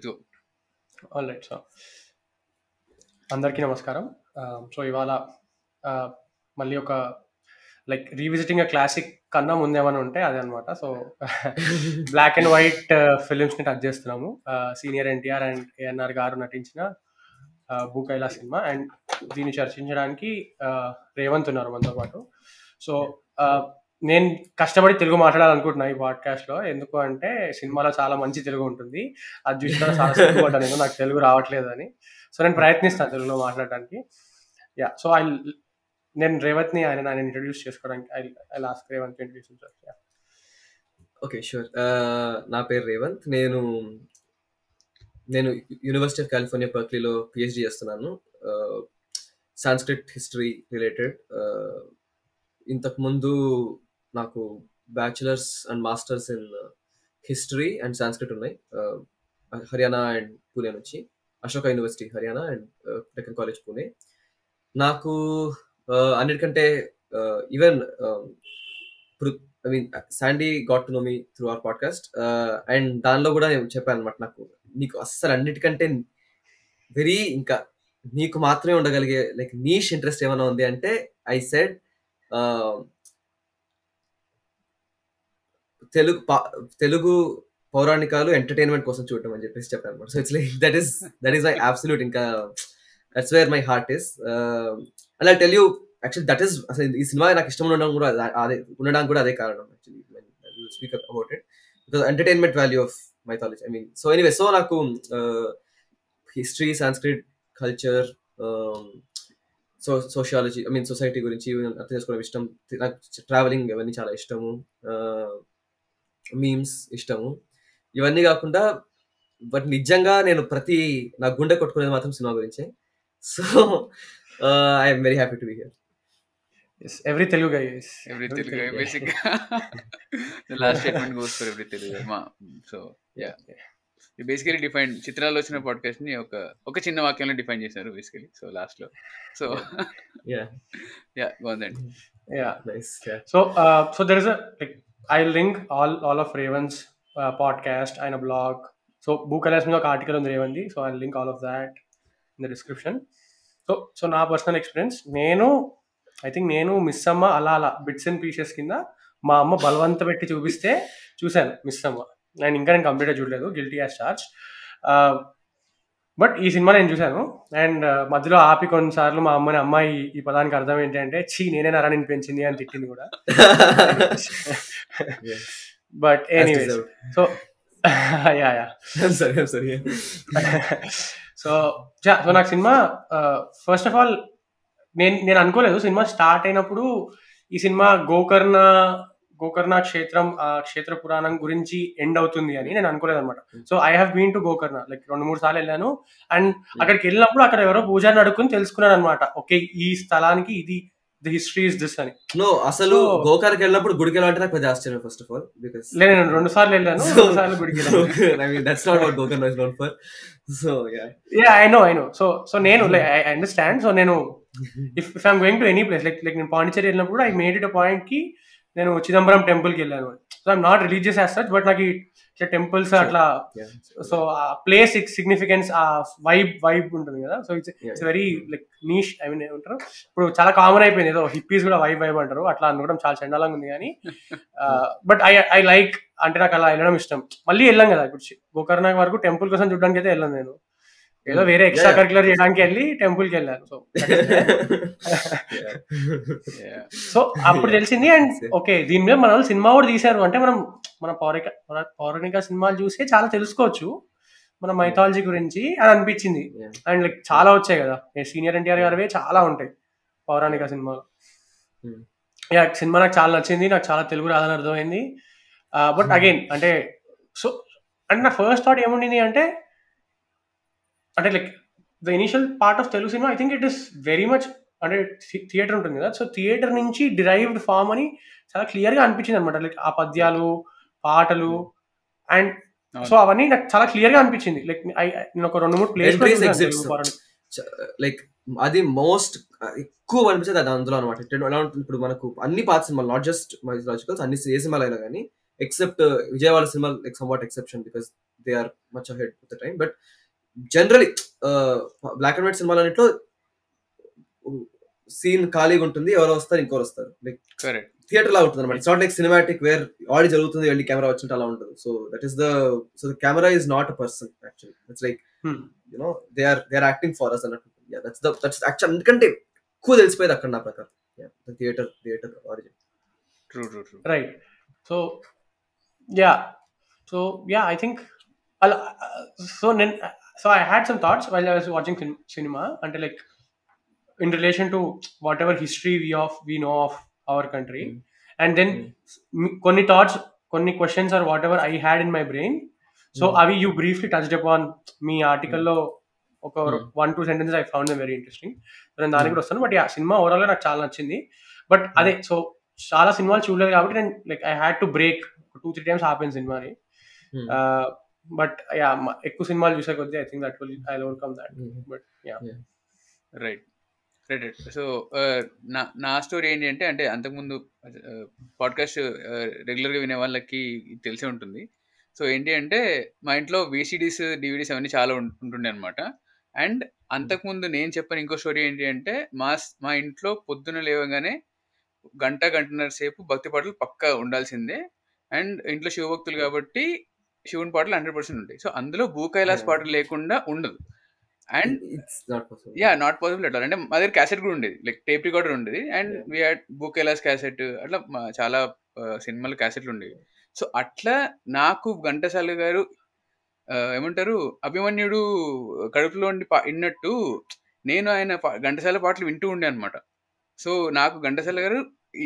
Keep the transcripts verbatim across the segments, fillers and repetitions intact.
Let's go. All right, so అందరికీ నమస్కారం. So ఇవాళ మళ్ళీ ఒక లైక్ రీవిజిటింగ్ అ క్లాసిక్ కన్నా ముందేమని ఉంటే అదే అనమాట. సో బ్లాక్ అండ్ వైట్ ఫిలిమ్స్ని టచ్ చేస్తున్నాము. సీనియర్ ఎన్టీఆర్ అండ్ ఏఎన్ఆర్ గారు నటించిన భూ కైలా సినిమా, అండ్ దీన్ని చర్చించడానికి రేవంత్ ఉన్నారు మనతో పాటు. సో నేను కష్టపడి తెలుగు మాట్లాడాలనుకుంటున్నా ఈ పాడ్కాస్ట్లో, ఎందుకు అంటే సినిమాలో చాలా మంచి తెలుగు ఉంటుంది, అది చూసినా చాలా సిగ్గుపడ్డాను నేను, నాకు తెలుగు రావట్లేదు అని. సో నేను ప్రయత్నిస్తాను తెలుగులో మాట్లాడడానికి. యా, సో ఐ నేను రేవంత్ని ఆయన ఆయన ఇంట్రడ్యూస్ చేసుకోవడానికి I I last Revanth introduce. Okay sure, నా పేరు రేవంత్. నేను నేను యూనివర్సిటీ ఆఫ్ కాలిఫోర్నియా బర్క్లీలో పిహెచ్డి చేస్తున్నాను, సాంస్క్రిట్ హిస్టరీ రిలేటెడ్. ఇంతకుముందు నాకు bachelors and masters in history and Sanskrit ఉన్నాయి, హర్యానా అండ్ పూణే నుంచి, Ashoka university Haryana and Deccan college Pune. నాకు అన్నిటికంటే even I mean Sandy got to know me through our podcast, and దానిలో కూడా నేను చెప్పాను అనమాట, నాకు నీకు అస్సలు అన్నిటికంటే వెరీ ఇంకా నీకు మాత్రమే ఉండగలిగే లైక్ నీష్ ఇంట్రెస్ట్ ఏమైనా ఉంది అంటే ఐ సెడ్ తెలుగు తెలుగు పౌరాణికాలు ఎంటర్టైన్మెంట్ కోసం చూడటం అని చెప్పేసి చెప్పాను అనమాట. So it's like that is that is my absolute, ఇంకా that's where my heart is. And I'll tell you actually that is అసలు ఈ సినిమా నాకు ఇష్టం ఉండడం కూడా అదే ఉండడానికి కూడా అదే కారణం actually. Will speak about it because entertainment value of mythology I mean. So anyway, so నాకు history, Sanskrit, culture, so sociology I mean society గురించి అర్థం చేసుకోవడం ఇష్టం. నాకు ట్రావెలింగ్ ఇవన్నీ చాలా ఇష్టము, మీమ్స్ ఇష్టము. ఇవన్నీ కాకుండా బట్ నిజంగా నేను ప్రతి నా గుండె కొట్టుకునేది మాత్రం సినిమా గురించే. So I'm very happy to be here. Every Telugu guy is every Telugu guy basically the last statement goes for every Telugu guy. So yeah, you basically defined Chitralochana podcast ని ఒక ఒక చిన్న వాక్యంలో డిఫైన్ చేశారు basically. So last లో so yeah yeah go then yeah nice. So so there is a like I'll link all all of Raven's uh, podcast and a blog. So book alliance లో ఒక article ఉంది రేవంది, so I'll link all of that in the description. So so నా personal experience, నేను I think నేను miss అమ్మ అలా అలా బిట్స్ అండ్ పీసెస్ కింద మా అమ్మ బలవంత పెట్టి చూపిస్తే చూశాను మిస్ అమ్మ. నేను ఇంకా నేను కంప్లీట్గా చూడలేదు, గిల్టీ యాజ్ చార్జ్. బట్ ఈ సినిమా నేను చూశాను, అండ్ మధ్యలో ఆపి కొన్నిసార్లు మా అమ్మని అమ్మాయి ఈ పదానికి అర్థం ఏంటంటే చీ నేనే నరా నేను పెంచింది అని తిట్టింది కూడా. But anyways, so yeah yeah సరే సరే సో సో నాకు సినిమా ఫస్ట్ ఆఫ్ ఆల్ నేను నేను అనుకోలేదు సినిమా స్టార్ట్ అయినప్పుడు ఈ సినిమా గోకర్ణ గోకర్ణ క్షేత్రం ఆ క్షేత్ర పురాణం గురించి ఎండ్ అవుతుంది అని నేను అనుకోలేదు అనమాట. So I have been to Gokarna like రెండు మూడు సార్లు వెళ్ళాను, అండ్ అక్కడికి వెళ్ళినప్పుడు అక్కడ ఎవరో పూజారిని అడుక్కుని తెలుసుకున్నాను అనమాట, ఓకే ఈ స్థలానికి ఇది the history is this అని. నో అసలు గోకర్ణకి వెళ్ళినప్పుడు గుడికి వెళ్ళాలంటే నాకు పెద్ద ఆశ్చర్యం ఫస్ట్ ఆఫ్ ఆల్, బికాస్ నేను రెండు సార్లు వెళ్ళాను, రెండు సార్లు గుడికి వెళ్ళాను. I mean that's not what Gokarna is known for. So yeah yeah I know I know so so నేను ఐ అండర్స్టాండ్. సో నేను if I am going to any place like like నేను పాండిచేరి వెళ్ళినప్పుడు I made it a point కి నేను చిదంబరం టెంపుల్కి వెళ్ళాను. So I'm not religious as such, but నాకు ఇట్లా టెంపుల్స్ అట్లా సో ఆ ప్లేస్ సిగ్నిఫికెన్స్ ఆ వైబ్ వైబ్ ఉంటుంది కదా. So it's it's very like niche I mean ఏమంటారు ఇప్పుడు చాలా కామన్ అయిపోయింది, ఏదో హిప్పీస్ కూడా వైబ్ వైబ్ అంటారు అట్లా అనుకోవడం చాలా చండాలంగా ఉంది. కానీ బట్ ఐ ఐ లైక్ అంటే నాకు అలా వెళ్ళడం ఇష్టం. మళ్ళీ వెళ్ళాం కదా ఇప్పుడు గోకర్ణ వరకు టెంపుల్ కోసం చూడడానికి అయితే వెళ్ళాను, నేను ఏదో వేరే ఎక్స్ట్రా కరిక్యులర్ చేయడానికి వెళ్ళి టెంపుల్కి వెళ్ళాను. సో సో అప్పుడు తెలిసింది, అండ్ ఓకే దీని మీద మన వాళ్ళు సినిమా కూడా తీశారు అంటే మనం మన పౌరిక పౌరాణిక సినిమాలు చూసే చాలా తెలుసుకోవచ్చు మన మైథాలజీ గురించి అని అనిపించింది. అండ్ లైక్ చాలా వచ్చాయి కదా సీనియర్ ఎన్టీఆర్ గారివే చాలా ఉంటాయి పౌరాణిక సినిమాలు. సినిమా నాకు చాలా నచ్చింది, నాకు చాలా తెలుగు రాదని అర్థమైంది. బట్ అగైన్ అంటే సో అండ్ నా ఫస్ట్ థాట్ ఏముండింది అంటే అంటే like the initial part of Telugu cinema I think it is very much అంటే థియేటర్ ఉంటుంది కదా, సో థియేటర్ నుంచి డిరైవ్డ్ ఫామ్ అని చాలా క్లియర్గా అనిపించింది అనమాట. లైక్ ఆ పద్యాలు, పాటలు అండ్ సో అవన్నీ నాకు చాలా క్లియర్గా అనిపించింది. లైక్ నేను ఒక రెండు మూడు ప్లేస్ లైక్ అది మోస్ట్ ఎక్కువ అనిపించేది అది అందులో అనమాట. ఎలా ఉంటుంది ఇప్పుడు మనకు అన్ని పాత సినిమాలు నాట్ జస్ట్ మైథలాజికల్స్ అన్ని ఏ సినిమాలు అయినా కానీ except Vijayawada cinema like somewhat exception because they are much ahead of the time. But generally black and white సినిమాలు అన్నింటిలో సీన్ ఖాళీగా ఉంటుంది, ఎవరో వస్తారు ఇంకోరు వస్తారు, లైక్ థియేటర్ లా ఉంటుంది అనమాట. It's not like cinematic where ఆడి జరుగుతుంది వెళ్ళి కెమెరా వచ్చినట్టు అలా ఉండదు. So that is the so the camera is not a person actually, it's like you know they are they are acting for us అన్నట్టు. Yeah that's the that's actual ఎందుకంటే ఎక్కువ తెలిసిపోయేది అక్కడ నా ప్రకారం. Yeah the theatre theatre origin. True true true right. So yeah so yeah I think అలా so నేను so I had some thoughts while I was watching cinema అంటే like in relation to whatever history we of we know of our country mm. and then mm. konni thoughts konni questions or whatever I had in my brain so mm. Avi you briefly touched upon me article lo oka one two sentences I found them very interesting so then daniki kuda ostanu but yeah cinema overall ga naaku chaala nachindi but ade so chaala cinemalu chudaledu kabatti and like I had to break two three times happen cinema ni uh but yeah ekku cinemalu chuse koddi I think that will I'll overcome that mm. but yeah. yeah right so నా నా story ఏంటంటే అంటే అంతకుముందు podcast రెగ్యులర్గా వినే వాళ్ళకి తెలిసే ఉంటుంది. సో ఏంటి అంటే మా ఇంట్లో వీసీడీస్ డివిడీస్ అవన్నీ చాలా ఉంటుండే అనమాట. అండ్ అంతకుముందు నేను చెప్పిన ఇంకో స్టోరీ ఏంటి అంటే మా మా ఇంట్లో పొద్దున లేవగానే గంట గంటన్నర సేపు భక్తి పాటలు పక్కా ఉండాల్సిందే. అండ్ ఇంట్లో శివభక్తులు కాబట్టి శివుని పాటలు హండ్రెడ్ పర్సెంట్ ఉంటాయి. సో అందులో భూ కైలాస్ పాటలు లేకుండా ఉండదు. And it's not possible. Yeah, not possible at all. And my దగ్గర క్యాసెట్ కూడా ఉండేది, లైక్ టేప్ రికార్డర్ ఉండేది. And we had book ఎలాస్ cassette, అట్లా చాలా సినిమాలు క్యాసెట్లు ఉండేవి. సో అట్లా నాకు ఘంటసాల గారు ఏమంటారు అభిమన్యుడు కడుపులో ఉండి విన్నట్టు నేను ఆయన ఘంటసాల పాటలు వింటూ ఉండే అనమాట. సో నాకు ఘంటసాల గారు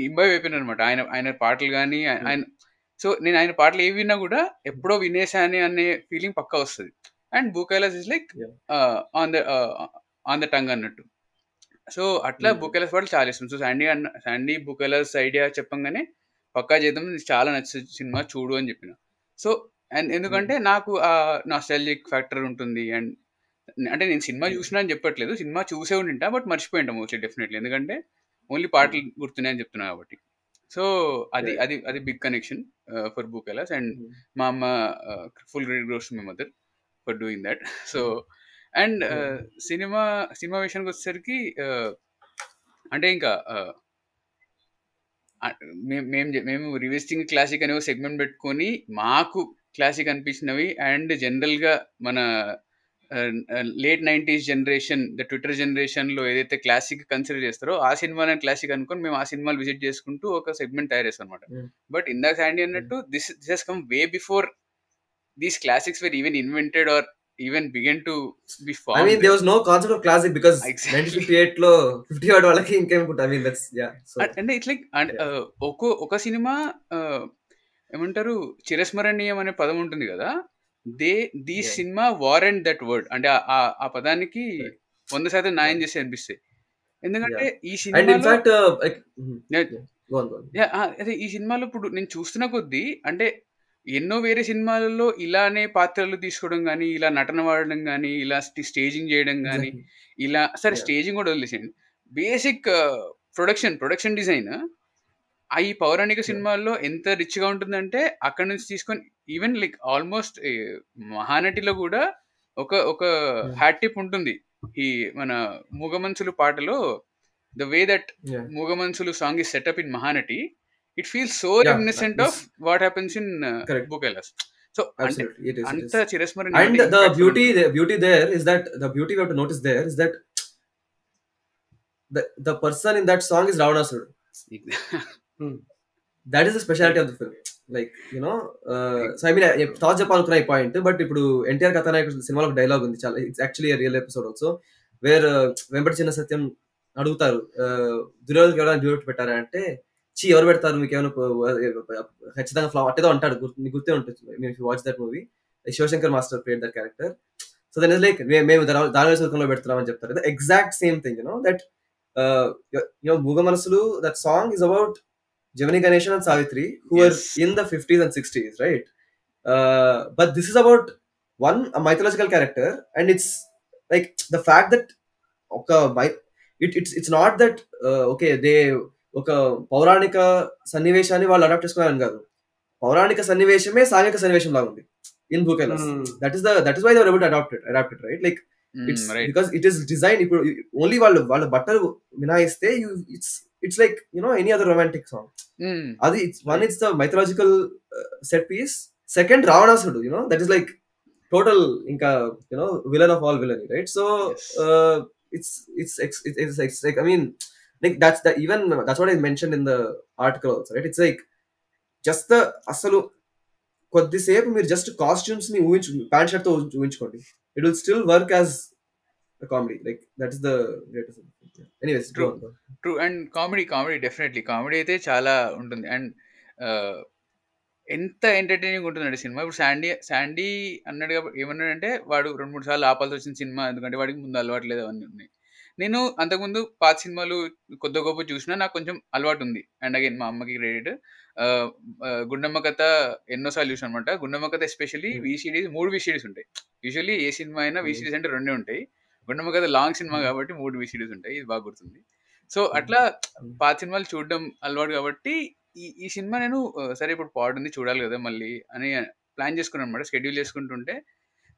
ఇంబాయి అయిపోయిన అనమాట, ఆయన ఆయన పాటలు కానీ ఆయన. సో నేను ఆయన పాటలు ఏవి విన్నా కూడా ఎప్పుడో వినేసానే అనే ఫీలింగ్ పక్కా వస్తుంది. అండ్ భూ Kailash is like on the on the tongue అన్నట్టు. సో అట్లా భూ కైలాస్ పాటలు చాలా ఇష్టం. సో శాండీ అన్న శాండీ భూ కైలాస్ ఐడియా చెప్పంగానే పక్కా చేద్దాం, చాలా నచ్చింది సినిమా చూడు అని చెప్పిన. సో అండ్ ఎందుకంటే నాకు ఆ నాస్టాలజిక్ ఫ్యాక్టర్ ఉంటుంది. అండ్ అంటే నేను సినిమా చూసినా అని చెప్పట్లేదు, సినిమా చూసే ఉండింటా బట్ మర్చిపోయింటా మోస్ట్లీ డెఫినెట్లీ, ఎందుకంటే ఓన్లీ పాటలు గుర్తున్నాయని చెప్తున్నా కాబట్టి. సో అది అది అది బిగ్ కనెక్షన్ ఫర్ భూ కైలాస్. అండ్ మా అమ్మ full credit goes my mother for doing that. So and uh, cinema cinema vision వచ్చేసరికి అంటే ఇంకా మేము మేము రివిజిటింగ్ క్లాసిక్ అనే ఒక సెగ్మెంట్ పెట్టుకొని మాకు క్లాసిక్ అనిపించినవి అండ్ జనరల్గా మన late nineties generation the Twitter జనరేషన్లో ఏదైతే క్లాసిక్ కన్సిడర్ చేస్తారో ఆ సినిమాని క్లాసిక్ అనుకొని మేము ఆ సినిమాలు విజిట్ చేసుకుంటూ ఒక సెగ్మెంట్ తయారు చేస్తాం అనమాట. బట్ ఇందాక శాండీ అన్నట్టు this this Hess come way before these classics were even invented or even began to be formed. I mean, there was no concept of classic because nineteen fifty-eight lo fifty odd valaki inkem put. I mean, that's, yeah. So. And, and it's like, and oka oka cinema, emantaru chirasmaraniyam ane padam untundi kada. They, these yeah. cinema warrant that word. And aa padaniki one hundred percent న్యాయం చేసి అనిపిస్తాయి. ఎందుకంటే ఈ cinema అదే ఈ సినిమాలో ఇప్పుడు నేను చూస్తున్న కొద్దీ అంటే ఎన్నో వేరే సినిమాలలో ఇలానే పాత్రలు తీసుకోవడం కానీ ఇలా నటన వాడడం కానీ ఇలా స్టేజింగ్ చేయడం కానీ ఇలా సరే స్టేజింగ్ కూడా వదిలేసేయండి, బేసిక్ ప్రొడక్షన్ ప్రొడక్షన్ డిజైన్ ఆ ఈ పౌరాణిక సినిమాల్లో ఎంత రిచ్గా ఉంటుందంటే అక్కడ నుంచి తీసుకొని ఈవెన్ లైక్ ఆల్మోస్ట్ మహానటిలో కూడా ఒక ఒక హ్యాట్ టిప్ ఉంటుంది. ఈ మన మూగమన్సులు పాటలో the way that Mooga Manasulu song is set up in Mahanati it feels so yeah, reminiscent of is. what happens in uh, Boo Kailas. So absolutely and, it is, and it is. Chirasmar and, and the beauty the beauty there is that the beauty we have to notice there is that the the person in that song is Ravanasura. hmm. That is the speciality of the film, like you know uh, so I mean I thought Japalukrai point but ipudu N T R Kathanayaka cinema lo dialogue undi chala it's actually a real episode also where uh, Vempati Chinna Satyam adugutaru uh, Duryodhana evadana duet pettara ante చి ఎవరు పెడతారు మీకు ఏమైనా ఖచ్చితంగా ఫ్లా అట్టేదో అంటాడు గుర్తు గుర్తే ఉంటుంది. If you watch that movie Shivshankar master played that character. So that is like మేము దాని శుల్కంలో పెడుతున్నాం అని చెప్తారు. Exact same thing you know that you know Mooga Manasulu that song is about Gemini Ganesan and Savitri who are in the fifties and sixties right. But this is about one mythological character and it's like the fact that ఒక my it it's it's not that okay they ఒక పౌరాణిక సన్నివేశాన్ని వాళ్ళు adapt చేసుకున్నారని కాదు, పౌరాణిక సన్నివేశమే సాంఘిక సన్నివేశం లాగా ఉంది. in Bucharest. Mm. That is the that is why they were able to adopt it, adapt it, right? Like mm, it's right. because it is designed. If you, only while while butter minaiste, you it's it's like you know any other romantic song. Mm. Adi, it's one it's the mythological uh, set piece. Second, Ravanasudu, you know that is like total inka you know villain of all villainy, right? So yes. uh, it's it's it's it's, it's like I mean. Like that's the even that's what I mentioned in the article also, right? It's like just the asalu కొద్దిసేపు మీరు just costumes ని ఊహించు pant shirt తో ఊహించుకోండి it will still work as a comedy. Like that is the greatest thing. Anyways, true true and comedy comedy definitely comedy అయితే చాలా ఉంటుంది and ఎంత entertaining ఉంటుందంటే సినిమా. ఇప్పుడు శాండీ శాండీ అన్నాడు కాబట్టి ఏమన్నాడంటే వాడు రెండు మూడు సార్లు ఆపాల్సి వచ్చిన సినిమా, ఎందుకంటే వాడికి ముందు అలవాటు లేదు అవన్నీ ఉన్నాయి. నేను అంతకుముందు పాత సినిమాలు కొద్ది గొప్ప చూసినా నాకు కొంచెం అలవాటు ఉంది. అండ్ అగైన్ మా అమ్మకి క్రెడిట్, గుండమ్మ కథ ఎన్నోసార్లు చూసాను అనమాట. గుండమ్మ కథ ఎస్పెషల్లీ వీసీడీస్, మూడు వీసీడీస్ ఉంటాయి. యూజువల్లీ ఏ సినిమా అయినా వీసీడీస్ అంటే రెండే ఉంటాయి. గుండమ్మ కథ లాంగ్ సినిమా కాబట్టి మూడు వీసీడీస్ ఉంటాయి, ఇది బాగా గుర్తుంది. సో అట్లా పాత సినిమాలు చూడడం అలవాటు కాబట్టి ఈ ఈ సినిమా నేను సరే ఇప్పుడు పాడుంది చూడాలి కదా మళ్ళీ అని ప్లాన్ చేసుకున్నాను అనమాట. షెడ్యూల్ చేసుకుంటుంటే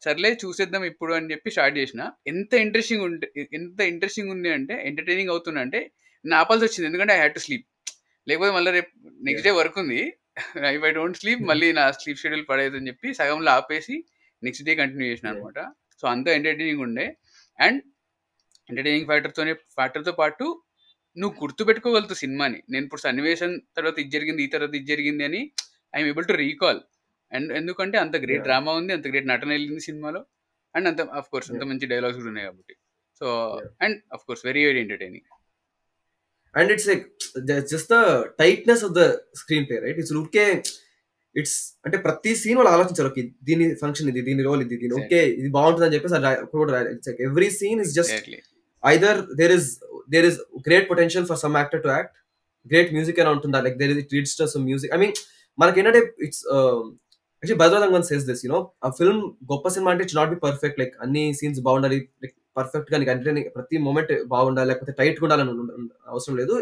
సర్లే చూసేద్దాం ఇప్పుడు అని చెప్పి స్టార్ట్ చేసిన. ఎంత ఇంట్రెస్టింగ్ ఉంటే ఎంత ఇంట్రెస్టింగ్ ఉంది అంటే ఎంటర్టైనింగ్ అవుతున్నా అంటే నేను ఆపాల్సి వచ్చింది, ఎందుకంటే ఐ హ్యాడ్ టు స్లీప్. లేకపోతే మళ్ళీ రేపు నెక్స్ట్ డే వర్క్ ఉంది, ఇఫ్ ఐ డోంట్ స్లీప్ మళ్ళీ నా స్లీప్ షెడ్యూల్ పడేది అని చెప్పి సగంలో ఆపేసి నెక్స్ట్ డే కంటిన్యూ చేసిన అనమాట. సో అంత ఎంటర్టైనింగ్ ఉండే అండ్ ఎంటర్టైనింగ్ ఫ్యాక్టర్తోనే ఫ్యాక్టర్తో పాటు నువ్వు గుర్తుపెట్టుకోగలుగుతావు సినిమాని. నేను ఇప్పుడు సన్నివేశం తర్వాత ఇది జరిగింది, ఈ తర్వాత ఇది జరిగింది అని I'm able to recall. And ఎందుకంటే అంత గ్రేట్ డ్రామా ఉంది, అంత గ్రేట్ నటన వెళ్ళింది సినిమాలో, అండ్ అంత ఆఫ్ కోర్స్ అంత మంచి డైలాగ్స్ కూడా ఉన్నాయి కాబట్టి. So and of course very very entertaining. And it's like just the tightness of the screen play, right? It's okay, it's అంటే ప్రతి సీన్ వాళ్ళు ఆలోచించారు, ఓకే దీని ఫంక్షన్ ఇది, దీని రోల్ ఇది, దీని ఓకే ఇది బాగుంటుంది అని చెప్పేసి. Every scene is just either there is there is great potential for some actor to act, great music అయినా ఉంటుందా, like there is it leads to some music. I mean మనకి ఏంటంటే it's actually Badra Langan says this, you know, a film goppa cinema ante should not be perfect, like anni scenes boundary like perfect ga nikantane prati moment boundary lekapothe tight ga undalanu avasaram ledu,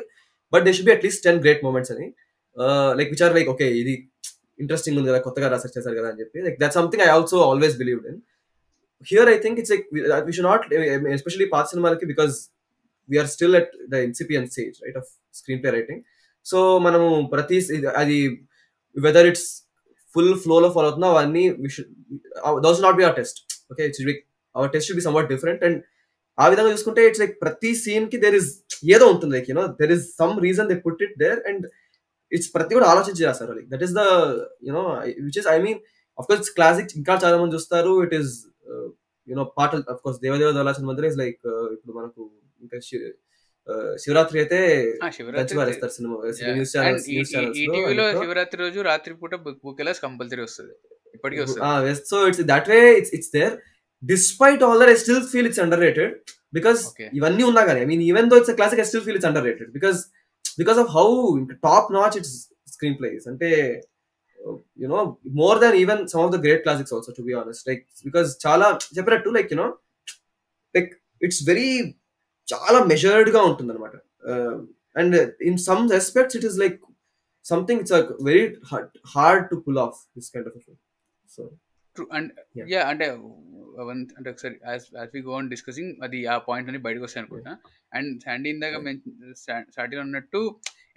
but there should be at least ten great moments ani uh, like which are like okay idi interesting undi kada kottaga research chesaru kada ani cheppi, like that's something I also always believed in. Here I think it's like we, we should not, especially past cinema like, because we are still at the incipient stage, right, of screenplay writing. So manamu prati adi whether it's full flow lo follow avutna avanni we should uh, those should not be our test, okay? It should be our test should be somewhat different. And aa vidhanga chusukunte it's like prati scene ki there is edo untundi, like you know there is some reason they put it there and it's prati kuda aalochinchi rasaru, like that is the you know which is I mean of course classic inka chaala mandu chustaru, it is uh, you know part of course Devadeva Dala Cinema is like ipudu manaku inka Shivaratri అయితే శివరాత్రి రోజు రాత్రి పూట బుకెలాస్ compulsory వస్తుంది, ఇప్పటికీ వస్తుంది. So it's that way it's it's there despite all that I still feel it's under rated because ఇవన్నీ ఉన్నా కానీ I mean even though it's classic I still feel it's under rated because because of how top notch its screen plays అంటే you know more than even some of the great classics also to be honest like because చాలా చెప్పినట్టు like you know like it's very చాలా measured గా ఉంటుంది అనమాట. And in some respects it is like something it's very hard to pull off this kind of film. So true and yeah అంటే అంటే ఒకసారి as we go on discussing అది ఆ point అని బయటకు వస్తాయి అనుకుంటా. అండ్ శాండీ ఇందాక స్టార్టింగ్ ఉన్నట్టు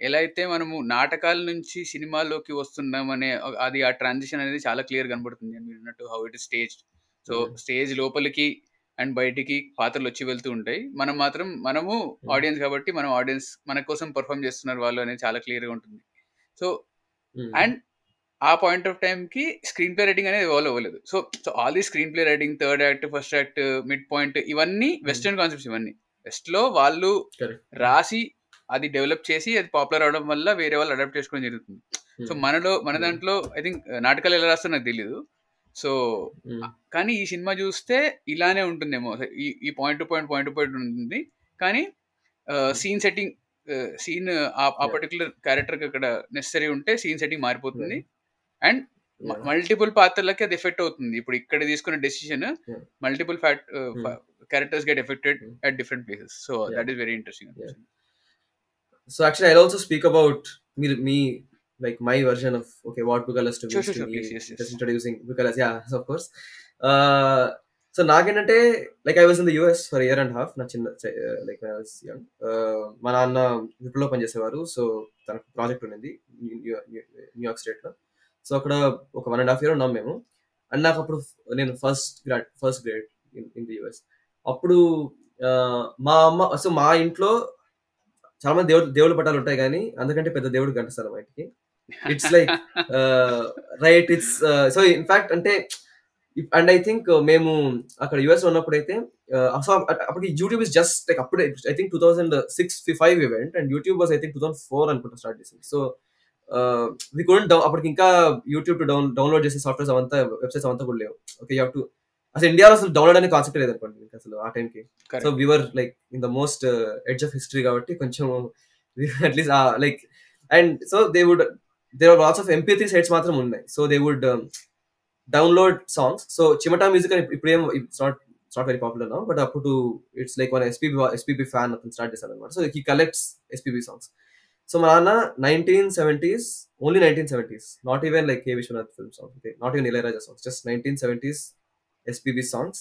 ఎలా అయితే మనము నాటకాల నుంచి సినిమాలోకి వస్తున్నాం అనే అది ఆ ట్రాన్సిషన్ అనేది చాలా క్లియర్ కనబడుతుంది. అండ్ మీరు ఉన్నట్టు how it is stage, so stage లోపలికి అండ్ బయటికి పాత్రలు వచ్చి వెళ్తూ ఉంటాయి. మనం మాత్రం మనము ఆడియన్స్ కాబట్టి మనం ఆడియన్స్ మన కోసం పర్ఫామ్ చేస్తున్నారు వాళ్ళు అనేది చాలా క్లియర్గా ఉంటుంది. సో అండ్ ఆ పాయింట్ ఆఫ్ టైంకి స్క్రీన్ ప్లే రైటింగ్ అనేది ఇవాల్వ్ అవ్వలేదు. So so all the screen play writing, third act, first act, mid point, ఇవన్నీ వెస్టర్న్ కాన్సెప్ట్స్. ఇవన్నీ వెస్ట్లో వాళ్ళు రాసి అది డెవలప్ చేసి అది పాపులర్ అవడం వల్ల వేరే వాళ్ళు అడాప్ట్ చేసుకోవడం జరుగుతుంది. సో మనలో మన దాంట్లో ఐ థింక్ నాటకాలు ఎలా రాస్తారో నాకు తెలియదు. సో కానీ ఈ సినిమా చూస్తే ఇలానే ఉంటుందేమో, ఈ point to point point to point ఉంటుంది. కానీ సీన్ సెట్టింగ్ సీన్ ఆ పర్టికులర్ క్యారెక్టర్కి అక్కడ నెసరీ ఉంటే సీన్ సెట్టింగ్ మారిపోతుంది అండ్ మల్టిపుల్ పాత్రలకి అది ఎఫెక్ట్ అవుతుంది. ఇప్పుడు ఇక్కడ తీసుకున్న decision multiple fat characters get affected at different places. So that is very interesting. So actually I also speak about me like my version of okay what Bukalas to sure, sure, sure, me please, yes, yes. Just introducing Bukalas, yeah, so of course. Uh, so nagenante like I was in the U S for a year and a half. Na chinna uh, like when I was young, మా నాన్న విప్లో పనిచేసేవారు. So తనకు project ఉండింది New York state లో. So అక్కడ ఒక one and half year ఉన్నాం మేము. అండ్ నాకు అప్పుడు నేను first grad first grade in in the US. అప్పుడు మా అమ్మ, సో మా ఇంట్లో చాలా మంది దేవుడు దేవుళ్ళ పట్టాలు ఉంటాయి, కానీ అందుకంటే పెద్ద దేవుడు కనిపిస్తారు మా ఇంటికి. It's like right it's so in fact అంటే అండ్ ఐ థింక్ మేము అక్కడ యూఎస్ ఉన్నప్పుడు అయితే అప్పటికి యూట్యూబ్ ఇస్ జస్ట్ లైక్ అప్పుడే I think two thousand six five event and YouTube was I think two thousand four అనుకుంటా స్టార్ట్ చేసింది. సో వీ కుడెంట్ అప్పటికి ఇంకా యూట్యూబ్ టు డౌన్ డౌన్లోడ్ చేసే సాఫ్ట్వేర్స్ అవంతా వెబ్సైట్స్ అవంతా కూడా లేవు. ఓకే, యూ హావ్ టు అసలు ఇండియాలో అసలు డౌన్లోడ్ అనే కాన్సెప్ట్ లేదనుకోండి అసలు ఆ టైంకి. So we were like in the most edge of history కాబట్టి కొంచెం at least like and so they would there are lots of MP three sites మాత్రం ఉన్నాయి. So they would download songs. So Chimata music and Iprem, it's not it's not very popular now, but up to it's like one S P B S P B fan at the start this anamata. So he collects S P B songs. So Marana nineteen seventies, only nineteen seventies, not even like K Vishwanath film songs, okay, not even Ilayaraja songs, just nineteen seventies S P B songs.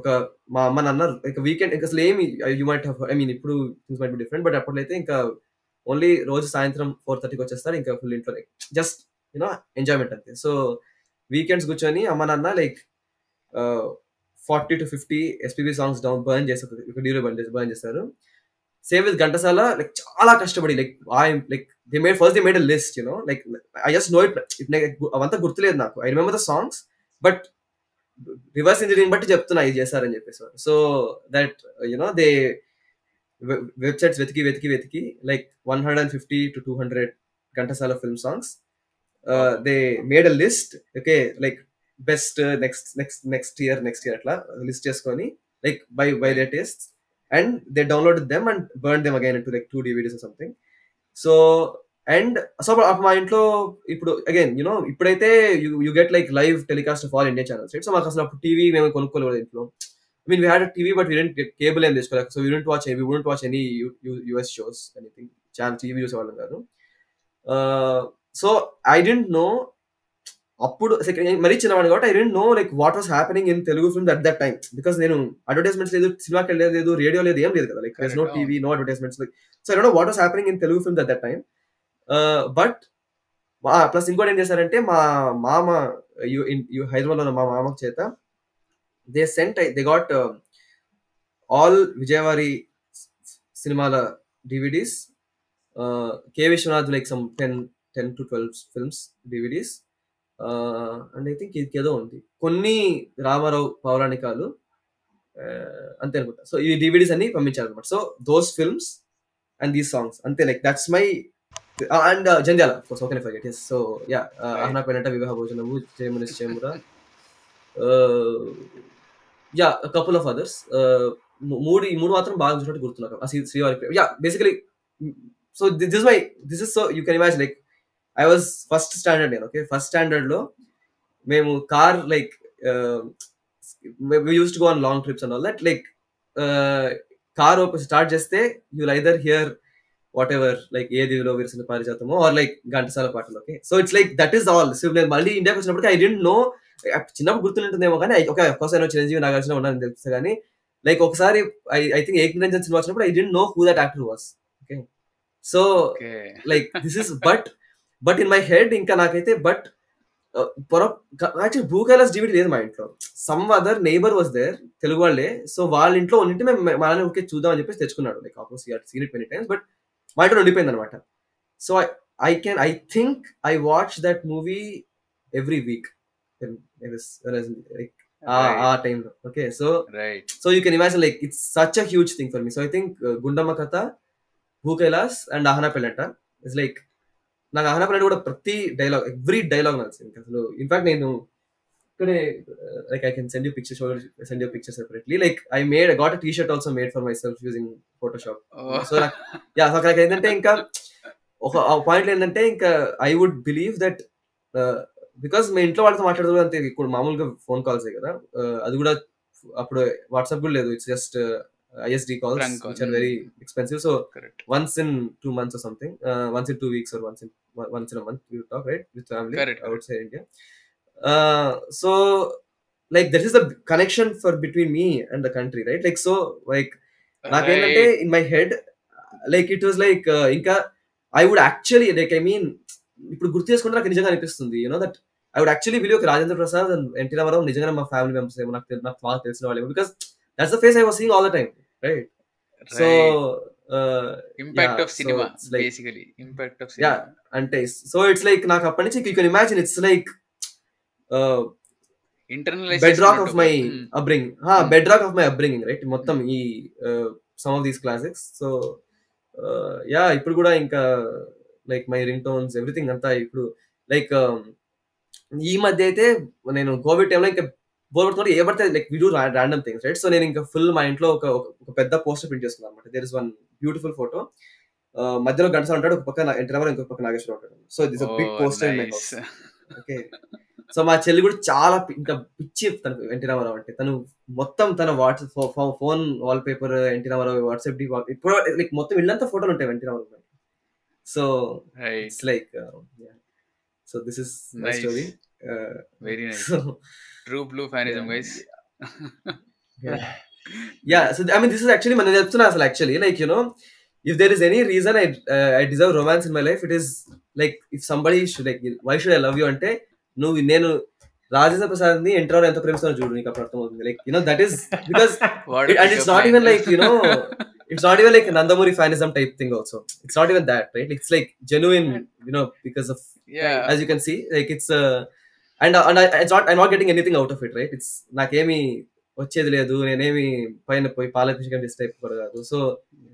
Oka ma amma nanna like a weekend because lame you might have I mean ipudu things might be different, but appudaithe inka only roju sayantram four thirty ki vachestaru inka full intro like just you know enjoyment ante. So weekends కూర్చొని అమ్మ నాన్న like forty to fifty SPB songs down burn చేస్తారు, డీలో burn చేసి burn చేస్తారు. Same with Ghantasala like చాలా కష్టపడి like I like they made first they made a list you know like I just know it it like అవంతా గుర్తులేదు నాకు. I remember the songs but reverse engineering బట్టి చెప్తున్నా ఇది చేస్తారని చెప్పేసారు. So that you know they websites వెతికి వెతికి వెతికి like one hundred and fifty to two hundred Ghantasala film songs. Uh, they made a list, okay, like best uh, next next next year next year atla list cheskoni like by by their tastes, and they downloaded them and burned them again into like two D V Ds or something. So and so at my intlo ipudu again you know ipudaithe you you get like live telecast of all Indian channels, right? So maka asla T V mem konukolevadu intlo. I mean we had a T V but we didn't get cable em deskolak, so we didn't watch we wouldn't watch any U S shows anything channel T V shows allam garu. uh So I didn't know appudu mari chinavadu got I didn't know like what was happening in Telugu films at that time, because nenu advertisements ledu cinema ki ledu radio ledu em ledu kada, like there's no T V, no advertisements, like so I don't know what was happening in Telugu films at that time. Uh, but uh, plus ingot em chesarante ma mama you in you Hyderabad lo ma mama cheta they sent they got uh, all Vijayawari cinema la D V Ds, uh, K Vishwanath like some ten to twelve films D V Ds, uh, and I think ఇదికేదో ఉంది కొన్ని రామారావు పౌరాణికాలు అంతే అనుకుంటా. So ఈ D V Ds అన్ని పంపించారు అనమాట. So those films and these songs అంతే, like that's my and Jandhyala of course. Okay forget ఎస్. సో యా అహనా పెనట వివాహ భోజనము జయముని జయమురా యా కపుల్ ఆఫ్ అదర్స్ మూడు ఈ మూడు మాత్రం బాగా చూసినట్టు గుర్తున్నారు అసలు శ్రీవారి yeah basically. So this is my this is so you can imagine like I was first standard నేను okay first standard లో మేము car like we used to go on long trips and all that, like car open start చేస్తే you will either hear whatever like ఏ దివిలో విరిసిన పారిజాతమో or like Ghantasala పాటలు okay. So it's like that is all. So like మళ్ళీ ఇండియాకి వచ్చినప్పటికీ I didn't know చిన్నప్పుడు గుర్తుంటుందేమో కానీ okay of course I know Chiranjeevi Nagarjuna ఉన్నారని తెలుసు, కానీ లైక్ ఒకసారి I I think ఏకరంజన్ సినిమా వచ్చినప్పుడు I didn't know who that actor was okay. So okay. like this is but but in my head inka nakaithe but uh, actually Bukalas D V D లేదు మా ఇంట్లో. some other neighbor was there Telugu valle, so వాళ్ళ ఇంట్లో ఉన్నింటి మేము మనల్ని okay చూద్దాం అని చెప్పేసి తెచ్చుకున్నాడు. Like of course you have seen it many times but మా ఇంట్లో ఉండిపోయింది అనమాట. So I can I think I watch that movie every week like ఆ టైంలో okay. So so you can imagine like it's such a huge thing for me. So I think Gundamma Katha, Bukalas and Ahana Pellanta it's like నాకు అహనా పెళ్ళంట కూడా ప్రతి dialogue every dialogue నచ్చింది అసలు. In fact నేను ఇక్కడే like I can send you picture send you picture separately like I made I got a T shirt also made for my self using Photoshop. So నాకు ఏంటంటే ఇంకా ఒక పాయింట్ ఏంటంటే ఇంకా I would believe that because మేము ఇంట్లో వాళ్ళతో మాట్లాడదు అంతే, ఇప్పుడు మామూలుగా ఫోన్ కాల్సే కదా, అది కూడా అప్పుడు వాట్సాప్ కూడా లేదు. It's just I S D calls, Prank which call. are very expensive. So Correct. once in two months or something, uh, once in two weeks or once in once in a month, we would talk, right, with family Correct. outside India. Uh, so like that is the connection for between me and the country, right? Like so, like right. in my head, like it was like uh, inka I would actually like I mean, ఇప్పుడు గుర్తు చేసుకుంటే నాకు నిజంగా అనిపిస్తుంది, you know that I would actually believe ఒక Rajendra Prasad and NT Rama Rao నిజంగా మా family members ఏమో, నాకు నాకు బాగా తెలిసిన వాళ్ళేమో, because that's the face I was seeing all the time, right? So impact of cinema basically, impact of cinema అంటే సో ఇట్స్ లైక్ నాకు అప్పటి నుంచి you can imagine it's like internalisation bedrock of my upbringing, హా bedrock of my upbringing, right? మొత్తం ఈ sum of these classics. So yeah ఇప్పుడు కూడా ఇంకా like my ring tones everything అంతా ఇప్పుడు లైక్ ఈ మధ్య అయితే నేను కోవిడ్ టైంలో ఇంకా బోర్ పడుతున్నా, ఏ పడితే like video random things, right? So నేను ఇంకా ఫుల్ మా ఇంట్లో ఒక ఒక పెద్ద పోస్టర్ ప్రింట్ చేసుకున్నాను అనమాట. There is one beautiful photo, మధ్యలో గంటసాల ఉంటాడు, ఒక పక్కన ఎన్టీ రామారావు, ఇంకొక పక్క నాగేశ్వరరావు ఉంటాడు. So this big poster in my house, okay? So మా చెల్లి కూడా చాలా ఇంకా పిచ్చి తనకు ఎన్టీ రామారావు అంటే, తను మొత్తం తన WhatsApp phone wallpaper NT Rama Rao, WhatsApp ఇప్పుడు లైక్ మొత్తం ఇళ్ళంతా ఫోటోలు ఉంటాయి NT Rama Rao. So right. it's like uh, yeah. so this is nice. my story. Uh, Very nice. So, True blue fanism, yeah. guys. yeah. yeah. So I mean, this is actually manage Abtunasal. Actually, like you know, if there is any reason I uh, I deserve romance in my life, it is like if somebody should like why should I love you ante no nenu Rajendra Prasad ni entro ento premistanu chudu nika pratham avutundi, like you know that is because it, and it's not even like you know it's not even like Nandamuri fanism type thing also, it's not even that, right? It's like genuine, you know, because of yeah as you can see like it's a uh, and uh, and I, it's not I'm not getting anything out of it, right? It's nakemi vachedi ledu nenemi paina poi palakisham this type paragadu, so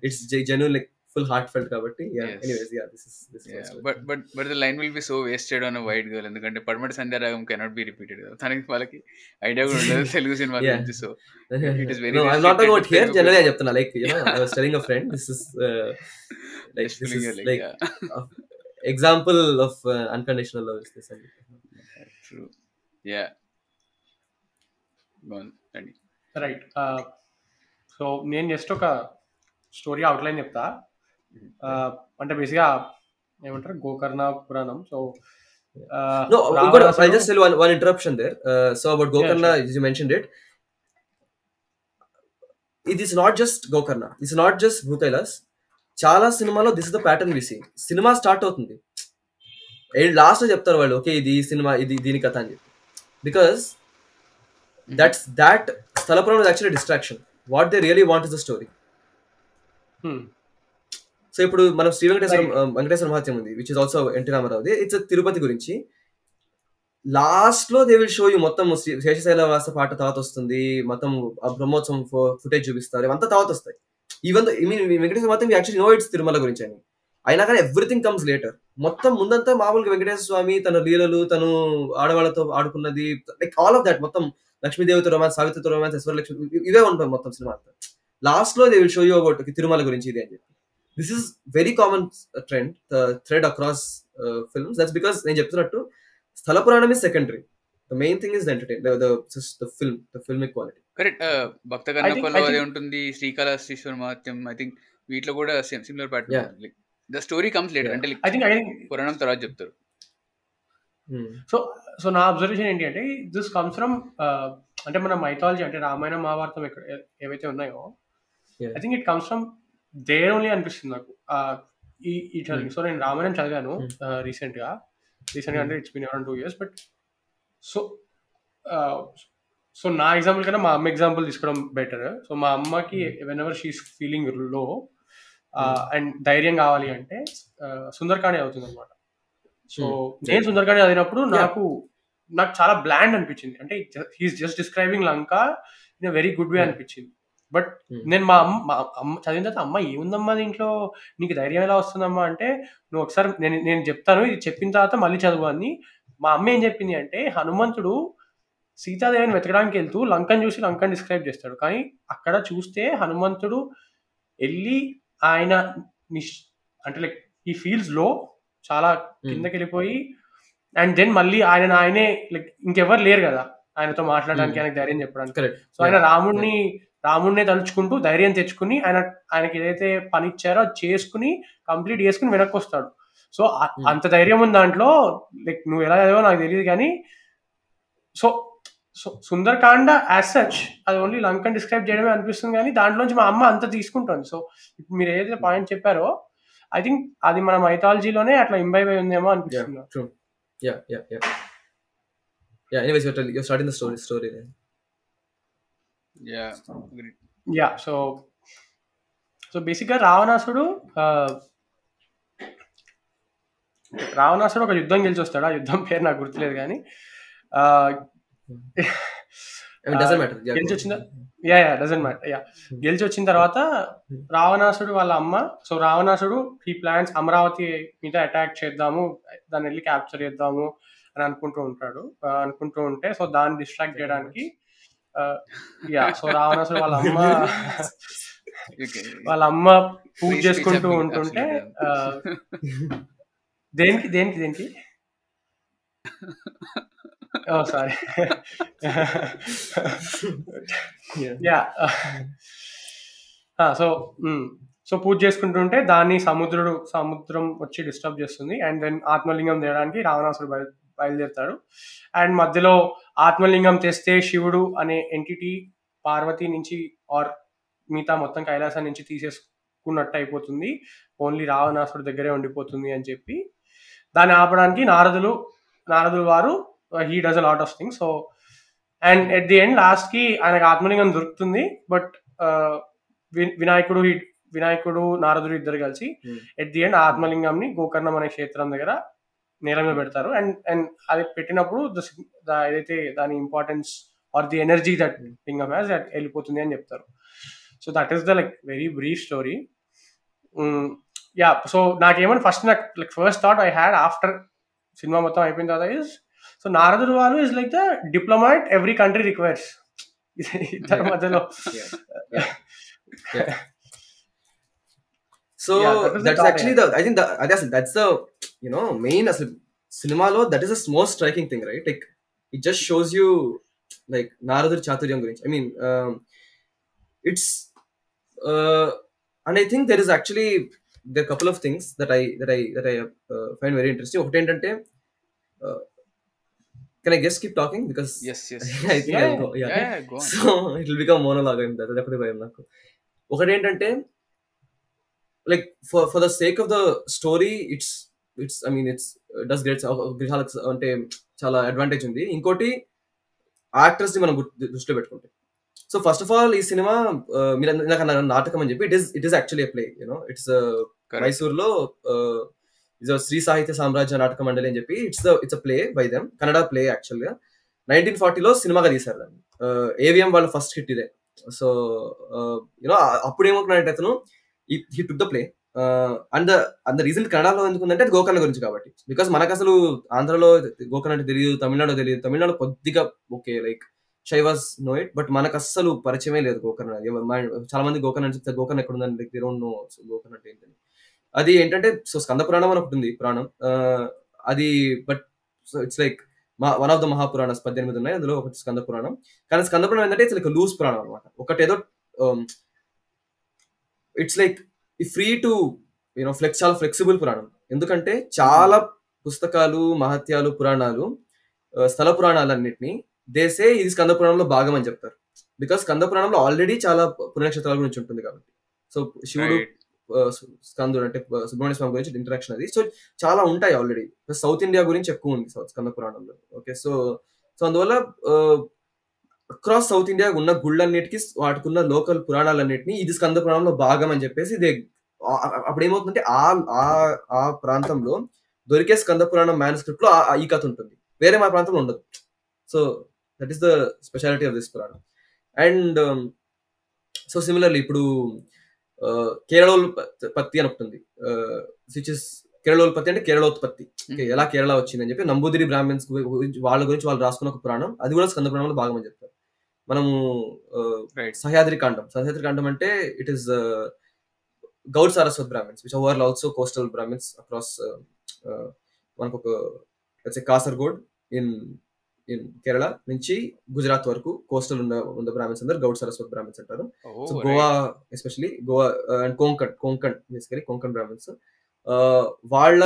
it's genuine like full heartfelt kabatti yeah yes. anyways yeah this is this is yeah, but but but the line will be so wasted on a white girl endukante Padmati Sandhyaragam cannot be repeated kada thaniki palaki idea kuda undadu Telugu cinema gurinchi, so it is very no I'm not about here generally I cheptuna like you know I was telling a friend this is uh, like this is like yeah. example of uh, unconditional love is this yeah, true yeah gone thank you right uh, so నేను just ఒక story outline చెప్తా. అంటే బేసిక్గా ఏమంటారు గోకర్ణ పురాణం. So I just one interruption there. So about Gokarna you mentioned it, it is not just Gokarna, it's not just Bhookailas. చాలా సినిమాలో this is the pattern we see. Cinema start అవుతుంది, last లో చెప్తారు వాళ్ళు ఓకే ఇది సినిమా, ఇది దీని కథ అని చెప్పి. బికాస్ దట్స్ దాట్ స్థల పురాణం is actually distraction. What they really want is the story. So ఇప్పుడు మనం శ్రీ వెంకటేశ్వర వెంకటేశ్వర మహాత్యం ఉంది, విచ్ ఇస్ ఆల్సో ఎన్టీ రామారావుది. ఇట్స్ తిరుపతి గురించి. లాస్ట్ లో దే విల్ షో యూ మొత్తం శేషశైలవాస పాట తర్వాత వస్తుంది, మొత్తం బ్రహ్మోత్సవం ఫుటేజ్ చూపిస్తారు, అంతా తర్వాత వస్తాయి. Even Venkateswara Mahatyam actually no it's Tirumala గురించి అని, అయినా కానీ ఎవ్రీథింగ్ కమ్స్ లేటర్. మొత్తం ముందంతా మామూలుగా వెంకటేశ్వర స్వామి తన లీలలు, తను ఆడవాళ్ళతో ఆడుకున్నది, లైక్ ఆల్ ఆఫ్ దాట్. మొత్తం లక్ష్మీదేవితో రొమాన్స్, సావిత్రితో రొమాన్స్, ఈశ్వర లక్ష్మి, ఇవే ఉంటాయి మొత్తం సినిమా అంతా. లాస్ట్ లో they will show you about Tirumala గురించి ఇది అని చెప్పి. This is very common trend, the thread across uh, films. That's because నేను చెప్తున్నట్టు స్థల పురాణం is secondary, the main thing is the entertainment, the the, the film, the filmic quality. Correct. భక్త కన్నప్పలో అదే ఉంటుంది, శ్రీకాళహస్తీశ్వర మహాత్యం. I think వీటిలో కూడా same similar pattern. Like the story comes later. అంటే I think I think పురాణం తర్వాత చెప్తారు. సో సో నా observation ఏంటి అంటే this comes from uh, అంటే మన మైథాలజీ అంటే రామాయణ మహాభారతం ఏవైతే ఉన్నాయో I think it comes from there only అనిపిస్తుంది నాకు ఈ ఈ టెలింగ్. సో నేను రామాయణం చదివాను రీసెంట్ గా రీసెంట్గా అంటే it's been around two years but so so నా ఎగ్జాంపుల్ కన్నా మా అమ్మ ఎగ్జాంపుల్ తీసుకోవడం బెటర్. సో మా అమ్మకి whenever she's feeling low and ధైర్యం కావాలి అంటే సుందరకాండే అవుతుంది అనమాట. సో నేను సుందరకాండే చదివినప్పుడు నాకు నాకు చాలా బ్లాండ్ అనిపించింది, అంటే he's just describing Lanka in a very good way అనిపించింది. బట్ నేను మా అమ్మ మా అమ్మ చదివిన తర్వాత అమ్మ ఏముందమ్మా దీంట్లో నీకు ధైర్యం ఎలా వస్తుందమ్మా అంటే నువ్వు ఒకసారి నేను నేను చెప్తాను ఇది చెప్పిన తర్వాత మళ్ళీ చదువు అని. మా అమ్మ ఏం చెప్పింది అంటే హనుమంతుడు సీతాదేవిని వెతకడానికి వెళ్తూ లంకను చూసి లంకను డిస్క్రైబ్ చేస్తాడు, కానీ అక్కడ చూస్తే హనుమంతుడు వెళ్ళి ఆయన నిష్ అంటే లైక్ ఈ ఫీల్డ్స్లో చాలా కిందకి వెళ్ళిపోయి అండ్ దెన్ మళ్ళీ ఆయన ఆయనే లైక్ ఇంకెవరు లేరు కదా ఆయనతో మాట్లాడడానికి, ఆయనకు ధైర్యం చెప్పడానికి. సో ఆయన రాముడిని రాముడినే తలుచుకుంటూ ధైర్యం తెచ్చుకుని ఆయన ఆయనకి ఏదైతే పని ఇచ్చారో అది చేసుకుని కంప్లీట్ చేసుకుని వెనక్కి వస్తాడు. సో అంత ధైర్యం ఉంది దాంట్లో. లైక్ నువ్వు ఎలా చదివో నాకు తెలియదు కానీ so so Sundarakanda as such అది ఓన్లీ లంకని డిస్క్రైబ్ చేయడమే అనిపిస్తుంది కానీ దాంట్లోంచి మా అమ్మ అంత తీసుకుంటుంది. సో మీరు ఏదైతే పాయింట్ చెప్పారో ఐ థింక్ అది మన మైథాలజీలోనే అట్లా ఇంబైబ్ అయి ఉందేమో అనిపిస్తుంది. Yeah, yeah, yeah. Yeah, anyways, you're, telling, you're starting the story, story then. Yeah, great. Yeah, so, so basically, Ravanasudu, uh, Ravanasudu oka yuddham gelichostadu, aa yuddham peru naaku gurtuledu gaani. It doesn't matter. Yeah, gelichochinda. Yeah, yeah, doesn't matter. Yeah. గెలిచొచ్చిన తర్వాత రావణాసుడు వాళ్ళ అమ్మ, so రావణాసుడు ఈ plans Amaravati మీద attack చేద్దాము, దాన్ని వెళ్ళి క్యాప్చర్ చేద్దాము అని అనుకుంటూ ఉంటాడు. అనుకుంటూ ఉంటే సో దాన్ని డిస్ట్రాక్ట్ చేయడానికి యా సో రావణాసుడు వాళ్ళ అమ్మ వాళ్ళ అమ్మ పూజ చేసుకుంటూ ఉంటుంటే దేనికి దేనికి దేనికి oh sorry yeah, yeah. ah so mm. so పూజ చేసుకుంటుంటే దాన్ని సముద్రుడు సముద్రం వచ్చి డిస్టర్బ్ చేస్తుంది. అండ్ దెన్ ఆత్మలింగం తేడానికి రావణాసుడు బయ బయలుదేరుతాడు అండ్ మధ్యలో ఆత్మలింగం తెస్తే శివుడు అనే ఎంటిటీ పార్వతి నుంచి ఆర్ మిగతా మొత్తం కైలాసం నుంచి తీసేసుకున్నట్టు అయిపోతుంది, ఓన్లీ రావణాసుడు దగ్గరే ఉండిపోతుంది అని చెప్పి దాన్ని ఆపడానికి నారదులు నారదులు వారు he does a lot of things. So and at the end last ki anaga atmalingam dorukutundi but uh, vinayakudu vinayakudu naradudu iddaru kalisi at the end atmalingam ni gokarnam ane kshetram daggara neelamlo pedtaru and and adi pettinappudu the edaithe dani importance or the energy that lingam has that elipotundi ani cheptaru. So that is the like very brief story. um, yeah so naake emon first like first thought I had after cinema motham ayipoyina tarvata is so నారదుడు వాళ్ళు is like the diplomat every country requires ఇద్దరి మధ్యలో. So that's actually the I think అదే అసలు that's the you know main అసలు సినిమాలో that is the most striking thing right. Like it just shows you like నారదుడి చాతుర్యం గురించి. I mean it's and I think there is actually the couple of things that I that I that I find very interesting. ఒకటి ఏంటంటే can I just keep talking because yes yes I think yeah, I'll go yeah, yeah, yeah go on. So it will become monologue and that definitely I am not okade entante like for for the sake of the story it's it's I mean it's it does great grihalaks ante chala advantage undi inkoti actors ni manam dushtilo pettukunte. So first of all ee cinema meer anna natakam ani cheppi it is it is actually a play you know it's a Mysore lo is a Sri Sahitya Samrajya Nataka Mandali ani cheppi it's the it's a play by them Kannada play actually nineteen forty lo cinema ga teesaru dani A V M వాళ్ళ first hit ide. So uh, you know appudu em ukunadu atanu he took the play uh, and the and the reason Kannada lo endukundante adi Gokarna gurinchi kabatti because manaku asalu Andhra lo Gokarna ante teliyadu Tamil Nadu teliyadu Tamil Nadu koddiga okay like Shaivas know it but manaku asalu పరిచయమే లేదు Gokarna. చాలా మంది Gokarna ante Gokarna ekkada undani like they don't know so Gokarna ante entani అది ఏంటంటే so Skanda పురాణం అని ఒకటి ఉంది పురాణం అది but so it's like one of the Mahapuranas పద్దెనిమిది ఉన్నాయి అందులో ఒకటి స్కంద పురాణం. కానీ స్కంద పురాణం ఏంటంటే ఇట్స్ లైక్ లూజ్ పురాణం అనమాట. ఒకటేదో it's like free to you know flex చాలా ఫ్లెక్సిబుల్ పురాణం. ఎందుకంటే చాలా పుస్తకాలు మహత్యాలు పురాణాలు స్థల పురాణాలు అన్నింటినీ దేసే ఇది స్కంద పురాణంలో భాగం అని చెప్తారు బికాస్ స్కంద పురాణంలో ఆల్రెడీ చాలా పుణ్యక్షేత్రాల గురించి ఉంటుంది కాబట్టి. సో శివుడు స్కందుడు అంటే సుబ్రహ్మణ్య స్వామి గురించి ఇంట్రాక్షన్ అది సో చాలా ఉంటాయి ఆల్రెడీ. సౌత్ ఇండియా గురించి ఎక్కువ ఉంది సౌత్ స్కంద పురాణంలో. ఓకే సో సో అందువల్ల అక్రాస్ సౌత్ ఇండియా ఉన్న గుళ్ళన్నిటికీ వాటికున్న లోకల్ పురాణాలన్నింటినీ ఇది స్కంద పురాణంలో భాగం అని చెప్పేసి ఇది అప్పుడు ఏమవుతుందంటే ఆ ప్రాంతంలో దొరికే స్కంద పురాణం మ్యానుస్క్రిప్ట్ లో ఈ కథ ఉంటుంది, వేరే మా ప్రాంతంలో ఉండదు. So that is the speciality of this Puranam. And so similarly ఇప్పుడు కేరళోత్పత్తి అని ఉంటుంది విచ్ ఇస్ కేరళోత్పత్తి అంటే కేరళోత్పత్తి ఎలా కేరళ వచ్చిందని చెప్పి నంబూదిరి బ్రాహ్మణ్స్ వాళ్ళ గురించి వాళ్ళు రాసుకున్న ఒక పురాణం, అది కూడా స్కంద పురాణంలో భాగం అని చెప్తారు. మనము సహ్యాద్రి కాండం సహ్యాద్రి కాండం అంటే it is Gaud Saraswat Brahmans which are also coastal Brahmans across మనకు ఒక కాసర్గోడ్ ఇన్ కేరళ నుంచి గుజరాత్ వరకు కోస్టల్ ఉన్న ఉన్న బ్రాహ్మిన్స్ అందరు గౌడ్ సరస్వతి బ్రాహ్మిన్స్ అంటారు. So Goa especially Goa and Konkan Konkan basically Konkan Brahmins వాళ్ళ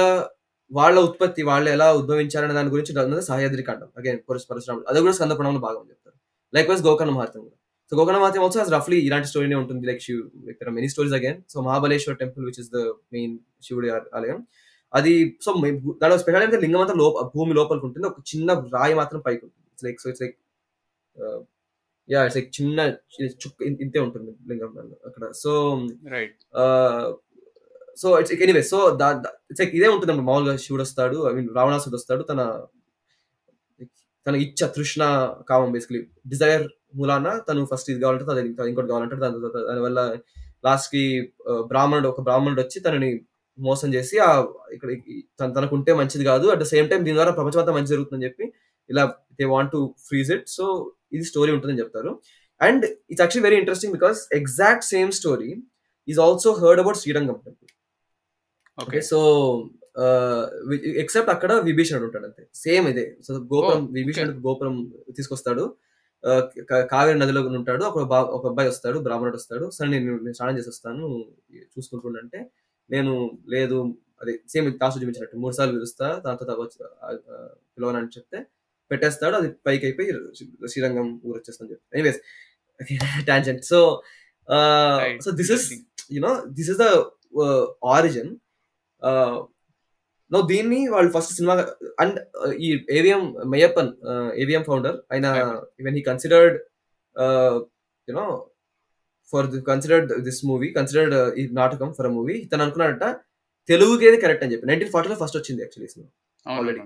వాళ్ళ ఉత్పత్తి వాళ్ళు ఎలా ఉద్భవించారనే దాని గురించి సహ్యాద్రి కాండం అగైన్ పరశురాముడు అది కూడా స్కంద పురాణంలో భాగం చెప్తారు. లైక్ వైజ్ గోకర్ణ మహాత్యం కూడా. సో గోకర్ణ మహాత్యం ఆల్సో రఫ్లీ ఇలాంటి స్టోరీనే ఉంటుంది. Like Shiv there are many stories again. So Mahabaleshwar temple which is the main శివుడి ఆలయం అది. సో దాని స్పెషల్ అంటే లింగం అంతా లోప భూమి లోపలికి ఉంటుంది, ఒక చిన్న రాయి మాత్రం పైకి ఉంటుంది. It's like so it's like yeah it's like చిన్న చుక్క ఇంతే ఉంటుంది లింగం అక్కడ. So so it's anyway so it's like ఇదే ఉంటుంది అన్నమాట. మామూలుగా శివుడు వస్తాడు, ఐ మీన్ రావణాసుడు వస్తాడు, తన తన ఇచ్చ తృష్ణ కామం బేసికలీ డిజైర్ మూలాన తను ఫస్ట్ ఇది కావాలంటే ఇంకోటి కావాలంటాడు. దాని దానివల్ల లాస్ట్కి బ్రాహ్మణుడు ఒక బ్రాహ్మణుడు వచ్చి తనని మోసం చేసి ఆ ఇక్కడ తనకు ఉంటే మంచిది కాదు, అట్ ద సేమ్ టైం దీని ద్వారా ప్రపంచం అంతా మంచి జరుగుతుందని చెప్పి ఇలా they want to freeze it. So ఇది స్టోరీ ఉంటుందని చెప్తారు. And it's actually very interesting because exact same story is also heard about Srirangam temple. Okay so except అక్కడ విభీషణుడు ఉంటాడు అంతే, సేమ్ ఇదే. సో గోపురం విభీషణుడు గోపురం తీసుకొస్తాడు, కావేరి నదిలో ఉంటాడు, అక్కడ ఒక అబ్బాయి వస్తాడు బ్రాహ్మణుడు వస్తాడు. సరే నేను స్నానం చేసి వస్తాను చూసుకుంటుంటే నేను లేదు అదే సేమ్ కాసు చూపించినట్టు మూడు సార్లు పిలుస్తా దాంతో పిలవనని చెప్తే పెట్టేస్తాడు, అది పైకి అయిపోయి శ్రీరంగం ఊరు వచ్చేస్తాను చెప్తాను. Anyways tangent. So so this is you know this is the origin. No దీన్ని వాళ్ళు ఫస్ట్ సినిమా అండ్ ఈ ఏవిఎం మేయప్పన్ ఏవిఎం ఫౌండర్ ఆయన even he considered you know for the considered this movie considered uh, నాటకం for a movie తను అనుకున్నాడట తెలుగుకి ఏది కరెక్ట్ అని చెప్పి. నైన్టీన్ ఫార్టీలో ఫస్ట్ వచ్చింది actually cinema already.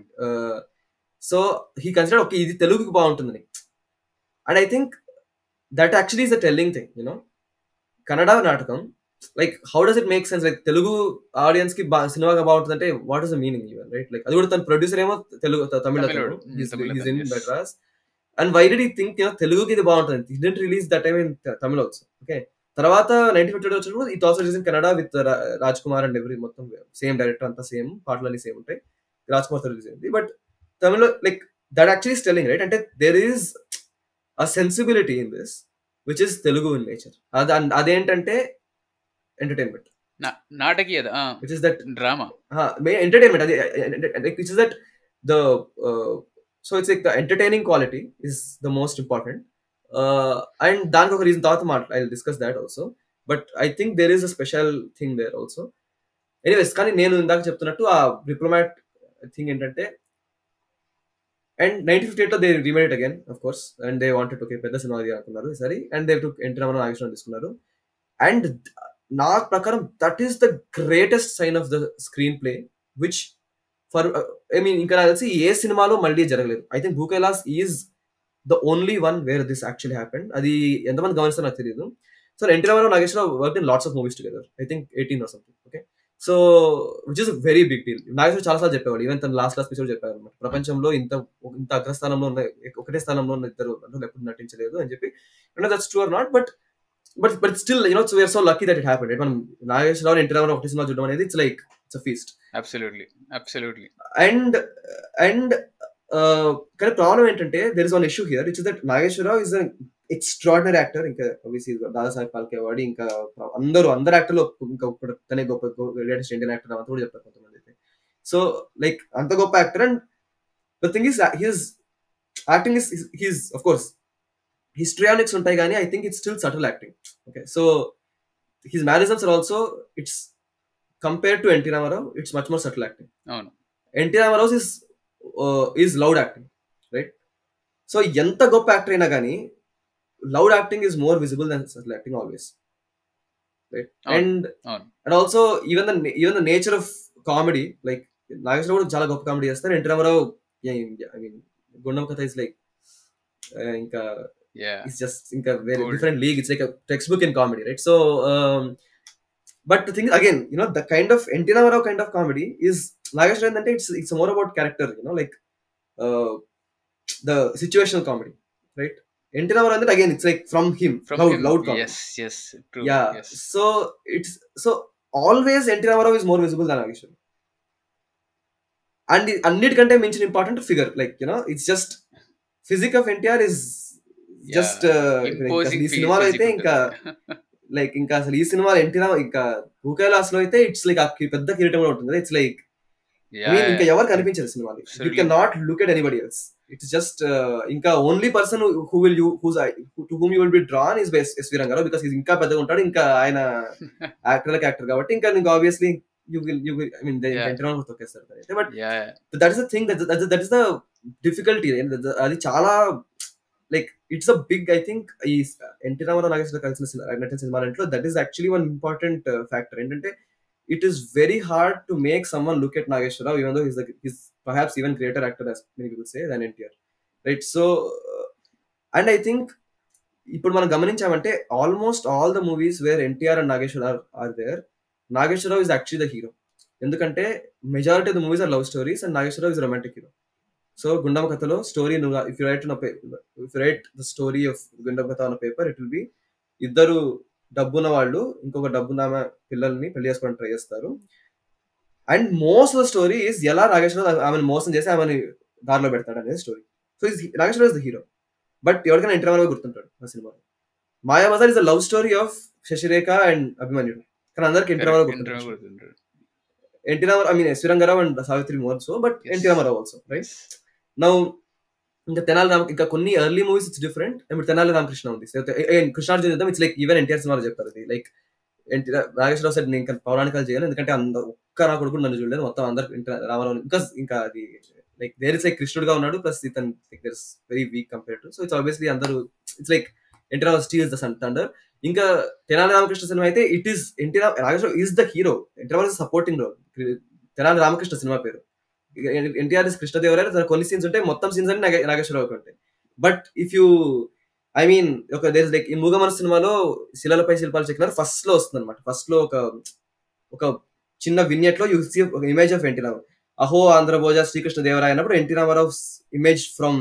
So he considered okay ఇది తెలుగుకి బాగుంటుందని. And I think that actually is a telling thing you know. Kannada నాటకం like how does it make sense like Telugu audience కి సినిమాగా బాగుంటుంది అంటే what is the meaning even right. Like అది కూడా తన ప్రొడ్యూసర్ ఏమో తెలుగు తమిళ బెట్రాస్. And why did he think you know Telugu ki baguntadi? He didn't release that time in Tamil also. Okay, tarvata nineteen fifty-eight vachadu it also released in Kannada with uh, Rajkumar and every mottham same director anta same partly same untai Rajkumar tho release ayindi. But Tamil like that actually is telling right, ante there is a sensibility in this which is Telugu in nature. Ad adentante entertainment na nataki ad ah which is that drama ha uh, entertainment adi like which is that the uh, so it's like the entertaining quality is the most important uh, and దానికి ఒక reason తర్వాత మాట I'll discuss that also but I think there is a special thing there also anyways. కానీ నేను ఇందాక చెప్తున్నట్టు ఆ diplomat thing ఏంటంటే అండ్ నైన్టీన్ ఫిఫ్టీ ఎయిట్లో they remade it again of course and they wanted okay పెద్ద సినిమా అనుకున్నారు ఈసారి అండ్ దే టు ఎంటర్ అవ్వడం ఆవిష్కరణ తీసుకున్నారు. అండ్ నా ప్రకారం that is the greatest sign of the screen play which for I mean ఇంకా నాకు తెలిసి ఏ సినిమాలో మళ్ళీ జరగలేదు. I think Bhookailas is the only one where this actually happened. అది ఎంతమంది గమనిస్తారో నాకు తెలియదు. So NT Rama Rao Nageswara work in lots of movies together I think eighteen or something okay. So which is very big deal. Nageswara చాలా సార్లు చెప్పేవాడు ఈవెన్ తన లాస్ట్ లాస్ట్ ఎపిసోడ్ చెప్పారు అనమాట ప్రపంచంలో ఇంత ఇంత అగ్రస్థానంలో ఉన్న ఒకటే స్థానంలో ఉన్న ఇద్దరు ఎప్పుడు నటించలేదు అని చెప్పి. అంటే that's true or not but but but still you know so we are so lucky that it happened right. మనం నాగేశ్వర రావు ఎన్టీ రామారావు ఒకటి సినిమా చూడడం అనేది it's like it's a feast. Absolutely, absolutely. And and uh, kind of problem ఏంటంటే there is one issue here which is that Nageshwar Rao is an extraordinary actor. ఇంకా obviously Dadasaheb Phalke award ఇంకా అందరూ అందరు యాక్టర్లు ఇంకా తనే గొప్ప latest Indian actor అంతా కూడా చెప్తారు కొంతమంది అయితే. సో లైక్ అంత గొప్ప actor and the thing is his acting is he's of course histrionics ఉంటాయి కానీ I think it's still subtle acting. Okay, so his mannerisms are also it's compared to N T Ramarao it's much more subtle acting. Oh no, N T Ramarao is uh, is loud acting right. So enta gop actor aina gaani loud acting is more visible than subtle acting always right. Oh, and oh. and also even the even the nature of comedy like Nageshwar Rao chala gop comedy chestar N T Ramarao yeah, I mean Gundam Katha is like uh, inka yeah it's just inka very Gold. different league. It's like a textbook in comedy right. So um but the thing again you know the kind of N T Ramarao kind of comedy is Nageshwar Rao it's it's more about character you know like uh, the situational comedy right. N T Ramarao and again it's like from him from loud, him. loud comedy yes yes true yeah yes. so it's so always N T Ramarao is more visible than Nageshwar Rao and the unnit content mentioned important figure like you know it's just physique of NTR is just ఈ సినిమాలో అయితే ఇంకా like ఇంకా అసలు ఈ cinema NT Ram ఇంకా భూకైలాస్ లో అయితే ఇట్స్ లైక్ పెద్ద కిరీటం కూడా ఉంటుంది కదా, ఇట్స్ లైక్ ఇంకా ఎవరు కనిపించారు cinema, you can not look at anybody else, it's just ఇంకా only person who will you whose to whom you will be drawn is SV Ranga Rao, because is ఇంకా పెద్దగా ఉంటాడు, ఇంకా ఆయన యాక్టర్ లైక్ యాక్టర్ కాబట్టి ఇంకా నీకు obviously you will you will I mean they yeah. internal to okay sir but yeah that is the thing that that, that is the difficulty adi chaala like it's a big I think is N T Rama Nagesha kalsina cinema cinema antlo that is actually one important uh, factor entante it is very hard to make someone look at Nagesha Rao even though he's the he's perhaps even greater actor as many people say than N T R, right? So uh, and I think ippudu manam gamaninchaamante almost all the movies where N T R and Nagesha Rao are there, Nagesha Rao is actually the hero endukante majority of the movies are love stories and Nagesha Rao is a romantic hero. So Gundam kathalo story if you write on a paper, if you write the story of Gundam katha on a paper it will be iddaru dabbuna vallu inkoka dabbunama pillalni pelli chesukoni try chestaru and most of the story is ela Nagesha Rao amani మోసం చేసి amani darlo పెడతాడు అనేది story. So Nagesha Rao is the hero but ఎవరికైనా ఇంటర్వ్యూలో గుర్తుంటాడు ఆ సినిమాలో. Maya Bazaar is a love story of Shashireka and Abhimanyu. కానీ అందరికి ఎన్టీ రామారావు గుర్తుంటారు, NT Rama Rao I mean SV Ranga Rao and Savitri Mohan so but NT Rama Rao also, right? Now ఇంకా తెనాలి రామ ఇంకా కొన్ని ఎర్లీ మూవీస్ ఇట్స్ డిఫరెంట్. ఇప్పుడు తెనాలి రామకృష్ణ ఉంది, కృష్ణార్జున చూద్దాం, ఇట్స్ లైక్ ఈవెన్ ఎన్టీఆర్ సినిమాలో చెప్తారు అది లైక్ ఎన్టీ నాగేశ్వర రావు సార్ నేను ఇంకా పౌరాణికాలు చేయాలి ఎందుకంటే అందరు ఒక్క నా కొడుకు నన్ను చూడలేదు మొత్తం అందరు ఎన్టీ రామారావు ఇంకా ఇంకా అది లైక్ దేర్ ఇస్ లైక్ కృష్ణుడుగా ఉన్నాడు ప్లస్ ఇతను there is very weak compare to so it's obviously అందరూ it's like NT Ramarao steals the thunder. ఇంకా తెనాలి రామకృష్ణ సినిమా అయితే it is NT Ram Nageswara Rao is the hero, NT Ramarao supporting role. Tenali Ramakrishna cinema పేరు NTR is కృష్ణదేవరాయలు, కొన్ని scenes ఉంటాయి మొత్తం సీన్స్ అన్ని నాగేశ్వర రావుకి ఉంటాయి. But if you I mean ఒక దేర్ ఇస్ లైక్ ఈ మూగ మనసు సినిమాలో శిలలపై శిల్పాలు చెక్కినారు ఫస్ట్ లో వస్తుంది అనమాట. ఫస్ట్ లో ఒక ఒక చిన్న విన్యట్ లో యూ సీ ఒక ఇమేజ్ ఆఫ్ ఎన్టీ రామారావు అహో ఆంధ్ర భోజ శ్రీకృష్ణ దేవరాయ అన్నప్పుడు NT Rama Rao image from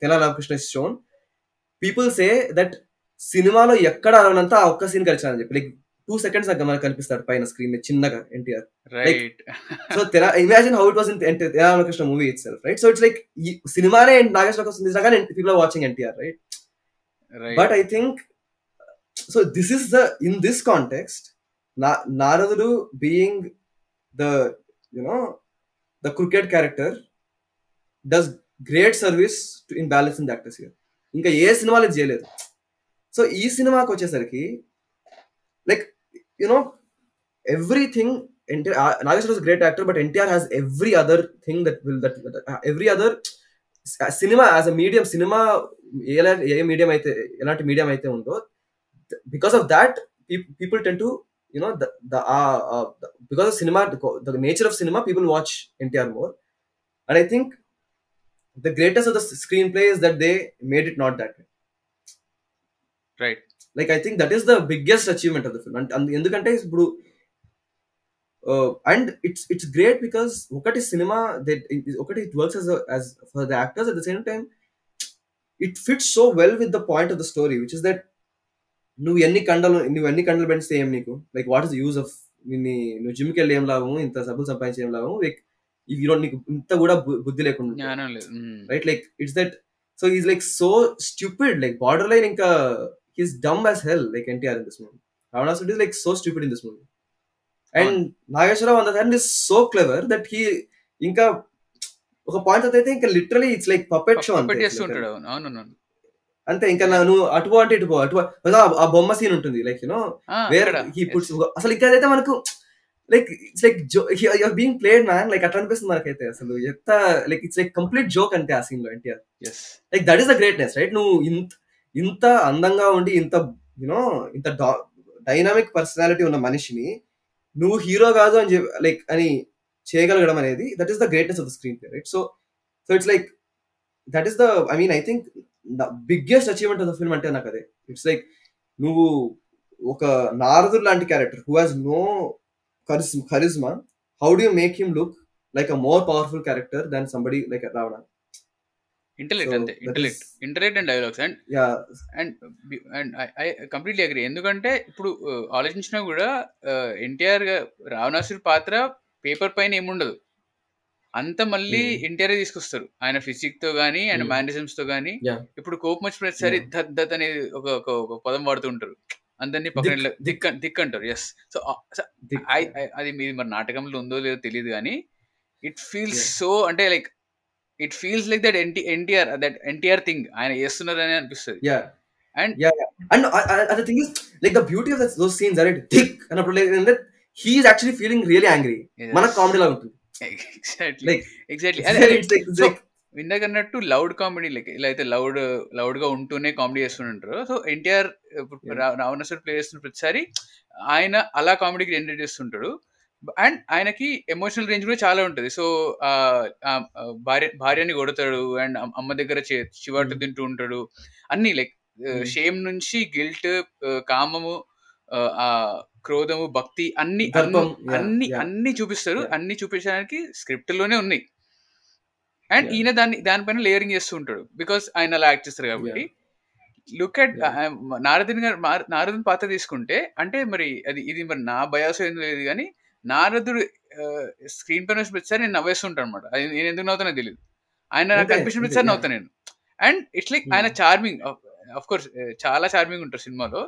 Tenali Ramakrishna is shown. People say that సినిమాలో ఎక్కడ అనంతా ఒక్క సీన్ కలిసానని చెప్పి లైక్ టూ సెకండ్స్ మనకు కనిపిస్తాడు పైన స్క్రీన్ చిన్నగా NTR, right? So imagine how it was in Tenali Ramakrishna movie itself, right? So it's like సినిమానే నాగేశ్వర కోసం తీసినా కానీ people are watching NTR, right? But I think so this is the in this context నారదుడు being the you know the cricket character does great service in balancing the actors here. ఇంకా ఏ సినిమాలో ఇది చేయలేదు. సో ఈ సినిమాకి వచ్చేసరికి like you know everything NTR Nageswara Rao great actor but NTR has every other thing that will that every other cinema as a medium cinema ఎలా ఏ మీడియం అయితే ఎలాంటి మీడియం అయితే ఉందో because of that people tend to you know because of cinema the nature of cinema people watch NTR more and I think the greatest of the screenplay is that they made it not that way, right? Like I think that is the biggest achievement of the film and endukante ipudu uh, and it's it's great because okati cinema that okati it works as a, as for the actors at the same time it fits so well with the point of the story which is that nu enni kandalu nu enni kandalu bend same niku like what is the use of ni nu gym ki ellem laavamu inta sabul sampadincheyam laavamu like if you don't need inta kuda buddhi lekunda jnanam ledhu, right? Like it's that so he's like so stupid like borderline inka he's dumb as hell like N T R in this movie. Ravanasud is like so stupid in this movie and Nagesha Rao on the hand is so clever that he inka oka point athaithe inka literally it's like puppet show ante puppet chestunadu avunu avunu ante inka nu atu po ante itu po atu aa bomma scene untundi like you know where he puts asalu inka adaithe manaku like it's like jo- you're being played man like atlan best markete asalu etta like it's like complete joke ante aa scene lo N T R. Yes, like that is the greatness, right? Nu inta inta andanga undi inta you know inta dynamic personality unna manishini nu hero gaadu ani like ani cheyagalagam anedi that is the greatness of the screenplay, right? So so it's like that is the I mean I think the biggest achievement of the film ante nakade it's like nu oka Naradul laanti character who has no charisma, charisma how do you make him look like a more powerful character than somebody like Ravana? Intellect so, and intellect is... intellect and dialogues and yeah and and i, I completely agree endukante ipudu alochinichina kuda N T R Ravanasur patra paper paina em undadu అంత మళ్ళీ ఎన్టీఆర్ తీసుకొస్తారు ఆయన physique తో గానీ ఆయన mannerisms తో గానీ. ఇప్పుడు కోపం వచ్చి ప్రతిసారి దత్ దత్ అనేది ఒక ఒక పదం వాడుతూ ఉంటారు, అందరినీ పక్కన దిక్ దిక్ అంటారు. ఎస్, సో అది మీ మరి నాటకంలో ఉందో లేదో తెలియదు కానీ ఇట్ ఫీల్స్ సో, అంటే like it feels like that NTR that NTR thing ఆయన చేస్తున్నారని అనిపిస్తుంది. And yeah, yeah. And uh, uh, the thing is, like, the beauty of that, those scenes are it thick and apparently that he is actually feeling really angry. Mana comedy la untundi. Exactly. Like exactly. And it's like so vindaganattu loud comedy like ila ite loud loud ga untune comedy chestunnaro. So N T R Ravana sir play chestunna prachari aina ala comedy ki rendered chestuntadu. And ఆయనకి emotional range కూడా చాలా ఉంటుంది. So భార్య భార్యని కొడతాడు and అమ్మ దగ్గర చివాట్లు తింటూ ఉంటాడు. అన్ని లైక్ షేమ్ నుంచి గిల్ట్, కామము, క్రోధము, భక్తి అన్ని అన్ని అన్ని చూపిస్తారు. అన్ని చూపించడానికి స్క్రిప్ట్ లోనే ఉన్నాయి. అండ్ ఈయన దాన్ని దానిపైన లేయరింగ్ చేస్తూ ఉంటాడు బికాస్ ఆయన అలా యాక్ట్ చేస్తారు కాబట్టి. లుక్ అట్ నారదుని గారు, నారదుని పాత్ర తీసుకుంటే అంటే మరి అది ఇది మరి నా బయాస్ ఏం లేదు కానీ నారదుడు స్క్రీన్ పైన వచ్చి నేను నవ్వేస్తుంటాను అనమాట. అది నేను ఎందుకు నవ్వుతానో తెలియదు, ఆయన నాకు కనిపించిన ప్రతిసారి నవ్వుతాను నేను. అండ్ ఇట్స్ లైక్ ఆయన చార్మింగ్, ఆఫ్ కోర్స్ చాలా చార్మింగ్ ఉంటారు సినిమాలో.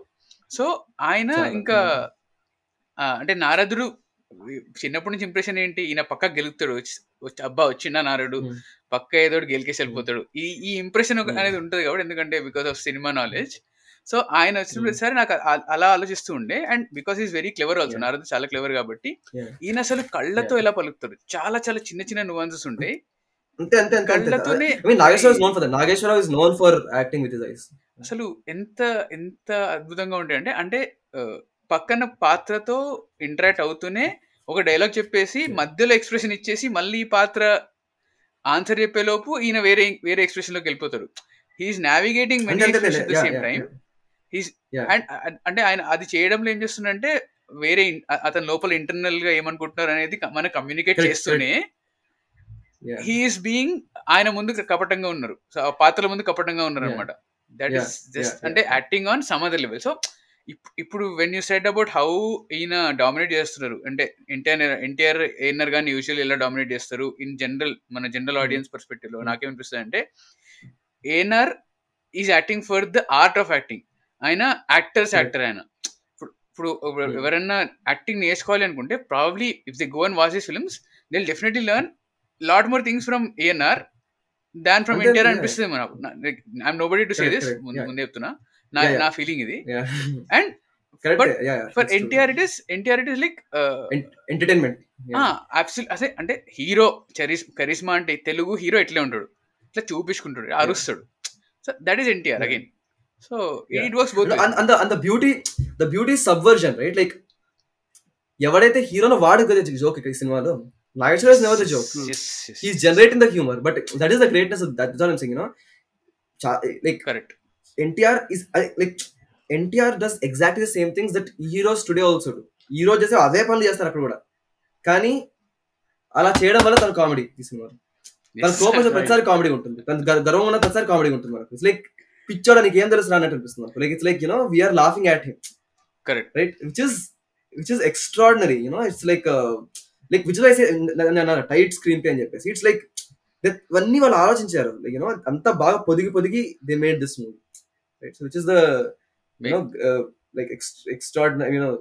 సో ఆయన ఇంకా అంటే నారదుడు చిన్నప్పటి నుంచి ఇంప్రెషన్ ఏంటి, ఈయన పక్క గెలుగుతాడు, అబ్బా వచ్చిన నారదుడు పక్క ఏదో గెలికేసి వెళ్ళిపోతాడు, ఈ ఈ ఇంప్రెషన్ అనేది ఉంటుంది కాబట్టి, ఎందుకంటే because of cinema knowledge. So ఆయన వచ్చిన ప్రతిసారి నాకు అలా ఆలోచిస్తూ ఉండే. And because is very clever also, నారదుడు చాలా క్లెవర్ కాబట్టి ఈయన అసలు కళ్ళతో ఎలా పలుకుతాడు, చాలా చాలా చిన్న చిన్న న్యూయాన్సెస్ ఉంటాయి. అంతే అంతే కళ్ళతోనే అసలు ఎంత ఎంత అద్భుతంగా ఉంటాయంటే, అంటే పక్కన పాత్రతో ఇంటరాక్ట్ అవుతూనే ఒక డైలాగ్ చెప్పేసి మధ్యలో ఎక్స్ప్రెషన్ ఇచ్చేసి మళ్ళీ ఈ పాత్ర ఆన్సర్ చెప్పేలోపు ఈయన వేరే వేరే ఎక్స్ప్రెషన్లోకి వెళ్ళిపోతారు. He's navigating many expressions at the same time. He's and అంటే ఆయన అది చేయడంలో ఏం చేస్తుందంటే వేరే అతని లోపల ఇంటర్నల్ గా ఏమనుకుంటున్నారు అనేది మనం కమ్యూనికేట్ చేస్తూనే హీఈస్ బీయింగ్, ఆయన ముందు కపటంగా ఉన్నారు, పాత్రల ముందు కపటంగా ఉన్నారు అనమాట. That yeah, is just yeah, and yeah. acting on some other level. So ఇప్పుడు when you said about how ఈయన డామినేట్ చేస్తున్నారు అంటే ఎన్టీఆర్ ఎన్టీఆర్ ఎన్ఆర్ గాని యూజువల్ ఇలా డామినేట్ చేస్తారు ఇన్ జనరల్ మన జనరల్ ఆడియన్స్ పర్స్పెక్టివ్ లో. నాకేమనిపిస్తుంది అంటే ANR is acting for the art of acting. ఆయన యాక్టర్స్ యాక్టర్. ఆయన ఇప్పుడు ఇప్పుడు ఎవరైనా యాక్టింగ్ నేర్చుకోవాలి అనుకుంటే probably if they go and watch his films they will definitely learn lot more things from ANR than from NTR అనిపిస్తుంది మనకు. I'm nobody to say this, ముందు చెప్తున్నా, నా నా ఫీలింగ్ ఇది. And but for NTR it is NTR it is like entertainment absolute. అసలు అంటే hero Karizma అంటే తెలుగు హీరో ఎట్లే ఉంటాడు, ఇట్లా చూపించుకుంటాడు, అరుస్తాడు. So that is NTR again. So it works both. And the beauty the beauty subversion right. Like ఎవడైతే హీరోను వాడు కదా జోక్ ఇక్కడ సినిమాలో, Nageswar is never the joke. Yes, yes. He is generating the humor, but that is the greatness of that. That's what I'm saying, you know. Like correct. N T R is like N T R does exactly the same things that heroes today also do. Hero jaise adhe panlu chestar akku kuda. Kani ala cheyadam valla tan comedy isinaru. Tan kopacha pratisari comedy untundi. Tan garvam unna pratisari comedy untundi manaku. It's like pichodaniki em telusu ranatu anpistundi. Like it's like, you know, we are laughing at him. Correct. Right? Which is which is extraordinary, you know. It's like a like which is why I say tight screenplay ani cheppesi it's like that vanni vallu aarochincharu like you know anta baga podigi podigi they made this movie right so which is the you know uh, like ext- extraordinary you know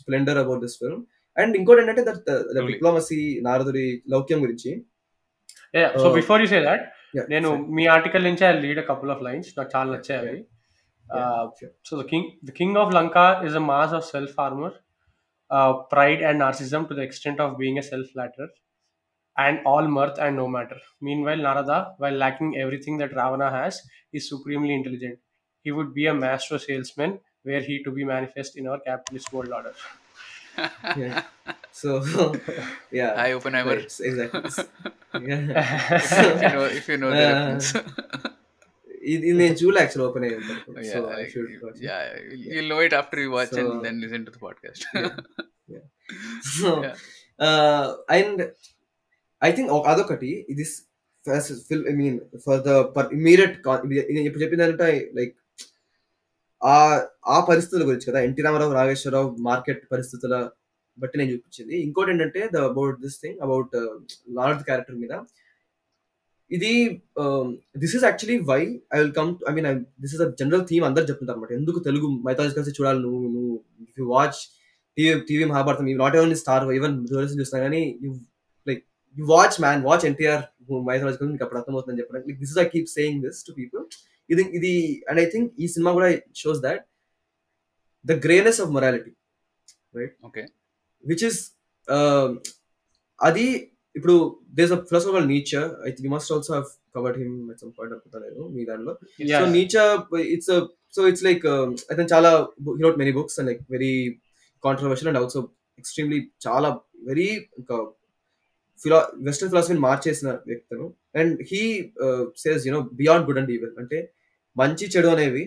splendor about this film and inkote entante that the, the really? diplomacy naruduri laukyam gurinchi yeah so uh, before you say that nenu mee article nunchi I read a couple of lines that chaala nachayi avi so the king the king of Lanka is a mass of self armor Uh, pride and narcissism to the extent of being a self-flatterer and all mirth and no matter. Meanwhile, Narada, while lacking everything that Ravana has, is supremely intelligent. He would be a master salesman where he to be manifest in our capitalist world order. yeah. So, yeah. Hi, Oppenheimer. Right, exactly. Yeah. so, if you know, if you know uh, the reference. In a jewel actually Oppenheimer. Oh, yeah, so I should watch yeah, it. Yeah, you'll know it after you watch so, and then listen to the podcast. yeah, yeah. So, yeah. Uh, and I think adokati this first film, I mean, for the for immediate, ఇప్పుడు చెప్పిందంటే like ఆ ఆ పరిస్థితుల గురించి కదా, NT Ramarao Nageswararao market పరిస్థితుల బట్టి నేను చూపించింది. ఇంకోటి ఏంటంటే the about this thing about lord character మీద, ఇది this is actually why I will come I mean this is a general theme అందరు చెప్తుంటారు అనమాట. ఎందుకు తెలుగు మైథాలజికల్స్ చూడాలి నువ్వు నువ్వు you watch TV TV Mahabharatam, not only star even చూస్తాను కానీ you like you watch man watch NTR mythologicals మీకు అప్పుడు అర్థమవుతుందని చెప్పడం. Like this is I keep saying this to people. ఇది ఇది అండ్ ఐ థింక్ ఈ సినిమా కూడా shows that the greyness of morality, right? Okay, which is అది ఇప్పుడు does a first of all Nietzsche, I think you must also have covered him at some point అనుకుంటా నేను మీ దాంట్లో. So Nietzsche it's so it's like I think చాలా he wrote many books and like very controversial and also extremely చాలా very ఫిలా western ఫిలాసఫీని మార్చేసిన వ్యక్తులు. And he says you know beyond good and evil, అంటే మంచి చెడు అనేవి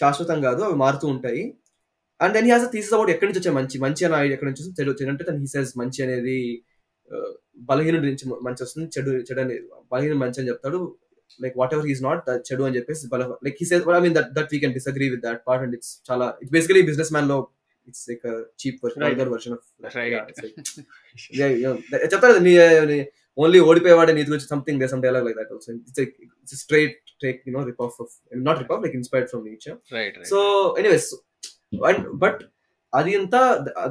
శాశ్వతం కాదు, అవి మారుతూ ఉంటాయి. And then he has a thesis about ఎక్కడి నుంచి వచ్చే మంచి, మంచి అని ఎక్కడి నుంచి వస్తుంది, చెడు వచ్చేది అంటే దాని హీ సేస్ మంచి అనేది బలహీనుడి నుంచి మంచి వస్తుంది, చెడు చెడు అనేది బలహీన మంచి అని చెప్తాడు. Like whatever is not చెడు అని చెప్పేసి బల like he says I mean that that we can disagree with that part. And it's చాలా ఇట్స్ బేసికలీ బిజినెస్ మ్యాన్ లో it's like cheap version of చెప్తారు ఓన్లీ ఓడిపోయేవాడే నీతి గురించి something there some dialogue like that also. It's like it's straight take you know rip off not rip off like inspired from nature, right? So anyways and but adi anta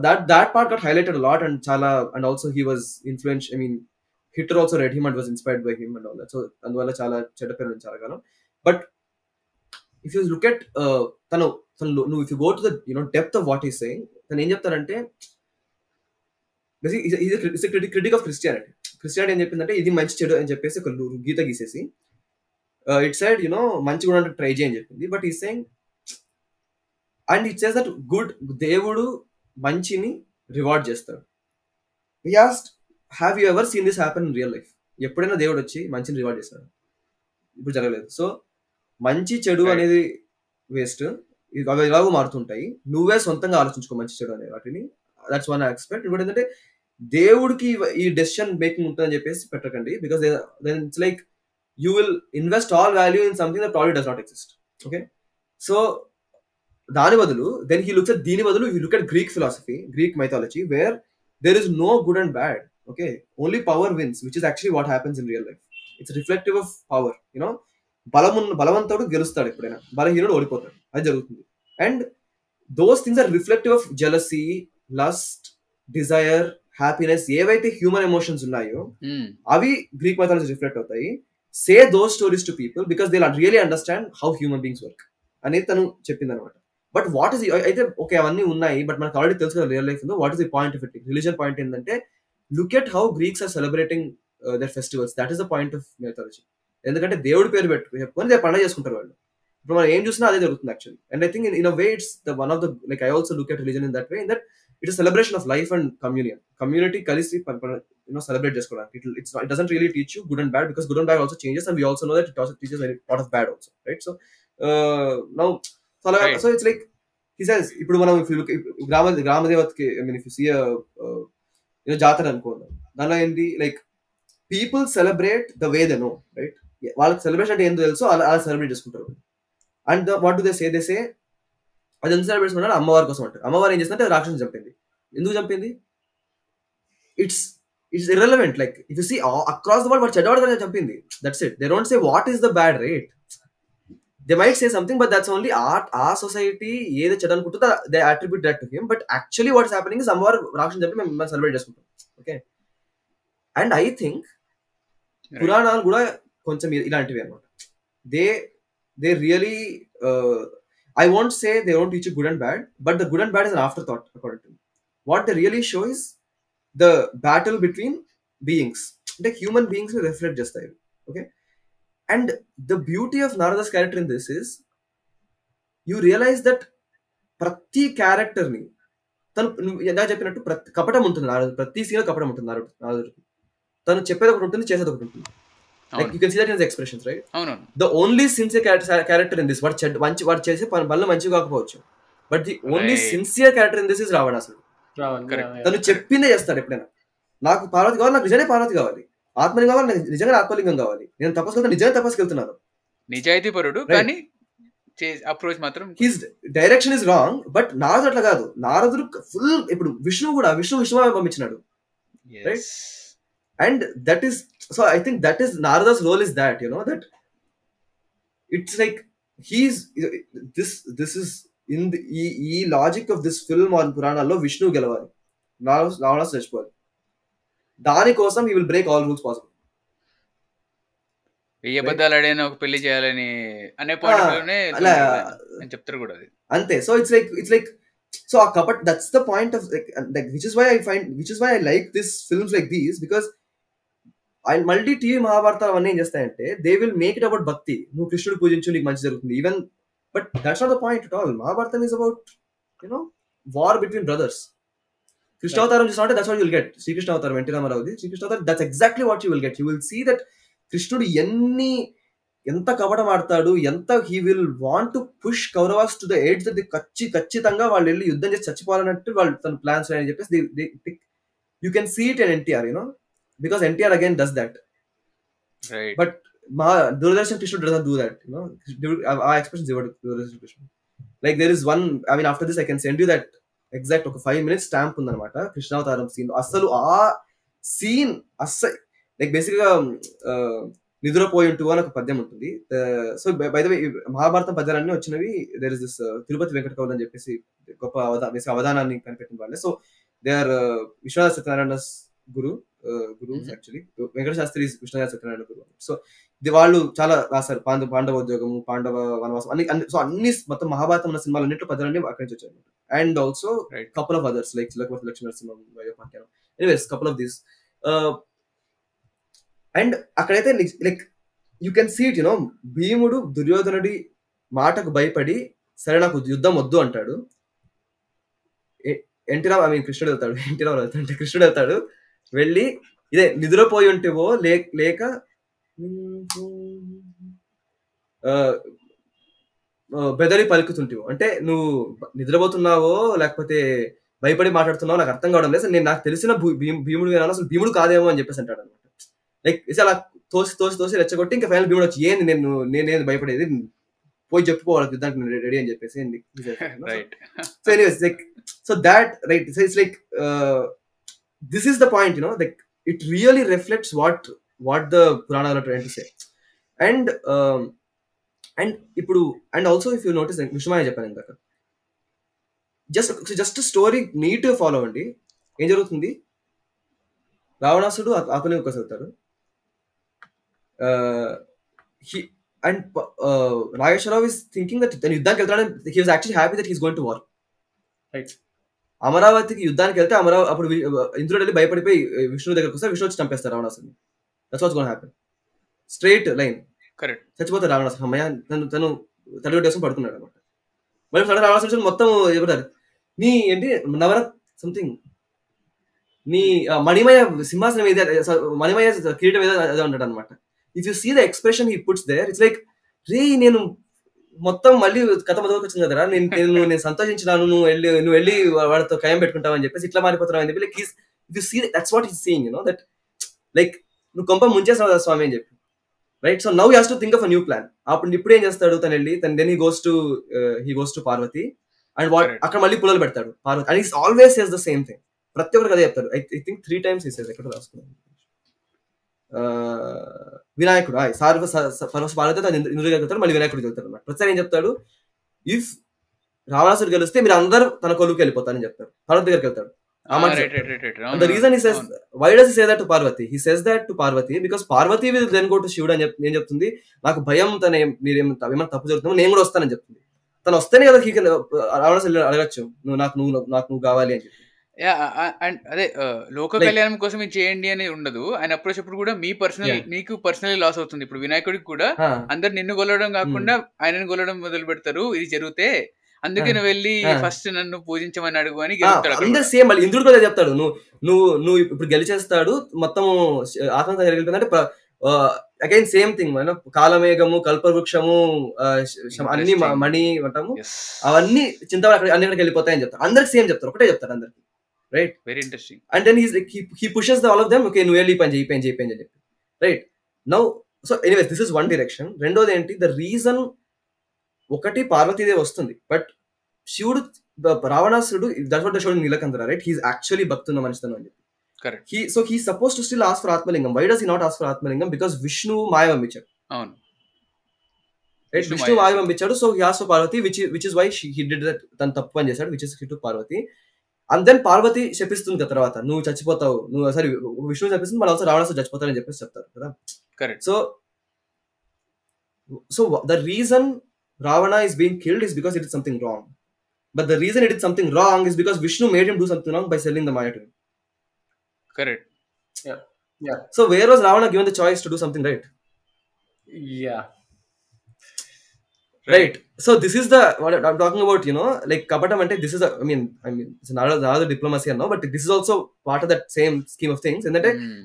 that that part got highlighted a lot and chala and also he was influenced, I mean Hitler also read him and was inspired by him and all that, so andvala chala cheda peru nunchi alagalam. But if you look at uh, tanu tanu no, if you go to the you know depth of what he's saying, tanu em cheptarante basically he is a critic of Christianity. Christianity em cheppindante idi manchi chedu ani cheppesi oka geeta gisesi it said you know manchi gudante try cheyani cheppindi, but he's saying and it says that good devudu manchini reward chestaru. He asked, have you ever seen this happen in real life? Eppudaina devudu vachi manchini reward chestadu, ippudu jaragaledu. So manchi chedu anedi waste, ivaga ilagu maartuntayi, nuvve sontanga aalochinchuko manchi chedu ane vatini. That's one aspect. Inkodu endante devudiki ee decision making untadani cheppesi pettakandi, because then it's like you will invest all value in something that probably does not exist. Okay, so దాని బదులు then he looks at దీని బదులు you look at Greek philosophy, Greek mythology, where there is no good and bad. Okay, only power wins, which is actually what happens in real life. It's reflective of power, you know బలం బలవంతుడు గెలుస్తాడు, ఎప్పుడైనా బలహీనుడు ఓడిపోతాడు, అది జరుగుతుంది. And those things are reflective of jealousy, lust, desire, happiness, ఏవైతే human emotions ఉన్నాయో అవి గ్రీక్ మైథాలజీ రిఫ్లెక్ట్ అవుతాయి. Say those stories to people because they will really understand how human beings work అనేది తను చెప్పింది అనమాట. బట్ వాట్ ఇస్ అయితే okay అవన్నీ ఉన్నాయి, బట్ మనకు ఆల్రెడీ తెలుసు కదా రియల్ లైఫ్ ఉందో. What is the point of it? Religion point ఏంటంటే look at how Greeks are celebrating their festivals, that is the point of mythology. ఎందుకంటే దేవుడి పేరు పెట్టుకుని చెప్పుకొని పండుగ చేసుకుంటారు వాళ్ళు. ఇప్పుడు మనం ఏం చూసినా అదే జరుగుతుంది actually. And I think in a way it's the one of the like I also look at religion in that way, in that it's celebration of life and communion, community కలిసి యూనో సెలబ్రేట్ చేసుకోవడానికి. It it's it doesn't really teach you good and bad, because good and bad also changes and we also know that it also teaches lot of bad also, right? So now So, right. so it's like he says ipudu manam if you look grama grama devatki I mean if you see a uh, you know jatara anukoda dala endi like people celebrate the way they know, right? Vala celebration ante endo teluso ala celebrate chestuntaru. And the, what do they say? They say adhen celebrate chestunnaru amma var kosam antaru. Amma var em chestante rakshasini champindi. Enduku champindi? It's it's irrelevant. Like if you see all, across the world what chedavadu kada champindi, that's it. They don't say what is the bad, right? They might say something, but that's only art our society yeda chad anukunta they attribute that to him, but actually what's happening is somewhere rakshan jappi mem celebrate chestunnam. Okay, and I think puranalu kuda koncham ilantivi anamata. They they really uh, I won't say they don't teach you good and bad, but the good and bad is an afterthought according to me. What they really show is the battle between beings, like human beings will reflect just that. Okay, and the beauty of Narada's character in this is you realize that prati character ni tanu eda cheppinattu kapatam untundi Narada, prati scene lo kapatam untundi Narada. Narada tanu cheppeda okati untundi, cheseda okati untundi. Like you can see that in his expressions, right? Avunu. The only sincere character in this, what manchi what chese ballu manchi gaakapochu, but the only right. sincere character in this is Ravanasuru. Ravan, correct. Tanu cheppinde chestadu eppudaina. Naaku Parvati kavali, naaku nijane Parvati kavali, ఆత్మలింగం కావాలి, నిజంగా ఆత్మలింగం కావాలి, నేను తపస్సు వెళ్తాను, నిజంగా తపస్సుకి వెళ్తున్నాను, నిజాయితీ పరుడు, కానీ అప్రోచ్ మాత్రం his direction is wrong. But నారదుడు అట్లా కాదు, నారదుడు ఫుల్. ఇప్పుడు విష్ణువు కూడా విష్ణు విష్ణువే పంపించినాడు, right? And that is, so I think that is Narada's role is that, you know, that it's like he's this this is in ఈ ఈ logic of this film are పురాణాల్లో విష్ణువు గెలవాలి, రావణాసు చచ్చిపోవాలి. దానికోసం he will break all rules possible. వెయ్యి అబద్ధాలు ఆడైనా ఒక పెళ్లి చేయాలని అనే పాయింట్ చెప్తారు కూడా, అది అంతే. So it's like it's like so ఆ కపట్, that's the point of like like which is why I find which is why I like this films like these, because I multi TV మహాభారతాలు అవన్నీ ఏం చేస్తాయంటే they will make it about bhakti. నువ్వు కృష్ణుడు పూజించు నీకు మంచి జరుగుతుంది, even but that's not the point at all. Mahabharatam is about you know war between brothers. Krishnavataram చూసినట్టే that's what you will get. Srikrishna అవతారం ఎన్టీ రామారావుది, శ్రీకృష్ణ అవతారం that's exactly what you will get. You will see that కృష్ణుడు ఎన్ని ఎంత కపటం ఆడతాడు, ఎంత he will want to push Kauravas to the edge that the ఖచ్చి ఖచ్చితంగా వాళ్ళు వెళ్ళి యుద్ధం చేసి చచ్చిపోవాలన్నట్టు వాళ్ళు తన ప్లాన్స్ అని చెప్పేసి they think. You can see it in NTR, you know, because NTR again does that. But మా దూరదర్శన్ కృష్ణుడు డజంట్ డూ దట్, యూనో. ఆ ఎక్స్ప్రెషన్ ఇవ్వడు దూరదర్శన్ కృష్ణుడు. Like there is one, I mean after this I can send you that exact ఒక five minutes stamp ఉందనమాట Krishnavataram scene. అస్సలు ఆ scene అస్సలు లైక్ బేసిక్గా నిద్రపోయి ఉంటూ అని ఒక పద్యం ఉంటుంది. So by the way Mahabharatam పద్యాలన్నీ వచ్చినవి, there is this Tirupati Venkata కవులు అని చెప్పేసి గొప్ప అవధాన అవధానాన్ని కనిపెట్టిన వాళ్ళే. So they are Viswanatha Satyanarayana guru guru actually Venkata Sastri Viswanatha Satyanarayana guru. So వాళ్ళు చాలా రాశారు, పాండవ పాండవ ఉద్యోగము, పాండవ వనవాసం అన్ని అన్ని సో అన్ని మొత్తం మహాభారతం ఉన్న సినిమాలు అన్నింటిలో పద్యాలన్నీ అక్కడి నుంచి వచ్చాయి. And also couple of others like Tilakavati Lakshminarasimham, వయోపాఖ్యానం, anyways couple of these. And అక్కడైతే like you can see it, you know, భీముడు దుర్యోధనుడి మాటకు భయపడి సరే నాకు యుద్ధం వద్దు అంటాడు. ఎన్టీ రావు ఐ మీన్ కృష్ణుడు వెళ్తాడు, ఎన్టీ రావు వెళ్తాడు అంటే కృష్ణుడు వెళ్తాడు, వెళ్ళి ఇదే నిద్రపోయి ఉంటేవో లేక బెదరి పలుకుతుంటేవో, అంటే నువ్వు నిద్రపోతున్నావో లేకపోతే భయపడి మాట్లాడుతున్నావో నాకు అర్థం కావడం లేదు, నేను నాకు తెలిసిన భీముడు వినాలి, అసలు భీముడు కాదేమో అని చెప్పేసి అంటాడు అనమాట. లైక్ ఇట్స్ అలా తోసి తోసి తోసి రెచ్చగొట్టి ఇంకా ఫైనల్ భీముడు వచ్చి ఏంది నేను నేనేది భయపడేది, పోయి చెప్పుకోవాలి యుద్ధానికి రెడీ అని చెప్పేసి. So anyways like so that right it's like this is the point, you know, like it really reflects what what the పురాణాలు are trying to say. And and ఇప్పుడు and also if you notice Vishnumaya చెప్పాను ఇందాక, just just story నీట్గా follow అవ్వండి. ఏం జరుగుతుంది, రావణాసుడు ఆకుని ఒక్కసారి and Nageswararao is thinking that తను యుద్ధానికి వెళ్తాడని, he was actually happy that he's going to war, right? అమరావతికి యుద్ధానికి వెళ్తే అమరావతి అప్పుడు ఇంద్రుడు వెళ్ళి భయపడిపోయి విష్ణువు దగ్గరకు వస్తారు, విష్ణు వచ్చి చంపేస్తారు రావణాసుని. That's what's going to happen, straight line, correct? చచ్చిపోతాడు రావణాసుని, అమ్మయ్య తను తను తడిగొట్టు వేసుకుని పడుకున్నాడు అనమాట. మళ్ళీ సడన్ రావణాసుని మొత్తం చెబుతారు, నీ ఏంటి నవరత్ సంథింగ్, నీ మణిమయ సింహాసనం ఏదో, మణిమయ కిరీటం ఏదో అదే ఉంటాడు అనమాట. If you see the expression he puts there, it's like రే నేను మొత్తం మళ్ళీ కథ మొదలుకి వచ్చింది కదరా, నేను నేను నేను సంతోషించినాను, నువ్వు వెళ్ళి నువ్వు వెళ్ళి వాడితో ఖాయం పెట్టుకుంటావు అని చెప్పేసి ఇట్లా మారిపోతున్నావు అని చెప్పి, like he's if you see that's what he's seeing, you know, that like నువ్వు కొంప ముంచేసావు కదా స్వామి అని చెప్పి, right? So now you has to think of a new plan. అప్పుడు ఇప్పుడు ఏం చేస్తాడు, తను వెళ్ళి తను then he goes to he goes to Parvati and అక్కడ మళ్ళీ పుల్లలు పెడతాడు Parvati. And he's always says the same thing, ప్రతి ఒక్కరికి అదే చెప్తారు. I think three times he says, ఎక్కడ రాసుకున్నాను, వినాయకుడు సార్వ సర్వస్ పార్వతి ఇంద్రుడిగా చెప్తాడు, మళ్ళీ వినాయకుడు చెప్తాడు అనమాట. ప్రతిసారి ఏం చెప్తాడు, ఇఫ్ రావణాసుడు గెలిస్తే మీరు అందరూ తన కొలువుకి వెళ్ళిపోతారని చెప్తాడు, పార్వతి దగ్గరికి వెళ్తాడు. The reason he says, why does he say that to Parvati, he says that to Parvati because Parvati will then go to శివుడు అని నేను చెప్తుంది, నాకు భయం తన మీరేమో ఏమైనా తప్పు జరుగుతుందో నేను కూడా వస్తానని చెప్తుంది. తను వస్తేనే కదా హీ కెన్ రావణాసుడు అడగచ్చు, నువ్వు నాకు నువ్వు నాకు నువ్వు కావాలి అని చెప్పి. అదే లోక కళ్యాణం కోసం ఇది చేయండి అని ఉండదు ఆయన అప్రోచ్. అప్పుడు కూడా మీ పర్సనల్ మీకు పర్సనల్ లాస్ అవుతుంది. ఇప్పుడు వినాయకుడికి కూడా అందరు నిన్ను గొలవడం కాకుండా ఆయనను గొలవడం మొదలు పెడతారు, ఇది జరిగితే అందుకే నువ్వు వెళ్ళి ఫస్ట్ నన్ను పూజించమని అడుగు అని అందరు సేమ్. మళ్ళీ ఇంద్రుడు కూడా చెప్తాడు, నువ్వు నువ్వు నువ్వు ఇప్పుడు గెలిచేస్తాడు మొత్తం ఆత్మహత్య జరిగిపోయిందంటే అగైన్ సేమ్ థింగ్. మనం కాలమేఘము, కల్పవృక్షము, అన్ని మణి అంటాము, అవన్నీ చింతవాడ అన్ని అక్కడికి వెళ్ళిపోతాయని చెప్తారు. అందరికి సేమ్ చెప్తారు, ఒకటే చెప్తారు అందరికి, right? Very interesting. And then he's like he, he pushes the, all of them, okay nu eli panji panji panji right now. So anyways, this is one direction. Rendo enti the reason ఒకటి పార్వతీదేవి వస్తుంది, but శివుడు రావణాసురుడు that what the show in Neelakantha, right, he's actually భక్తున్న మనిషితను అని చెప్పి. Correct. He so he's supposed to still ask for Atmalingam. Why does he not ask for Atmalingam? Because Vishnu Maya Vambichadu. Avunu. Right? Vishnu Maya Vambichadu, so he asked for Parvati, which is which is why she, he did that tan tappu ani chesadu, which is he took Parvati. And then Parvati chepistundi tarvata nu chachipotavu nu sorry Vishnu chepistundi mala avasara Ravanasa chachipotarani cheppesi cheptaru kada. Correct. So so the reason Ravana is being killed is because it did something wrong. But the reason it did something wrong is because Vishnu made him do something wrong by selling the Maya to him. Correct. Yeah. Yeah. So where was Ravana given the choice to do something right? Yeah. Right. Right. So this is the what I'm talking about, you know, like kapatam ante this is a, I mean, I mean, it's another another diplomacy and no, but this is also part of that same scheme of things. And that mm.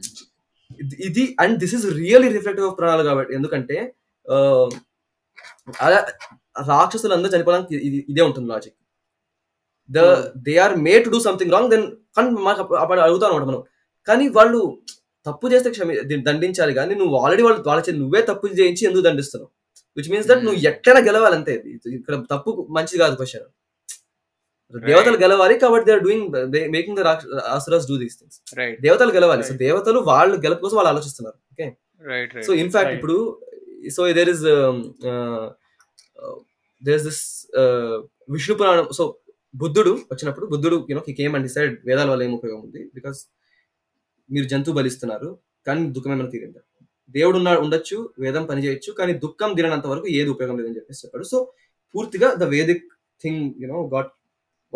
idi and this is really reflective of Pranala Gavad. Endukante uh, ala రాక్షసులందరూ చనిపోవడానికి ఇది ఇదే ఉంటుంది logic. The they are made to do something wrong then కానీ మనకు అప్పుడు అడుగుతాం అనమాట మనం, కానీ వాళ్ళు తప్పు చేస్తే క్షమి దండించాలి, కానీ నువ్వు ఆల్రెడీ వాళ్ళు వాళ్ళ నువ్వే తప్పు చేయించి ఎందుకు దండిస్తున్నావు, విచ్ మీన్స్ దట్ నువ్వు ఎట్లా గెలవాలి అంతే. ఇక్కడ తప్పు మంచిది కాదు క్వశ్చన్, దేవతలు గెలవాలి కాబట్టి they are doing they making the asuras do these things. దేవతలు గెలవాలి, సో దేవతలు వాళ్ళు గెలుపు కోసం వాళ్ళు ఆలోచిస్తున్నారు. ఓకే, సో ఇన్ఫాక్ట్ ఇప్పుడు so there is Uh, there's this uh, Vishnu Puranam. So బుద్ధుడు వచ్చినప్పుడు బుద్ధుడు you know he came and he said వేదాల వల్ల ఏం ఉపయోగం ఉంది, బికాస్ మీరు జంతువు బలిస్తున్నారు కానీ దుఃఖం ఏమైనా తీరిందా, దేవుడు ఉన్న ఉండొచ్చు వేదం పనిచేయచ్చు కానీ దుఃఖం తీరనంత వరకు ఏది ఉపయోగం లేదని చెప్పేసి చెప్పాడు. సో పూర్తిగా the Vedic thing you know got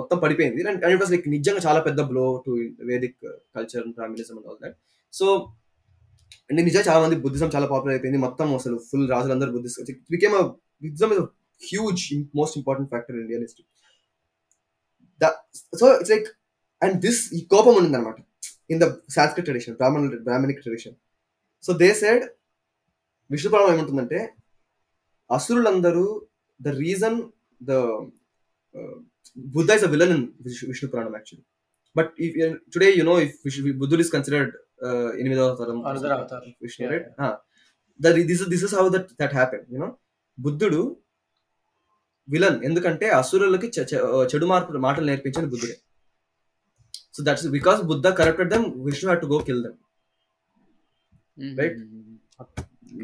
మొత్తం పడిపోయింది. అండ్ ఇట్ వాస్ లైక్ నిజంగా చాలా పెద్ద blow to Vedic culture and familism and all that. So and నిజంగా చాలా మంది బుద్ధిజం చాలా పాపులర్ అయిపోయింది మొత్తం, అసలు ఫుల్ రాజులందరూ Buddhist became a Buddhism is a huge, most important factor in Indian history. That, so it's like, and this kopam undi anamata in the Sanskrit tradition, Brahmanic, Brahmanic tradition. So they said, Vishnu Puranam em untundante, asurulandaru, the reason the uh, Buddha is a villain in Vishnu Puranam actually. But if uh, today you know if Buddha is considered uh, enemy of Ram, another avatar, Vishnu, right? Ha, yeah. That this is this is how that that happened, you know. బుద్ధుడు villain ఎందుకంటే అసురులకి చెడు మార్పు మాటలు నేర్పించింది బుద్ధుడే. So that's because Buddha corrupted them, Vishnu had to go kill them, right?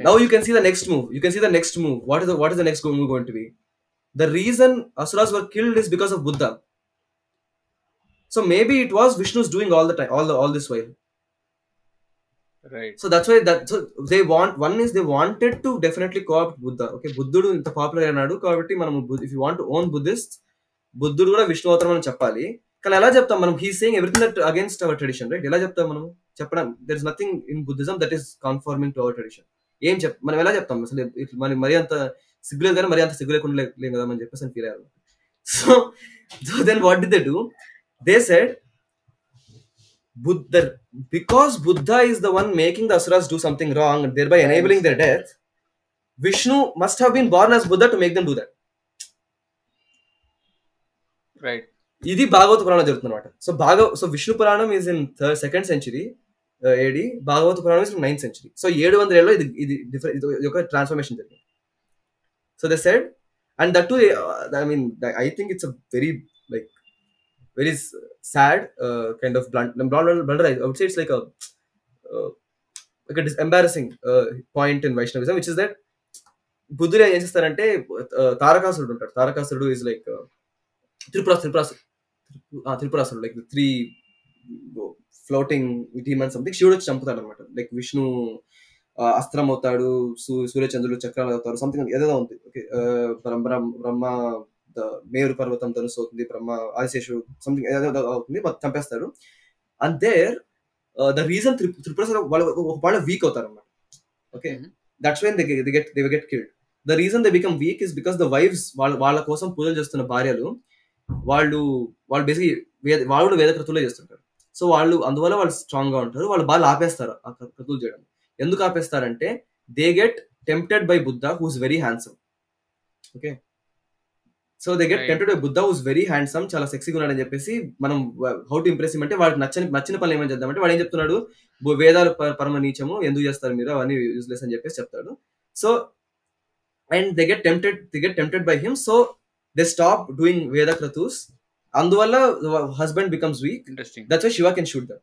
Now you can see the next move, you can see the next move, what is what is the next move going to be. The reason asuras were killed is because of Buddha. So maybe it was Vishnu's doing all the time all all this while. Right. So that's why that so they want one is they wanted to definitely co-opt Buddha. Okay, బుద్ధుడు ఇంత popular అయినాడు కాబట్టి మనం if you want to own Buddhists, బుద్ధుడు కూడా విష్ణు అవతారం అని చెప్పాలి. కానీ ఎలా చెప్తాం మనం? He saying everything that against our tradition, right? ఎలా చెప్తాం మనం? చెప్పడం there is nothing in Buddhism that is conforming to our tradition. ఏం చెప్ మనం ఎలా చెప్తాం అసలు? మనకి మరీ అంత సిగ్గు లేదు కానీ మరీ అంత సిగ్గు లేకుండా లేం కదా అని చెప్పేసి ఫీల్ అయ్యారు. So then what did they do? They said Buddha, because Buddha is the one making the asuras do something wrong and thereby enabling their death, Vishnu must have been born as Buddha to make them do that, right? Idi Bhagavata Purana jarutunnaru. So Bhagav so Vishnu Puranam is in third, second century uh, A D, Bhagavata Purana is from ninth century. So seven hundred lo idi idi different yoka transformation jarigindi. So they said, and that too uh, I mean I think it's a very like very sad uh, kind of blunt blunder, I would say it's like a uh, like a dis- embarrassing uh, point in Vaishnavism, which is that Buddha em chestarante Tarakasurudu untaru. Tarakasurudu is like uh, Tripura Tripurasur ah Tripurasur like the three floating demons something. Shivudu champutadu anamata, like Vishnu uh, astram avutadu, Surya Chandrudu chakralu avutadu, something edo undi. Okay, uh, Brahma Brahma Meru పర్వతం ధనుసు అవుతుంది, బ్రహ్మ ఆదిశేషుడు something అవుతుంది, చంపేస్తారు. And there the reason Tripurasura వాళ్ళు వాళ్ళు weak అవుతారు అన్నమాట. Okay, that's when they they get they will get killed. The reason they become weak is because the wives వాళ్ళ వాళ్ళ కోసం పూజలు చేస్తున్న భార్యలు వాళ్ళు వాళ్ళు బేసిక్ వాళ్ళు వేద కృతులే చేస్తుంటారు. సో వాళ్ళు అందువల్ల వాళ్ళు స్ట్రాంగ్ గా ఉంటారు, వాళ్ళు బాగా ఆపేస్తారు ఆ కృతులు చేయడం. ఎందుకు ఆపేస్తారంటే they get tempted by Buddha who is very handsome. Okay, so they get right. tempted by Buddha who is very handsome, chala sexy gunnadu ani cheppesi manam how to impress him ante vaadu nachani nachina palla em chedam ante vaadu em cheptunadu vedalu parama neechamu endu chestaru meeru avani useless ani cheppesi cheptadu. So and they get tempted they get tempted by him, so they stop doing Vedakratus. Anduvala, the husband becomes weak. Interesting. That's why Shiva can shoot them.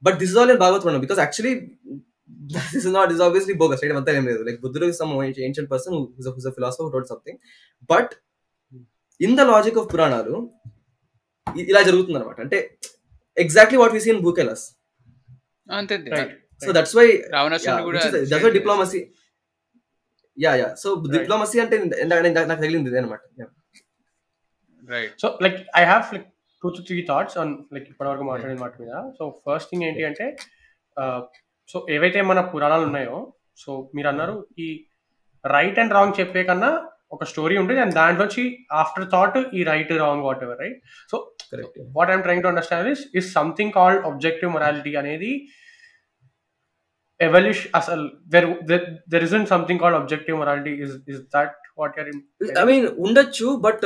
But this is all in Bhagavad Purana, because actually this is not, this is obviously bogus, right? Like Buddha is some ancient person who, who's, a, who's a philosopher who wrote something. But in the logic of Puranalu, ఇలా జరుగుతుంది అనమాట. అంటే exactly what we see in బుకెలస్. అంతే. So that's why రావణాసురుడు కూడా that's why diplomacy. Yeah yeah so diplomacy అంటే నాకు తెలియదు ఇదే అన్నమాట. Right. So like I have like two to three thoughts on like ఇప్పటివరకు మాట్లాడిన మాట మీద. సో ఫస్ట్ థింగ్ ఏంటి అంటే, సో ఏవైతే మన పురాణాలు ఉన్నాయో, సో మీరు అన్నారు ఈ రైట్ అండ్ రాంగ్ చెప్పే కన్నా ఒక స్టోరీ ఉంటుంది, అండ్ దాంట్లోంచి ఆఫ్టర్ థాట్ ఈ right wrong whatever, right? So what I'm trying to understand is is something called objective morality అనేది ఎవల్యూషన్. అసలు there there isn't something called objective morality. Is is that what you are I mean? ఉండొచ్చు, but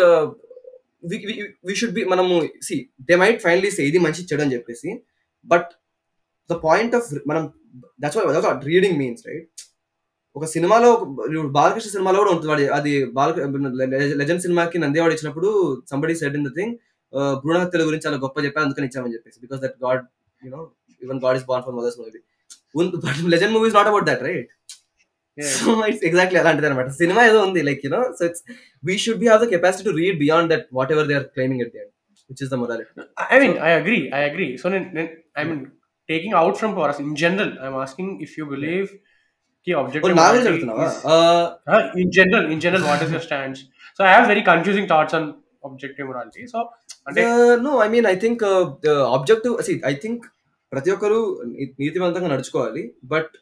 we should be, మనము see they might finally say ఇది మంచి చెడు అని చెప్పేసి, but the point of మనం that's what that's what reading means, right? ఒక సినిమాలో, బాలకృష్ణ సినిమాలో కూడా ఉంటుంది, అది బాలకృష్ణ లెజెండ్ సినిమాకి నందేవాడు ఇచ్చినప్పుడు somebody said in the thing భ్రూణ హత్యల గురించి చాలా గొప్ప చెప్పాను అందుకని ఇచ్చామని చెప్పేసి, because that god you know even god is born from mother's movie. But Legend movie is not about that, right? So it's exactly అలాంటిది అనమాట. సినిమా ఏదో ఉంది like you know, so it's we should be have the capacity to read beyond that whatever they are claiming at the end, which is the morality. I mean I agree I agree so నేను I mean taking out from power in general I am asking if you believe in general in general what is your stance? So I have very confusing thoughts on objective morality. So uh, no I mean I think uh, the objective, see I think ప్రతి ఒక్కరు నీతివంతంగా నడుచుకోవాలి, but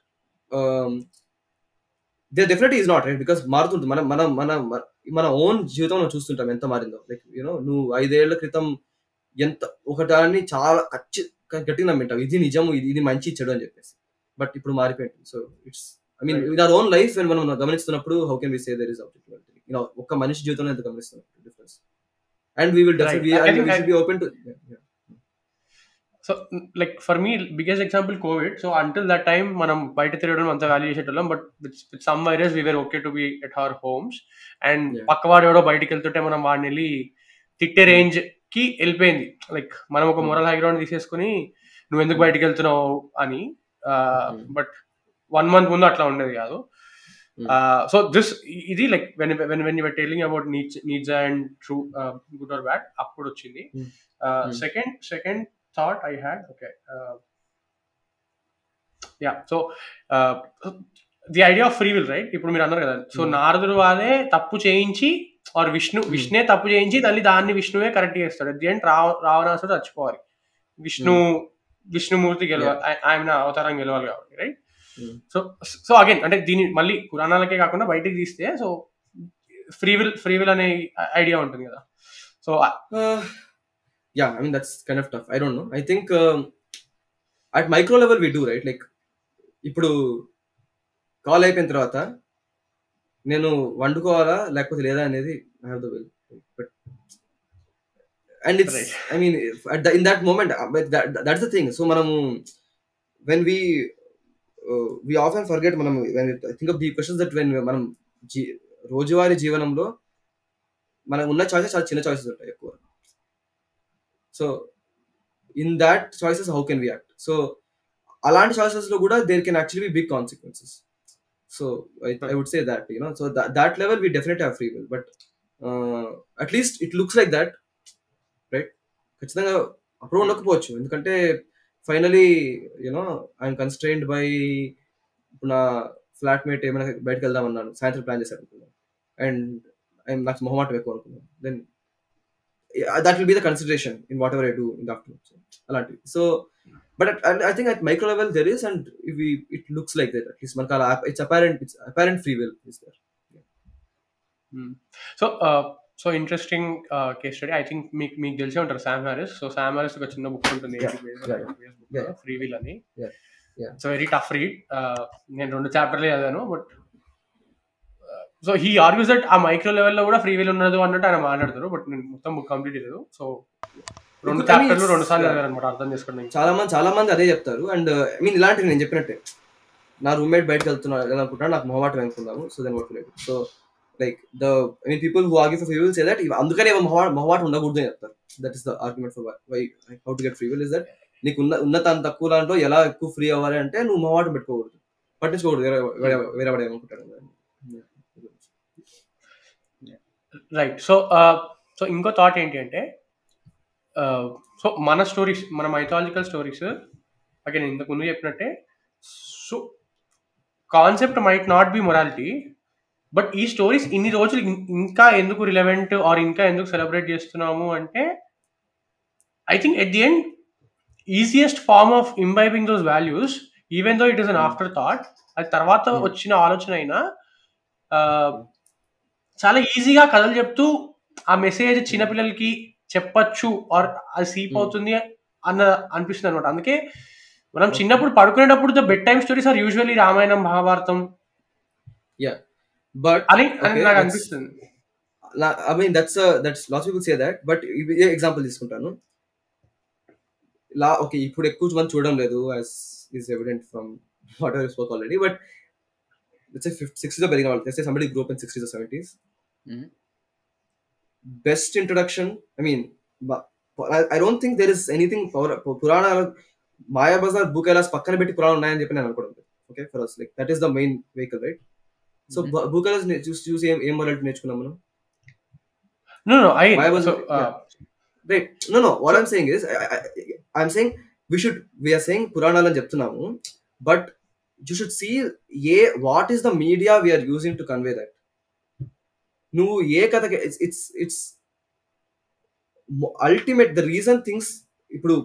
they definitely is not right, because మారుతుంది. మనం మనం మన మన own జీవితంలో చూస్తుంటాం ఎంత మారిందో, లైక్ యూనో నువ్వు ఐదేళ్ల క్రితం ఎంత ఒకటాన్ని చాలా ఖచ్చితంగా గట్టిగా నమ్మింటావు, ఇది నిజం, ఇది మంచి చెడు అని చెప్పేసి, బట్ ఇప్పుడు మారిపోయింది. So it's I mean, right. In our own life, when మనం గమనిస్తున్నప్పుడు how can we say there is objectivity? You know, ఒక్క మనిషి జీవితంలో ఎంత గమనిస్తున్నప్పుడు difference. And we will definitely, right. I think we should be open to. Yeah, yeah. So, like for me, biggest example, COVID. So until that time, మనం బయట తిరగడం అంత value చేసేటోళ్ళం, but with, with some virus, we were okay to be at our homes. And పక్కవాడు ఎవడో బయటికి వెళ్తుంటే మనం వాడిని వెళ్ళి తిట్టే రేంజ్ కి వెళ్ళిపోయింది. లైక్ మనం ఒక మోరల్ హై గ్రౌండ్ తీసేసుకుని నువ్వు ఎందుకు బయటికి వెళ్తున్నావు అని, బట్ వన్ మంత్ ముందు అట్లా ఉండేది కాదు. సో దిస్ ఇది like when when you are telling about needs and true good or bad అప్పుడు వచ్చింది. Second second thought I had, okay yeah so the idea of free will, right? ఇప్పుడు మీరు అన్నారు కదా, సో నారదుడు వారే తప్పు చేయించి, ఆర్ విష్ణు విష్ణువే తప్పు చేయించి దాన్ని దాన్ని విష్ణువే కరెక్ట్ చేస్తాడు. అట్ ది ఎండ్ రావ రావణాసుడు చచ్చిపోవాలి, విష్ణు విష్ణుమూర్తి గెలవాలి, ఆయన అవతారం గెలవాలి కాబట్టి, రైట్? సో సో అగైన్ అంటే దీని మళ్ళీ పురాణాలకే కాకుండా బయటికి తీస్తే, so free will free will అనే ఐడియా ఉంటుంది కదా. So yeah I mean that's kind of tough. I don't know, I think at micro level we do, right? Like ఇప్పుడు కాల్ అయిపోయిన తర్వాత నేను వండుకోవాలా లేకపోతే లేదా అనేది I have the will, but and it's I mean in that moment that's the thing. So మనము when we Uh, we often forget, manam, when we think of the questions that when మనం రోజువారీ జీవనంలో మనకు ఉన్న choices చాలా చిన్న choices ఉంటాయి ఎక్కువ. So in that choices how can we act? So అలాంటి చాయిసెస్లో కూడా there can actually be big consequences. So I would say that you know, so that level we definitely have free will, but at least it looks like that, right? ఖచ్చితంగా అప్పుడు ఉండకపోవచ్చు, ఎందుకంటే finally you know I'm constrained by, ఇప్పుడు నా flatmate ఏమైనా బయటకు వెళ్దాం అన్నాను, సాయంత్రం ప్లాన్ చేశాను అనుకున్నాను, అండ్ ఐఎమ్ నాకు మొహమాటం ఎక్కువ అనుకున్నాను, then that will be the consideration in whatever I do in the afternoon, అలాంటివి. So but I think at micro level there is, and ఇవి it looks like that, at least మనకు అలా it's apparent it's apparent free will is there. So so interesting case study. I think మీకు మీకు తెలిసే ఉంటారు Sam Harris. So Sam Harris ఒక చిన్న book ఉంటుంది ఫ్రీ విల్ అని, ఇట్స్ వెరీ టఫ్ రీడ్. నేను రెండు చాప్టర్లే చదివాను, but so he argues that ఆ మైక్రో లెవెల్లో కూడా ఫ్రీ విల్ ఉన్నది అన్నట్టు ఆయన మాట్లాడతారు, బట్ నేను మొత్తం బుక్ కంప్లీట్ లేదు. సో రెండు చాప్టర్లు రెండు సార్లు చదివారు అనమాట అర్థం చేసుకోండి. చాలా మంది చాలా మంది అదే చెప్తారు, అండ్ ఐ మీన్ ఇలాంటివి నేను చెప్పినట్టే, నా రూమ్మేట్ బయటకు వెళ్తున్నాను అనుకుంటాను, నాకు మొహమాటం అనుకున్నాను, సో దాని so Like the I mean, people who argue for free will say that అందుకనే మహమాట ఉండకూడదు అని చెప్తారు. That is the argument for why how to get free will. Is that నీకు ఉన్న ఉన్న తను తక్కువ దాంట్లో ఎలా ఎక్కువ ఫ్రీ అవ్వాలి అంటే నువ్వు మహమాటం పెట్టుకోకూడదు, పట్టించుకోకూడదు వేరే వాడు ఏమనుకుంటాడు. రైట్. సో సో ఇంకో థాట్ ఏంటి అంటే, సో మన స్టోరీస్, మన మైథాలజికల్ స్టోరీస్, అగే నేను ఇంతకు ముందు చెప్పినట్టే, so concept might not be morality, but ఈ స్టోరీస్ ఇన్ని రోజులు ఇంకా ఎందుకు రిలవెంట్ ఆర్ ఇంకా ఎందుకు సెలబ్రేట్ చేస్తున్నాము అంటే, I think at the end easiest form of imbibing those values, even though it is an after thought, అది తర్వాత వచ్చిన ఆలోచన అయినా, చాలా ఈజీగా కథలు చెప్తూ ఆ మెసేజ్ చిన్నపిల్లలకి చెప్పచ్చు ఆర్ అది సీప్ అవుతుంది అన్న అనిపిస్తుంది అనమాట. అందుకే మనం చిన్నప్పుడు పడుకునేటప్పుడు the bed time stories are usually Ramayanam, Mahabharatam. Yeah but I mean, okay, I understand like I mean that's a, that's lots of people say that, but example తీసుకుంటాను లా. ఓకే, ఇప్పుడు ఎక్కువ మంది చూడడం లేదు as is evident from what I spoke already, but let's say sixties or beginning, let's say somebody grew up in sixties or seventies. mm-hmm. Best introduction, I mean I, I don't think there is anything purana maya bazaar book alas pakkana petti purana unnayani cheppi nenu anukodam. Okay, for us like that is the main vehicle, right? So Bukhara's just use a moral to nechukuna manam. No no I was so, uh, yeah. Right. No no what I'm saying is I, I, I'm saying we should we are saying puranalu ani cheptunamu, but you should see ye what is the media we are using to convey that. Nu ye katha it's it's it's ultimate the reason things ipudu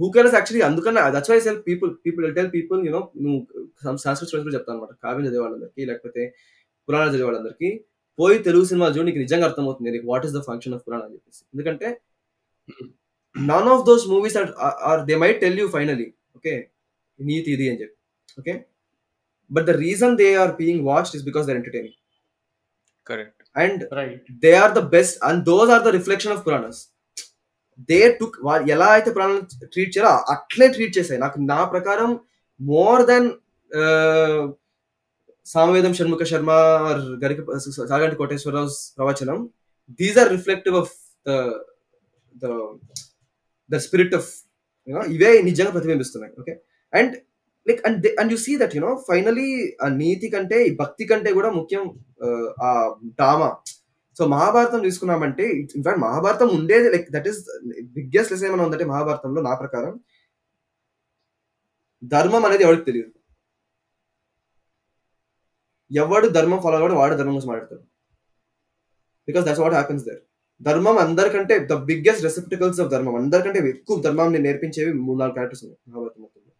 Bukhara's actually andukana, that's why I tell people people will tell people you know nu సంస్కృత stories చెప్తాను అనమాట. కావ్యం చదివేవాళ్ళందరికీ లేకపోతే పురాణాలు చదివేవాళ్ళందరికీ పోయి Telugu cinema చూడు, నీకు నిజంగా అర్థమవుతుంది నీకు what is the function of Purana అని చెప్పేసి. ఎందుకంటే none of those movies are they might tell you finally okay నీతి ఇది అని చెప్పి, okay, but the reason they are being watched is because they are entertaining. Correct. And they are the best and those are the reflection of Puranas. They took ఎలా అయితే పురాణాలు treat చేయాలో అట్లే treat చేశాయి నాకు నా ప్రకారం. మోర్ దెన్ సామవేదం షణ్ముఖ శర్మ గరికి సాగంటి కోటేశ్వరరావు ప్రవచనం, these are reflective of the the the spirit of you know, ఇవే నిజంగా ప్రతిబింబిస్తున్నాయి. Okay and like and and you see that you know finally ఆ నీతి కంటే ఈ భక్తి కంటే కూడా ముఖ్యం ఆ డ్రామా. సో మహాభారతం తీసుకున్నామంటే ఇన్ఫాక్ట్ మహాభారతం ఉండేది like that is biggest lesson ఏమైనా ఉందంటే మహాభారతంలో నా ప్రకారం ధర్మం అనేది ఎవరికి తెలియదు, ఎవడు ధర్మం ఫాలో అవ్వడు వాడు ధర్మం కోసం మాట్లాడతాడు, because that's what happens there. ధర్మం అందరికంటే ద బిగ్గెస్ట్ రెసిప్టికల్స్ ఆఫ్ ధర్మం, అందరికంటే ఎక్కువ ధర్మాన్ని నేర్పించేవి మూడు నాలుగు క్యారెక్టర్స్ ఉన్నాయి మహాభారతం మొత్తంలో.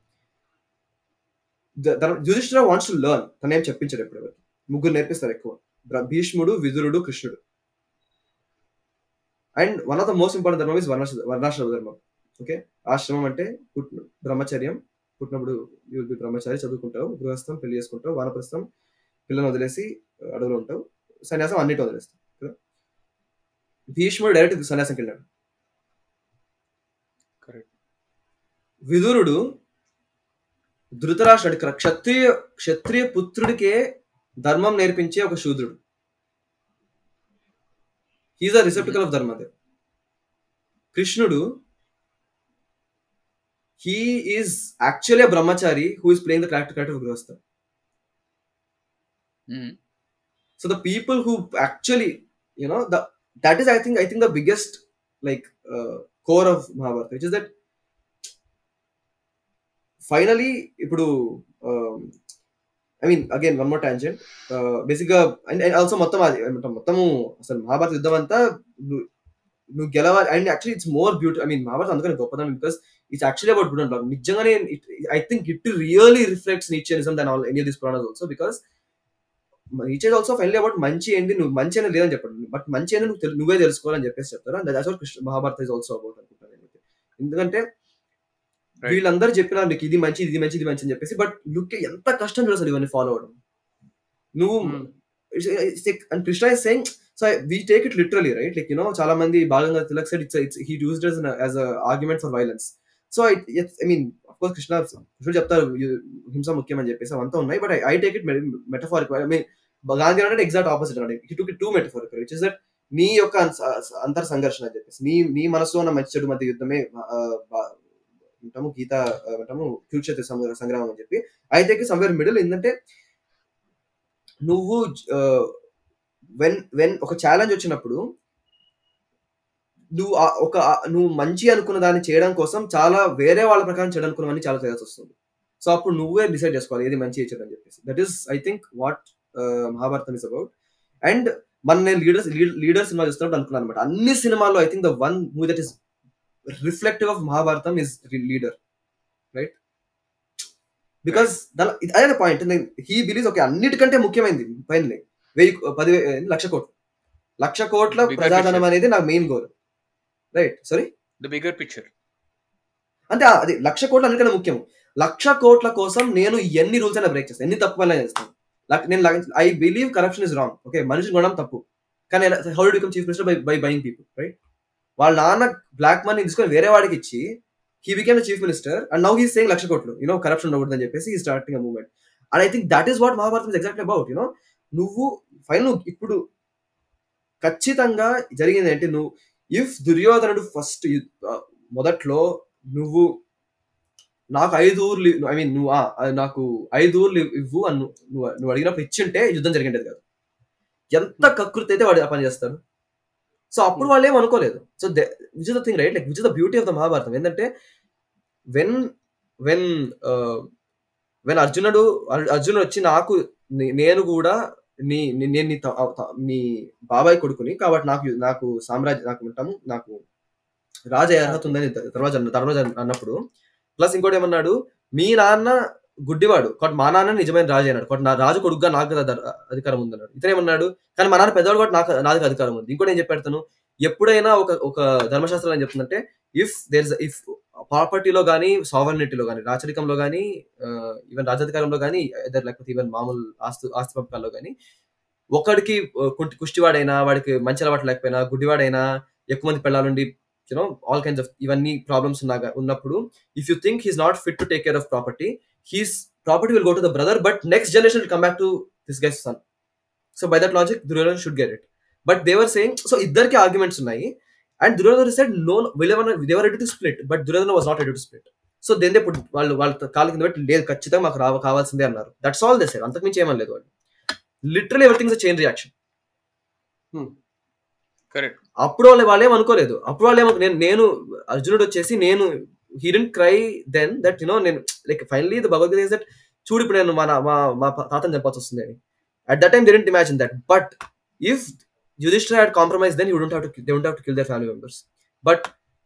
యుధిష్ఠిరుడు వాంట్స్ టు లెర్న్, తను ఏం చెప్పించాడు ఎప్పుడెవరు ముగ్గురు నేర్పిస్తారు ఎక్కువ, భీష్ముడు, విదురుడు, కృష్ణుడు. And one of the most important ధర్మం ఇస్ వర్ణాశ్ర వర్ణాశ్రమ ధర్మం. ఓకే, ఆశ్రమం అంటే బ్రహ్మచర్యం, పుట్టినప్పుడు బ్రహ్మచారి, చదువుకుంటావు, గృహస్థం, పెళ్లి చేసుకుంటావు, వానప్రస్థం పిల్లని వదిలేసి అడవులు ఉంటావు, సన్యాసం అన్నిటి వదిలేస్తావు. భీష్ముడు డైరెక్ట్ సన్యాసంకి వెళ్ళాడు. విదురుడు ధృతరాష్ట్రుడు క్షత్రియ క్షత్రియ పుత్రుడికే ధర్మం నేర్పించే ఒక శూద్రుడు, he's a receptacle of dharma. కృష్ణుడు he is actually brahmachari who is playing the character character of grihastha. Mm. So the people who actually you know the that is i think i think the biggest like uh, core of Mahabharata, which is that finally ipudu um, i mean again one more tangent uh, basically and, and also mottam mottamu asalu Mahabharata yuddham anta nu gelaval and actually it's more beautiful. I mean Mahabharata andukane gopadam because it's actually about good and bad nijjangane. I think it really reflects Nietzscheanism than all any of these Puranas also, because each is also finally about మంచి ఏంటి, నువ్వు మంచి అనేది లేదని చెప్పండి, but మంచి అనేది నువ్వు నువ్వే తెలుసుకోవాలని చెప్పేసి చెప్తారు. And that's what Krishna Mahabharata is also about అనుకుంటాను నేను. ఎందుకంటే వీళ్ళందరూ చెప్పినారు నీకు ఇది మంచి ఇది మంచి ఇది మంచి అని చెప్పేసి, బట్ లుక్ ఎంత కష్టం చూడ అసలు ఇవన్నీ ఫాలో అవడం నువ్వు. And Krishna is saying so we take it literally, right? Like you know చాలా మంది బాగా Tilak side it's it's he used it as an argument for violence. So I mean of course Krishna కృష్ణుడు చెప్తారు హింస ముఖ్యం అని చెప్పేసి, అవంతా ఉన్నాయి, but I take it metaphorical. I mean Gandhi అంటే ఎగ్జాక్ట్ ఆపోజిట్ అన్నమాట. ఇటు too metaphor which is that నీ యొక్క అంతర్ సంఘర్షణ అని చెప్పేసి నీ నీ మనసులో ఉన్న మంచి చెడు మధ్య యుద్ధమే ఉంటాము గీత అంటాము కురుక్షేత్ర సంగ్రామం అని చెప్పి. అయితే సమ్వేర్ మిడిల్ ఏంటంటే నువ్వు వెన్ వెన్ ఒక ఛాలెంజ్ వచ్చినప్పుడు నువ్వు ఒక నువ్వు మంచి అనుకున్న దాన్ని చేయడం కోసం చాలా వేరే వాళ్ళ ప్రకారం చేయడం అనుకున్నవన్నీ చాలా చేయాల్సి వస్తుంది. సో అప్పుడు నువ్వే డిసైడ్ చేసుకోవాలి ఏది మంచి చేయడం అని చెప్పేసి. That is I think what Mahabharatam is about. And మన నేను లీడర్స్ లీడర్ సినిమా చూస్తున్నప్పుడు అనుకున్నాను అనమాట, అన్ని సినిమాల్లో I think the one movie that is reflective of Mahabharatam is Leader, right? Because దాని అదే పాయింట్ హీ బిలీవ్స్ ఓకే అన్నిటికంటే ముఖ్యమైనది పైన వెయ్యి పది లక్ష కోట్లు లక్ష కోట్ల ప్రజాధనం అనేది నా main goal, right? Sorry the bigger picture అంటే అది లక్ష కోట్లు అన్నిటికన్నా ముఖ్యం. లక్ష కోట్ల కోసం నేను ఎన్ని రూల్స్ అయినా బ్రేక్ చేస్తాను, ఎన్ని తప్పు అయినా చేస్తాను. నేను I believe corruption is wrong, okay మనిషిని కొనడం తప్పు, కానీ how do become chief minister by by buying people, right? వాళ్ళ నాన్న బ్లాక్ మనీ తీసుకొని వేరే వాడికి ఇచ్చి he became the chief minister and now he is saying lakh కోట్లు యూనో కరప్షన్ ఉండకూడదు అని చెప్పేసి he starting a movement. And I think that is what Mahabharatam is exactly about you know. నువ్వు ఫైనల్ ఇప్పుడు ఖచ్చితంగా జరిగింది అంటే నువ్వు ఇఫ్ దుర్యోధనుడు ఫస్ట్ మొదట్లో నువ్వు నాకు ఐదు ఊర్లు ఐ మీన్ నువ్వు నాకు ఐదు ఊర్లు ఇవ్వు అని నువ్వు నువ్వు అడిగినప్పుడు ఇచ్చింటే యుద్ధం జరిగేది కాదు. ఎంత కకృతి అయితే వాడు పని చేస్తాడు. సో అప్పుడు వాళ్ళు ఏం అనుకోలేదు. So which is the thing, right? Like which is the beauty of the Mahabharatam ఏంటంటే వెన్ వెన్ వెన్ అర్జునుడు అర్జునుడు వచ్చి నాకు నేను కూడా నీ నేను నీ నీ బాబాయ్ కొడుకుని కాబట్టి నాకు నాకు సామ్రాజ్యం నాకు ఉంటాము నాకు రాజ అర్హత ఉందని తర్వాత తర్వాత అన్నప్పుడు ప్లస్ ఇంకోటి ఏమన్నాడు, మీ నాన్న గుడ్డివాడు కాబట్టి మా నాన్న నిజమైన రాజు అయినాడు కాబట్టి నా రాజు కొడుకుగా నాకు అధికారం ఉందన్నాడు. ఇతనేమన్నాడు కానీ మా నాన్న పెద్దవాడు కాబట్టి నాకు నాది అధికారం ఉంది. ఇంకోటి ఏం చెప్పాడతాను, ఎప్పుడైనా ఒక ఒక ధర్మశాస్త్రం ఏం చెప్తుందంటే ఇఫ్ దేర్ ఇస్ ఇఫ్ ప్రాపర్టీలో కానీ సావర్నిటీలో కానీ రాచరికంలో కానీ ఈవెన్ రాజాధికారంలో కానీ లేకపోతే ఈవెన్ మామూలు ఆస్తు ఆస్తి పంపకాల్లో కానీ ఒకడికి కుష్టివాడైనా వాడికి మంచి అలవాటు లేకపోయినా గుడ్డివాడైనా ఎక్కువ మంది పిల్లలుండి యూనో ఆల్ కైండ్స్ ఆఫ్ ఇవన్నీ ప్రాబ్లమ్స్ ఉన్నాగా ఉన్నప్పుడు if you think he's not fit to take care of property he's property will go to the brother but next generation will come back to this guys son. So by that logic Duryodhan should get it but they're saying. So ఇద్దరికి arguments ఉన్నాయి and Duryodhan said no they were ready to split but Duryodhan was not ready to split. So then they put వాళ్ళు వాళ్ళ కాళ్ళ కింద పెట్టి లేదు ఖచ్చితంగా మాకు రావ కావాల్సిందే అన్నారు. దట్స్ ఆల్ దే సెడ్, అంతకు మించి ఏమని లేదు. వాళ్ళు literally everything is chain reaction. Correct. అప్పుడు వాళ్ళు వాళ్ళు ఏం అనుకోలేదు. అప్పుడు వాళ్ళు ఏమో నేను నేను అర్జునుడు వచ్చేసి నేను he didn't cry then that you know నేను like finally the Bhagavad Gita is that చూడు ఇప్పుడు నేను మా మా తాతను చంపాల్సి వస్తుంది అని. At that time they didn't imagine that but if Yudhishthira had compromised then he wouldn't have to they wouldn't have to kill their family members but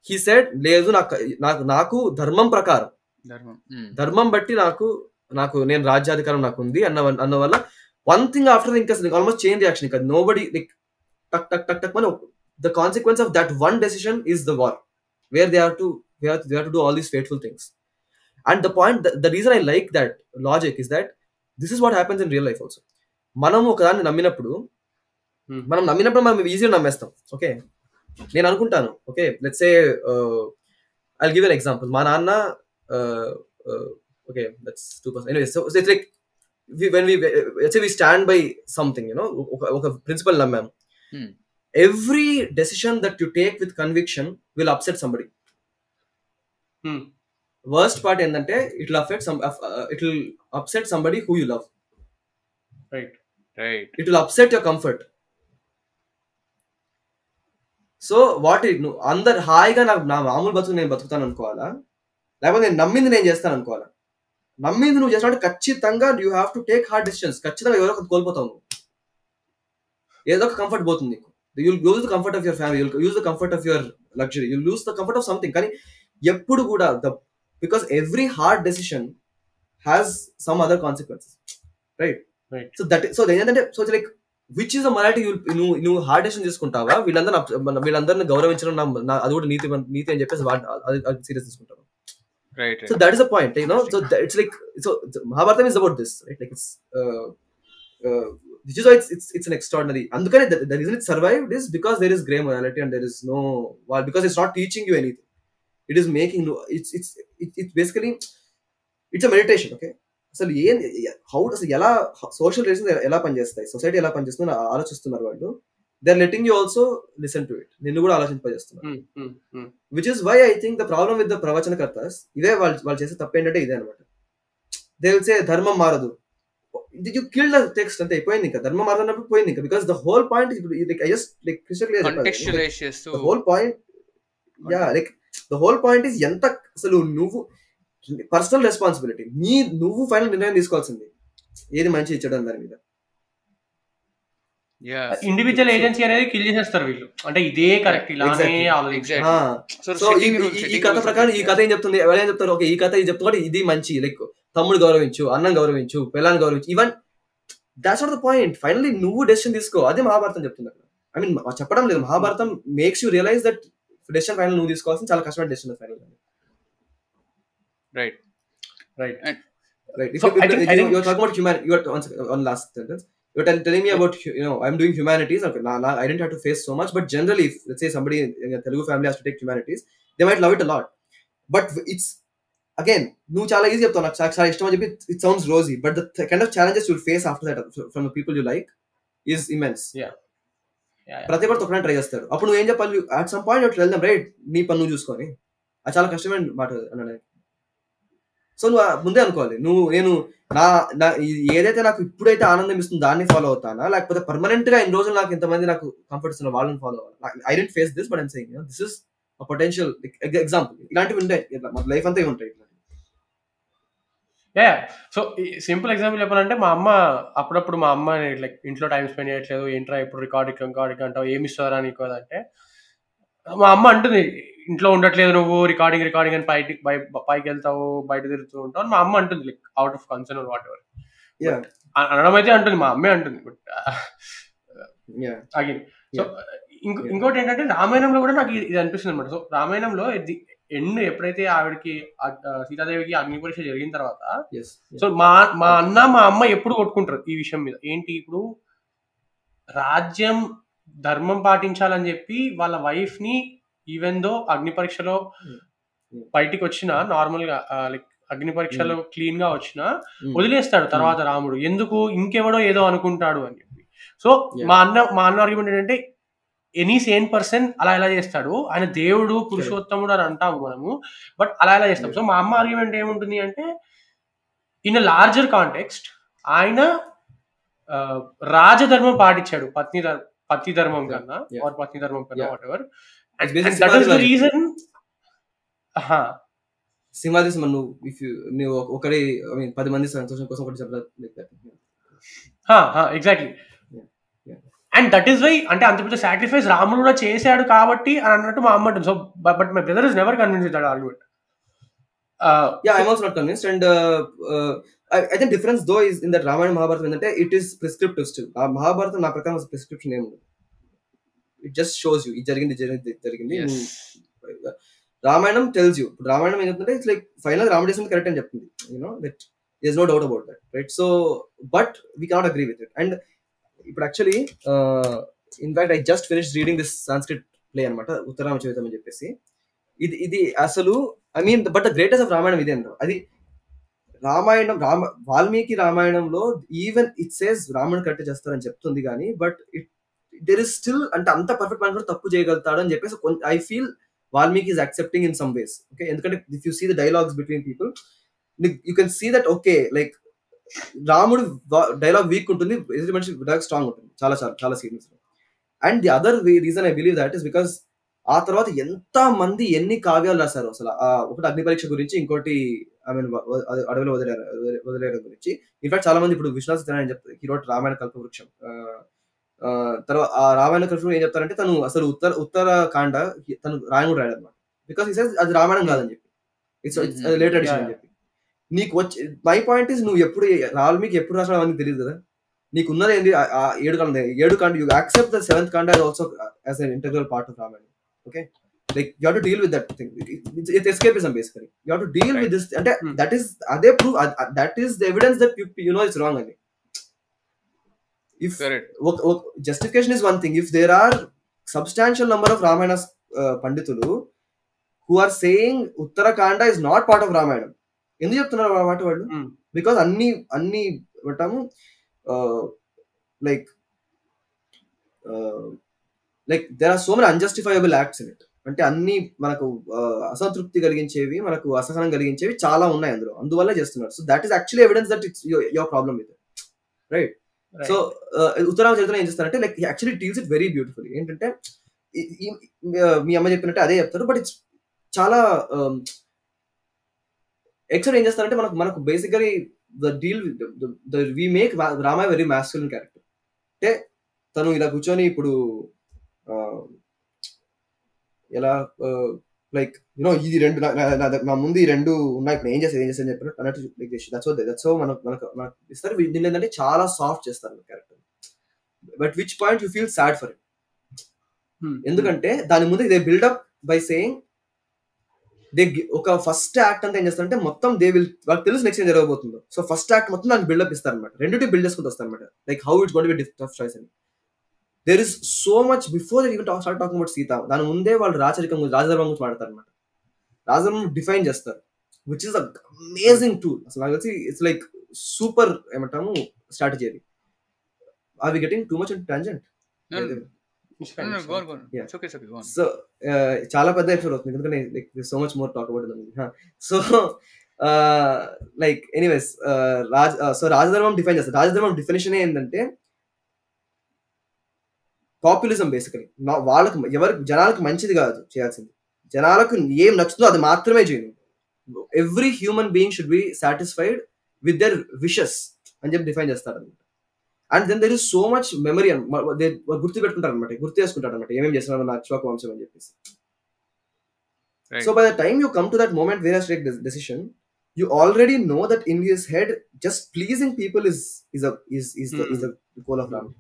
he said లేదు నాకు నాకు ధర్మం ప్రకారం ధర్మం ధర్మం బట్టి నాకు నాకు నేను రాజ్యాధికారం నాకు ఉంది అన్న అన్న వల్ల వన్ థింగ్ ఆఫ్టర్ ఇంకా ఆల్మోస్ట్ చైన్ రియాక్షన్ కదా nobody like టక్ టక్ టక్ టక్ మనో the consequence of that one decision is the war where they have to they have to, they have to do all these fateful things and the point the, the reason I like that logic is that this is what happens in real life also. మనం ఒకదాన్ని నమ్మినప్పుడు మనం నమ్మినప్పుడు మనం ఈజీగా నమ్మేస్తాం. Okay నేను అనుకుంటాను okay let's say I will give an example మా నాన్న okay that's two percent anyways so it's like when we let's say we stand by something you know ఒక ప్రిన్సిపల్ నమ్మాము. Every decision that you take with conviction will upset somebody. Worst part ఏంటంటే it will affect it will upset somebody who you love, right? It will upset your comfort. So what it నువ్వు అందరు హాయిగా నాకు నా మామూలు బతుకు నేను బతుకుతాను అనుకోవాలా లేకపోతే నేను నమ్మింది నేను చేస్తాను అనుకోవాలా? నమ్మింది నువ్వు చేస్తావు అంటే ఖచ్చితంగా you have to take hard decisions. ఖచ్చితంగా ఎవరో ఒకటి కోల్పోతావు, ఏదో ఒక కంఫర్ట్ పోతుంది నీకు. You'll lose the comfort of your family, you'll lose the comfort of your luxury, you'll lose the comfort of something. కానీ ఎప్పుడు కూడా the because every hard decision has some other consequences, right? So that so ఏంటంటే so like which is the morality నువ్వు నువ్వు hard decision తీసుకుంటావా వీళ్ళందరూ వీళ్ళందరినీ గౌరవించడం అది కూడా నీతి నీతి అని చెప్పేసి సీరియస్ తీసుకుంటాను, right? So that is the point you know. So it's like so Mahabharatam is about this, right? Like it's which is it's it's it's an extraordinary. అందుకనే the reason it survived is because there is grey morality and there is no because it's not teaching you anything. It is making it's it's it's basically it's a meditation, okay? అసలు ఏం how అసలు ఎలా social relations ఎలా పనిచేస్తాయి, society ఎలా పనిచేస్తుందో ఆలోచిస్తున్నారు వాళ్ళు. They are letting you also listen to it, నిన్ను కూడా ఆలోచింపజేస్తున్నారు. Which is why I think the problem with the ప్రవచనకర్తస్ ఇదే, వాళ్ళు వాళ్ళు చేసే తప్పు ఏంటంటే ఇదే అనమాట. దే విల్ సే ధర్మం మారదు, యు కిల్ ద టెక్స్ట్ అంతే అయిపోయింది, ఇంకా ధర్మం మారదన్నప్పుడు పోయింది ఇంకా. Because the whole point I just like crystal clear whole point, yeah like the whole point is ఎంత అసలు నువ్వు పర్సనల్ రెస్పాన్సిబిలిటీ, నీ నువ్వు ఫైనల్ నిర్ణయం తీసుకోవాల్సింది ఏది మంచి ఇచ్చడం దాని మీద. ఇండివిజువల్ ఏజెన్సీ అనేది కిల్ చేసేస్తారు వీళ్ళు, అంటే ఇదే కరెక్ట్ ఇలానే ఆలోచిస్తారు. సో ఈ కథ ప్రకారం ఈ కథ ఏం చెప్తుంది, ఎవరు ఏం చెప్తారు, ఓకే ఈ కథ ఇది చెప్తాడు ఇది మంచి, లైక్ తమ్ముడు గౌరవించు, అన్నం గౌరవించు, పిల్లని గౌరవించు, even that's not the point. Finally నువ్వు డెసిషన్ తీసుకో, అదే మహాభారతం చెప్తుంది అక్కడ. ఐ మీన్ చెప్పడం లేదు, Mahabharatam makes you realise that decision final నువ్వు తీసుకోవాల్సింది, చాలా కష్టమైన decision final. Right, right, and right. If so you, I think, you, I think you're talking about human. You are one, one last sentence. You're t- telling me about, you know, I'm doing humanities. Okay, nah, nah, I didn't have to face so much. But generally, if, let's say somebody in a Telugu family has to take humanities, they might love it a lot. But it's again, you chala easy apto nak chala ishtam ani chepi. It sounds rosy, but the th- kind of challenges you'll face after that from the people you like is immense. Yeah. ప్రతి ఒక్కరు తొక్కనే try చేస్తారు. అప్పుడు నువ్వు ఏం చెప్పాలి, at some point అట్లా వెళ్దాం right, నీ పని నువ్వు చూసుకొని. అది చాలా కష్టమైన మాట అన్నాడు. సో నువ్వు ముందే అనుకోవాలి, నువ్వు నేను నా నా ఏదైతే నాకు ఇప్పుడైతే ఆనందం ఇస్తుంది దాన్ని ఫాలో అవుతానా, లేకపోతే పర్మనెంట్ గా ఇన్ని రోజులు నాకు ఇంతమంది నాకు కంఫర్ట్ ఇస్తున్న వాళ్ళని ఫాలో అవ్వాలి. I didn't face this but I'm saying this is a potential example. ఇలాంటివి ఉంటాయి మన లైఫ్ అంతా ఉంటాయి. యా సో సింపుల్ ఎగ్జాంపుల్ చెప్పాలంటే, మా అమ్మ అప్పుడప్పుడు మా అమ్మ లైక్ ఇంట్లో టైం స్పెండ్ చేయట్లేదు, ఏంట్రా ఇప్పుడు రికార్డింగ్ రికార్డింగ్ అంటావు ఏమి ఇస్తారా నీకు అంటే, మా అమ్మ అంటుంది ఇంట్లో ఉండట్లేదు నువ్వు, రికార్డింగ్ రికార్డింగ్ అని బయటికి పైకి వెళ్తావు, బయట తిరుగుతూ ఉంటావు అని మా అమ్మ అంటుంది, like out of concern whatever అనడం అయితే అంటుంది, మా అమ్మే అంటుంది. బట్ అగైన్ సో ఇంకో ఇంకోటి ఏంటంటే రామాయణంలో కూడా నాకు ఇది అనిపిస్తుంది అనమాట. సో రామాయణంలో ది ఎండ్ ఎప్పుడైతే ఆవిడకి సీతాదేవికి అగ్ని పరీక్ష జరిగిన తర్వాత, సో మా మా అన్న మా అమ్మ ఎప్పుడు కొట్టుకుంటారు ఈ విషయం మీద, ఏంటి ఇప్పుడు రాజ్యం ధర్మం పాటించాలని చెప్పి వాళ్ళ వైఫ్ ని ఈవెన్ దో అగ్ని పరీక్షలో బయటికి వచ్చిన, నార్మల్ గా లైక్ అగ్ని పరీక్షలో క్లీన్ గా వచ్చిన వదిలేస్తాడు తర్వాత రాముడు, ఎందుకు ఇంకెవడో ఏదో అనుకుంటాడు అని చెప్పి. సో మా అన్న మా అన్న ఆర్గ్యుమెంట్ ఏంటంటే, ఎనీ సేమ్ పర్సన్ అలా ఎలా చేస్తాడు, ఆయన దేవుడు పురుషోత్తముడు అని అంటాము మనము, బట్ అలా ఎలా చేస్తాం. సో మా అమ్మ ఆర్గ్యుమెంట్ ఏముంటుంది అంటే, ఇన్ అ లార్జర్ కాంటెక్స్ట్ ఆయన రాజధర్మం పాటించాడు, పత్ని పతి ధర్మం కన్నా ఆర్ పత్ని ధర్మం కన్నా వాట్ ఎవర్. ఒకరి పది మంది సంతోషం కోసం exactly, and that is why అంటే అంత పెద్ద సాక్రిఫైస్ రాముడు కూడా చేశాడు కాబట్టి అని అన్నట్టు మా అమ్మ అంటుంది. So but my brother is never convinced that always. Yeah, I'm also not convinced, and uh, uh, I, I think difference though is in that Ramayana Mahabharata and that it is prescriptive still. Uh, Mahabharata na prakam is prescription name. It just shows you. It jarigindi jarigindi jarigindi. Yes. Uh, Ramayana tells you. But Ramayana means that it's like final Ramayana correct and japtundi. You know that there's no doubt about that, right? So, but we cannot agree with it. And but actually, uh, in fact, I just finished reading this Sanskrit play anamata Uttaramachavitam ani cheppesi. ఇది ఇది అసలు I mean but the greatest of Ramayanam ఇదే అంటారు. అది రామాయణం రామ వాల్మీకి రామాయణంలో even it says రాముడు correct చేస్తారని చెప్తుంది కానీ, but it there is still అంటే అంత పర్ఫెక్ట్ మ్యాన్ కూడా తప్పు చేయగలుగుతాడు అని చెప్పేసి I feel Valmiki is accepting in some ways. Okay, ఎందుకంటే if you see the dialogues between people you can see that okay like రాముడు డైలాగ్ వీక్ ఉంటుంది, ఎదుటి మనిషి డైలాగ్ స్ట్రాంగ్ ఉంటుంది చాలా చాలా చాలా serious. And the other reason I believe that is because ఆ తర్వాత ఎంత మంది ఎన్ని కావ్యాలు రాశారు అసలు, ఒకటి అగ్ని పరీక్ష గురించి, ఇంకోటి ఐ మీన్ అడవిలో వదిలేరు వదిలేయడం గురించి. ఇన్ఫాక్ట్ చాలా మంది ఇప్పుడు విశ్వనాథ సత్యనారాయణ చెప్తారు హీరో రామాయణ కల్పవృక్షం తర్వాత ఆ రామాయణ కల్పవృక్షం ఏం చెప్తారంటే, తను అసలు ఉత్తర ఉత్తరాఖండ తను రాయణుడు రాయడం అనమాట. బికాస్ ఈ సైజ్ అది రామాయణం కాదని చెప్పి ఇట్స్ లేటర్ ఎడిషన్ అని చెప్పి నీకు వచ్చి. మై పాయింట్ ఇస్ నువ్వు ఎప్పుడు వాల్మీకి ఎప్పుడు రాసాడు అని తెలియదు కదా, నీకు ఉన్నది ఏంది ఏడు కాండ, ఏడు కాండ యూ యాక్సెప్ట్ ద సెవెంత్ కాండ as also as an integral part of Ramayana. Okay, like you have to deal with that thing. It's, it's escapism basically. You have to deal right. with this, and mm. that is are they proof are, are, that is the evidence that you, you know it's wrong only. If correct work, work, justification is one thing. If there are substantial number of Ramayana uh, panditulu who are saying Uttarakanda is not part of Ramayana, ఎందుకు చెప్తున్నారు ఆ మాట వాళ్ళు? Because అన్ని అన్ని అంటాము like like there are so many unjustifiable acts in it. అంటే అన్ని మనకు అసంతృప్తి కలిగించేవి, మనకు అసహనం కలిగించేవి చాలా ఉన్నాయి అందులో, అందువల్ల చేస్తున్నారు. So that is actually evidence that it's your problem with it, right? So Uttarandhra చరిత్ర ఏం చేస్తారంటే like actually deals it very beautiful. ఏంటంటే మీ అమ్మ చెప్పినట్టే అదే చెప్తారు, బట్ ఇట్స్ చాలా ఎక్సెప్ట్. ఏం చేస్తారంటే మనకు మనకు basically the deal we make రామాయ వెరీ మ్యాస్కులిన్ క్యారెక్టర్. అంటే తను ఇలా కూర్చొని ఇప్పుడు ఎలా లైక్ యూనో ఇది రెండు నా ముందు ఈ రెండు ఉన్నాయి, ఇప్పుడు ఏం చేస్తాను ఏం చేస్తాను చెప్పినట్టు అన్నట్టు like that's what that's what మనకు మనకు మనకు ఇస్తారు. దీని ఏంటంటే చాలా సాఫ్ట్ చేస్తారు character, but which point you feel sad for it. ఎందుకంటే దాని ముందు they buildup by saying they ఒక ఫస్ట్ యాక్ట్ అంతా ఏం చేస్తారంటే మొత్తం దే విల్ వాళ్ళకి తెలుసు నెక్స్ట్ ఏం జరగబోతుందో. సో ఫస్ట్ యాక్ట్ మొత్తం దానికి బిల్డప్ ఇస్తారు అనమాట, రెండింటి బిల్డ్ చేసుకుంటూ వస్తారు అనమాట. Like how it's going to be డిఫ్ టఫ్ చాయిస్ అని there is so much before they even talk, start talking about Sita. దాని ముందే వాళ్ళు రాచరికం గురించి రాజధర్మం గురించి మాట్లాడతారు అనమాట. రాజధర్మం డిఫైన్ చేస్తారు, which is a amazing tool. అసలు నాకు తెలిసి ఇట్స్ లైక్ సూపర్ ఏమంటాము స్ట్రాటజీ అది. Are we getting too much in tangent? So చాలా పెద్ద ఎపిసోడ్ అవుతుంది ఎందుకంటే like so much more talk about it. So like anyways రాజ సో రాజధర్మం డిఫైన్ చేస్తారు. రాజధర్మం డిఫినేషన్ ఏంటంటే పాపులిజం బేసికలీ. వాళ్ళకు ఎవరికి జనాలకు మంచిది కాదు చేయాల్సింది, జనాలకు ఏం నచ్చుతుందో అది మాత్రమే చేయను. Every human being should be satisfied with their wishes అని చెప్పి డిఫైన్ చేస్తారు అనమాట. And then there is so much memory గుర్తు పెట్టుకుంటారు అనమాట, గుర్తు చేసుకుంటారు అనమాట ఏమేమి చేస్తున్నారు నా అశ్వక వంశం అని చెప్పేసి. So by the time you come to that moment where you take decision you already know that in his head just pleasing people is is is is is the goal of Ram.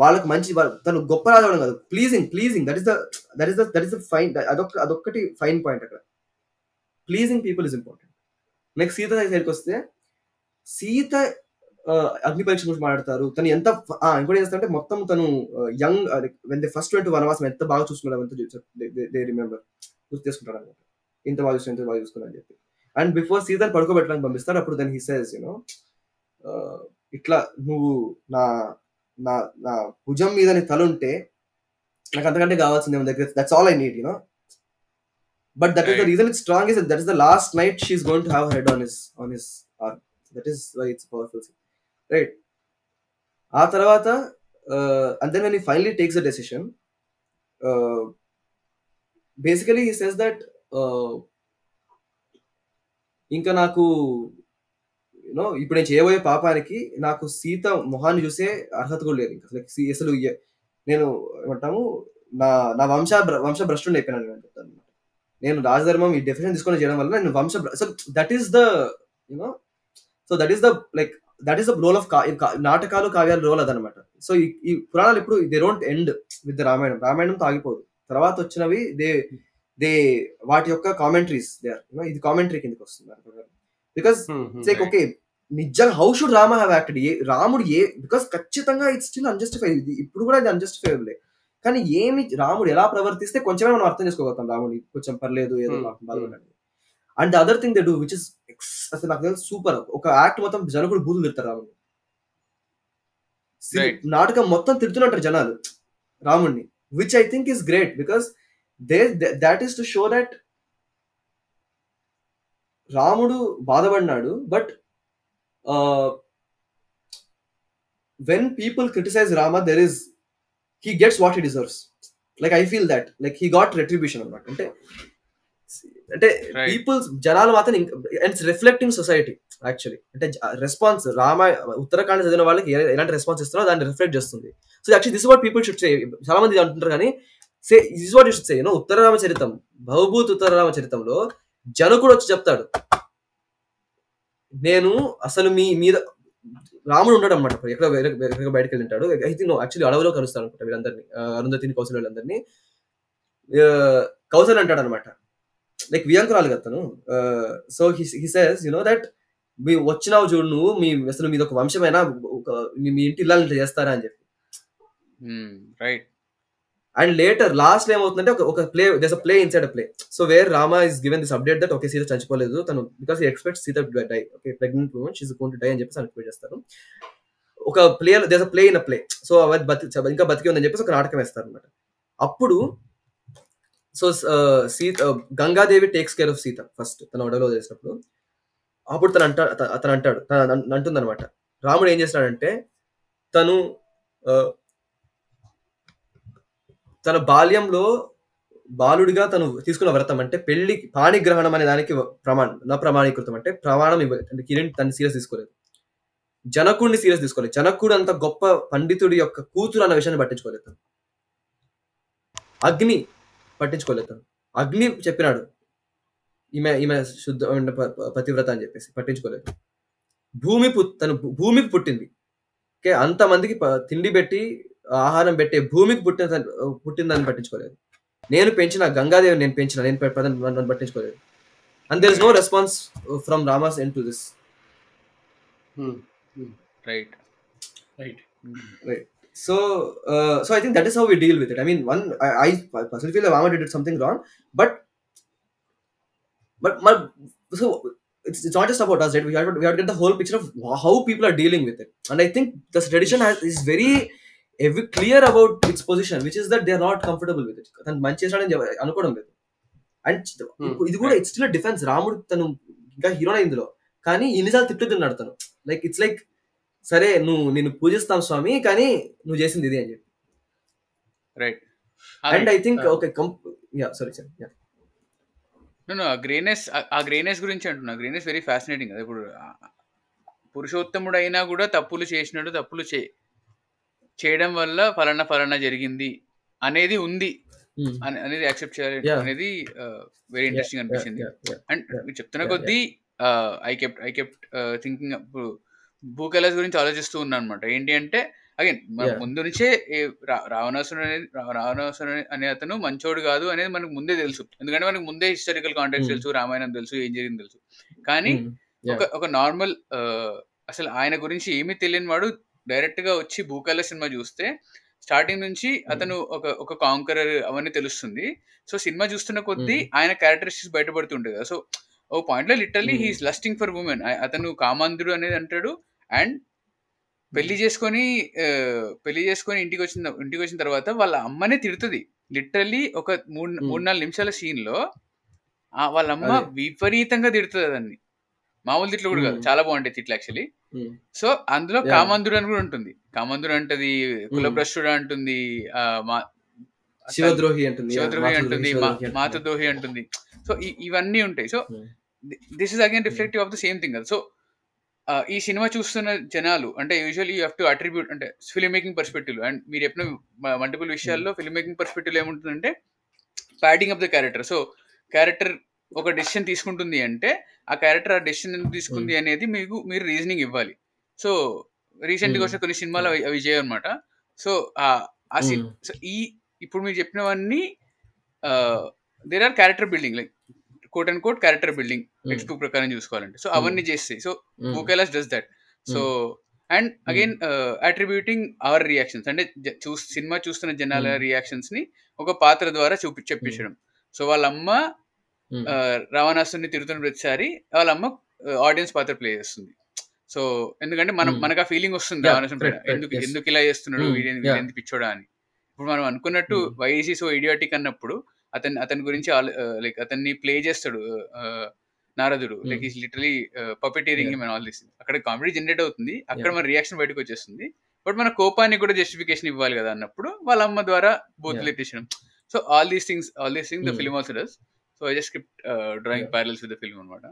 వాళ్ళకి మంచి తను గొప్ప రాజు అవడం కాదు, pleasing pleasing that is that is that is the fine. అదొక అదొక్కటి fine point అక్కడ, pleasing people is important. Next Sita సైడ్కి వస్తే సీత అగ్ని పరీక్ష గురించి మాట్లాడతారు. తను ఎంత ఇంకోటి చేస్తారంటే మొత్తం తను young when they first twenty వనవాసం ఎంత బాగా చూసుకున్నాడు అంత దే రిమెంబర్ గుర్తు చేసుకుంటాడు అనమాట. ఇంత బాగా చూసుకుని ఎంత బాగా చూసుకున్నాను అని చెప్పి. అండ్ బిఫోర్ సీతను పడుకోబెట్టడానికి పంపిస్తారు. అప్పుడు దెన్ హి సేస్ యూనో ఇట్లా నువ్వు నా నా నా భుజం మీద నీ తల ఉంటే నాకు అంతకంటే కావాల్సిందేమో దగ్గర, that's all I need you know. But that is the reason it's strong is that is the last night she is going to have her head on his on his arm. That is why it's powerful, right? ఆ తర్వాత and then when he finally takes the decision basically he says that ఇంకా నాకు you know ఇప్పుడు నేను చేయబోయే పాపానికి నాకు సీత మొహాన్ని చూసే అర్హత కూడా లేదు. ఇంకా అసలు నేను ఏమంటాము నా నా వంశ వంశ భ్రష్టుని అయిపోయినాను నేను చెప్తాను అనమాట. నేను రాజధర్మం ఈ డెఫినేషన్ తీసుకొని చేయడం వల్ల నేను వంశ so that is the you know so that is the like that is the role of నాటకాలు కావ్యాల రోల్ అదనమాట. సో ఈ పురాణాలు ఇప్పుడు they don't end with the Ramayanam, రామాయణంతో ఆగిపోదు. తర్వాత వచ్చినవి దే దే వాటి యొక్క కామెంట్రీస్ దే ఆర్ యూనో ఇది కామెంటరీ కిందకి వస్తుంది బికాస్ లైక్ ఓకే నిజంగా how should Rama have acted? ఏ రాముడు ఏ బికాస్ ఖచ్చితంగా ఇట్స్ స్టిల్ అన్జస్టిఫై, ఇది ఇప్పుడు కూడా ఇది అన్జస్టిఫైబులే. కానీ ఏమి రాముడు ఎలా ప్రవర్తిస్తే కొంచెమే మనం అర్థం చేసుకోగలుగుతాం రాముడిని, కొంచెం పర్లేదు ఏదో బాధపడాలి. And the other thing they do which is అసలు నాకు తెలిసి సూపర్, ఒక యాక్ట్ మొత్తం జనకుడు బూతులు తిడతారు రాముడిని, నాటకం మొత్తం తిడుతున్నట్టు జనాలు రాముడిని, which I think is great because they that is to show that రాముడు బాధపడినాడు. But when people criticise Rama there is he gets what he deserves. Like I feel that like he got retribution అనమాట. అంటే అంటే people జనాలు మాత్రం it's reflecting society actually. అంటే response Rama Uttarakhand చదివిన వాళ్ళకి ఎలాంటి రెస్పాన్స్ ఇస్తున్నారో దాన్ని రిఫ్లెక్ట్ చేస్తుంది. So actually this what people should say. చాలా మంది అంటుంటారు కానీ say this what you should say you know. Uttararama Charitam Bhavabhuti Uttararama చరితంలో జనకుడు వచ్చి చెప్తాడు నేను అసలు మీ మీద రాముడు ఉండడం అనమాట. ఎక్కడో ఎక్కడ బయటకు వెళ్ళింటాడు అయితే నువ్వు యాక్చువల్లీ అడవులో కలుస్తాను అనుకుంటా వీళ్ళందరినీ, అరుంధతిని కౌశల్ వాళ్ళందరినీ. కౌశల్ అంటాడు అనమాట లైక్ వియంకురాలు కదా తను. So he says you know that మీ వచ్చినావు చూడు నువ్వు మీ అసలు మీద ఒక వంశమైనా మీ ఇంటి ఇల్లాలంటే చేస్తారా అని చెప్పి, రైట్? అండ్ లేటర్ లాస్ట్ ఏమవుతుందంటే ఒక play there's a play inside a play. So where Rama is given this update that okay Sita చచ్చిపోలేదు తను, because he expects Sita to die, okay pregnant woman she is going to die అని చెప్పేసి అనుకుంటూ చేస్తారు. ఒక play there's a play in a play. So అది బతికి ఇంకా బతికి ఉందని చెప్పేసి ఒక నాటకం వేస్తారు అనమాట. అప్పుడు so Sita Gangadevi takes care of Sita first తన ఒడలో చేసినప్పుడు, అప్పుడు తను అంటా తను అంటాడు తను అంటుందనమాట రాముడు ఏం చేసినాడంటే తను తన బాల్యంలో బాలుడిగా తను తీసుకున్న వ్రతం అంటే పెళ్లి పాణిగ్రహణం అనే దానికి ప్రమాణం నా ప్రమాణీకృతం అంటే ప్రమాణం ఇవ్వలేదు. అంటే కిరణ్ తను సీరియస్ తీసుకోలేదు, జనకుడిని సీరియస్ తీసుకోలేదు, జనకుడు అంత గొప్ప పండితుడి యొక్క కూతురు అన్న విషయాన్ని పట్టించుకోలేదు తను, అగ్ని పట్టించుకోలేదు తను. అగ్ని చెప్పినాడు ఈమె ఈమె శుద్ధ పతివ్రత అని చెప్పేసి పట్టించుకోలేదు. భూమి పు తను భూమికి పుట్టింది, ఓకే అంతమందికి తిండి పెట్టి ఆహారం పెట్టే భూమికి పుట్టిన పుట్టిందని పట్టించుకోలేదు. నేను పెంచిన గంగాదేవి నేను పెంచిన నేను నన్ను పట్టించుకోలేదు. And there is no response from Rama's end to this. Right right right so so I think that is how we deal with it. I mean one I personally feel Rama did something wrong but But my, so it's, it's not just about us, right? We have, to, we have to get the whole picture of how people are dealing with it. And I think the tradition has, is very, very clear about its position, which is that they are not comfortable with it. And Manchester and Anukodam with it. And it's still a defense. Ramudu tanu inga hero na indulo. Kani innisaalu tipputtunnadu tanu. Like it's like, sare nu ninnu poojistam swami, kani nu chesindi idi ani cheppi. Right. And I think uh, okay, comp- yeah, sorry, sorry, yeah. నేను ఆ greyness ఆ greyness గురించి అంటున్నా. Greyness very fascinating. అది ఇప్పుడు పురుషోత్తముడు అయినా కూడా తప్పులు చేసినాడు, తప్పులు చే చేయడం వల్ల ఫలానా ఫలానా జరిగింది అనేది ఉంది అనేది యాక్సెప్ట్ చేయాలి అనేది వెరీ ఇంట్రెస్టింగ్ అనిపించింది. అండ్ చెప్తున్న కొద్దీ I kept I kept thinking ఇప్పుడు భూ కైలాస్ గురించి ఆలోచిస్తూ ఉన్నాను అనమాట. ఏంటి అంటే అగైన్ ముందు నుంచే రావణాసురుడు అనేది రావణాసురుడు అనే అతను మంచోడు కాదు అనేది మనకు ముందే తెలుసు. ఎందుకంటే మనకు ముందే హిస్టారికల్ కాంటాక్ట్స్ తెలుసు, రామాయణం తెలుసు, ఏం జరిగింది తెలుసు. కానీ ఒక ఒక నార్మల్ అసలు ఆయన గురించి ఏమీ తెలియని వాడు డైరెక్ట్ గా వచ్చి భూకాల సినిమా చూస్తే స్టార్టింగ్ నుంచి అతను ఒక ఒక కాంకరర్ అవన్నీ తెలుస్తుంది. సో సినిమా చూస్తున్న కొద్దీ ఆయన క్యారెక్టరిస్టిక్స్ బయటపడుతుంటాయి కదా. సో ఓ పాయింట్ లో literally he's lusting for women. అతను కామాంధుడు అనేది అంటాడు. అండ్ పెళ్లి చేసుకొని పెళ్లి చేసుకొని ఇంటికి వచ్చిన ఇంటికి వచ్చిన తర్వాత వాళ్ళ అమ్మనే తిడుతుంది. లిటరల్లీ ఒక మూడు మూడు నాలుగు నిమిషాల సీన్ లో వాళ్ళ అమ్మ విపరీతంగా తిడుతుంది. అతన్ని మామూలు తిట్లు కూడా కాదు, చాలా బాగుంటాయి తిట్లు యాక్చువల్లీ. సో అందులో కామాంధుడు అని కూడా ఉంటుంది. కామాంధుడు అంటది, కులభ్రష్టుడు అంటుంది, శివద్రోహి అంటుంది, శివద్రోహి అంటుంది, మాతద్రోహి అంటుంది. సో ఇవన్నీ ఉంటాయి. So this is again reflective of the same thing. So ఈ సినిమా చూస్తున్న జనాలు అంటే usually you have to attribute అంటే ఫిల్మ్ మేకింగ్ పర్స్పెక్టివ్. అండ్ మీరు చెప్పిన మల్టిపుల్ విషయాల్లో ఫిల్మ్ మేకింగ్ పర్స్పెక్టివ్ ఏముంటుందంటే padding of the character. So character ఒక డెసిషన్ తీసుకుంటుంది అంటే ఆ క్యారెక్టర్ ఆ డెసిషన్ ఎందుకు తీసుకుంది అనేది మీకు మీరు రీజనింగ్ ఇవ్వాలి. సో రీసెంట్గా వచ్చిన కొన్ని సినిమాలు అవి చేయవు అనమాట. సో ఆ సో ఈ ఇప్పుడు మీరు చెప్పినవన్నీ there are character building like quote and quote character building text book ప్రకారం చూసుకోవాలంటే. సో అవన్నీ చేస్తాయి. So Bhookailas does that. So and again attributing our reactions అంటే చూ సినిమా చూస్తున్న జనాల రియాక్షన్స్ ని ఒక పాత్ర ద్వారా చూపి చెప్పించడం. సో వాళ్ళమ్మ రావణాసుని తిరుగుతున్న ప్రతిసారి వాళ్ళమ్మ ఆడియన్స్ పాత్ర ప్లే చేస్తుంది. సో ఎందుకంటే మనం మనకు ఆ ఫీలింగ్ వస్తుంది రావణాసుని పైన ఎందుకు ఎందుకు ఇలా చేస్తున్నాడు వీడేంది పిచ్చోడా అని. ఇప్పుడు మనం అనుకున్నట్టు వైసీ సో ఐడియాటిక్ అన్నప్పుడు అతన్ని అతని గురించి లైక్ అతన్ని ప్లే చేస్తాడు నారదుడు. Like is literally puppeteering him and all this. అక్కడ కామెడీ జనరేట్ అవుతుంది, అక్కడ మన రియాక్షన్ బయటకు వచ్చేస్తుంది. బట్ మన కోపానికి కూడా జస్టిఫికేషన్ ఇవ్వాలి కదా అన్నప్పుడు వాళ్ళ అమ్మ ద్వారా బూతులు ఎత్తించడం. So all these things all these things the film also does. So I just keep drawing parallels with the film అన్నమాట.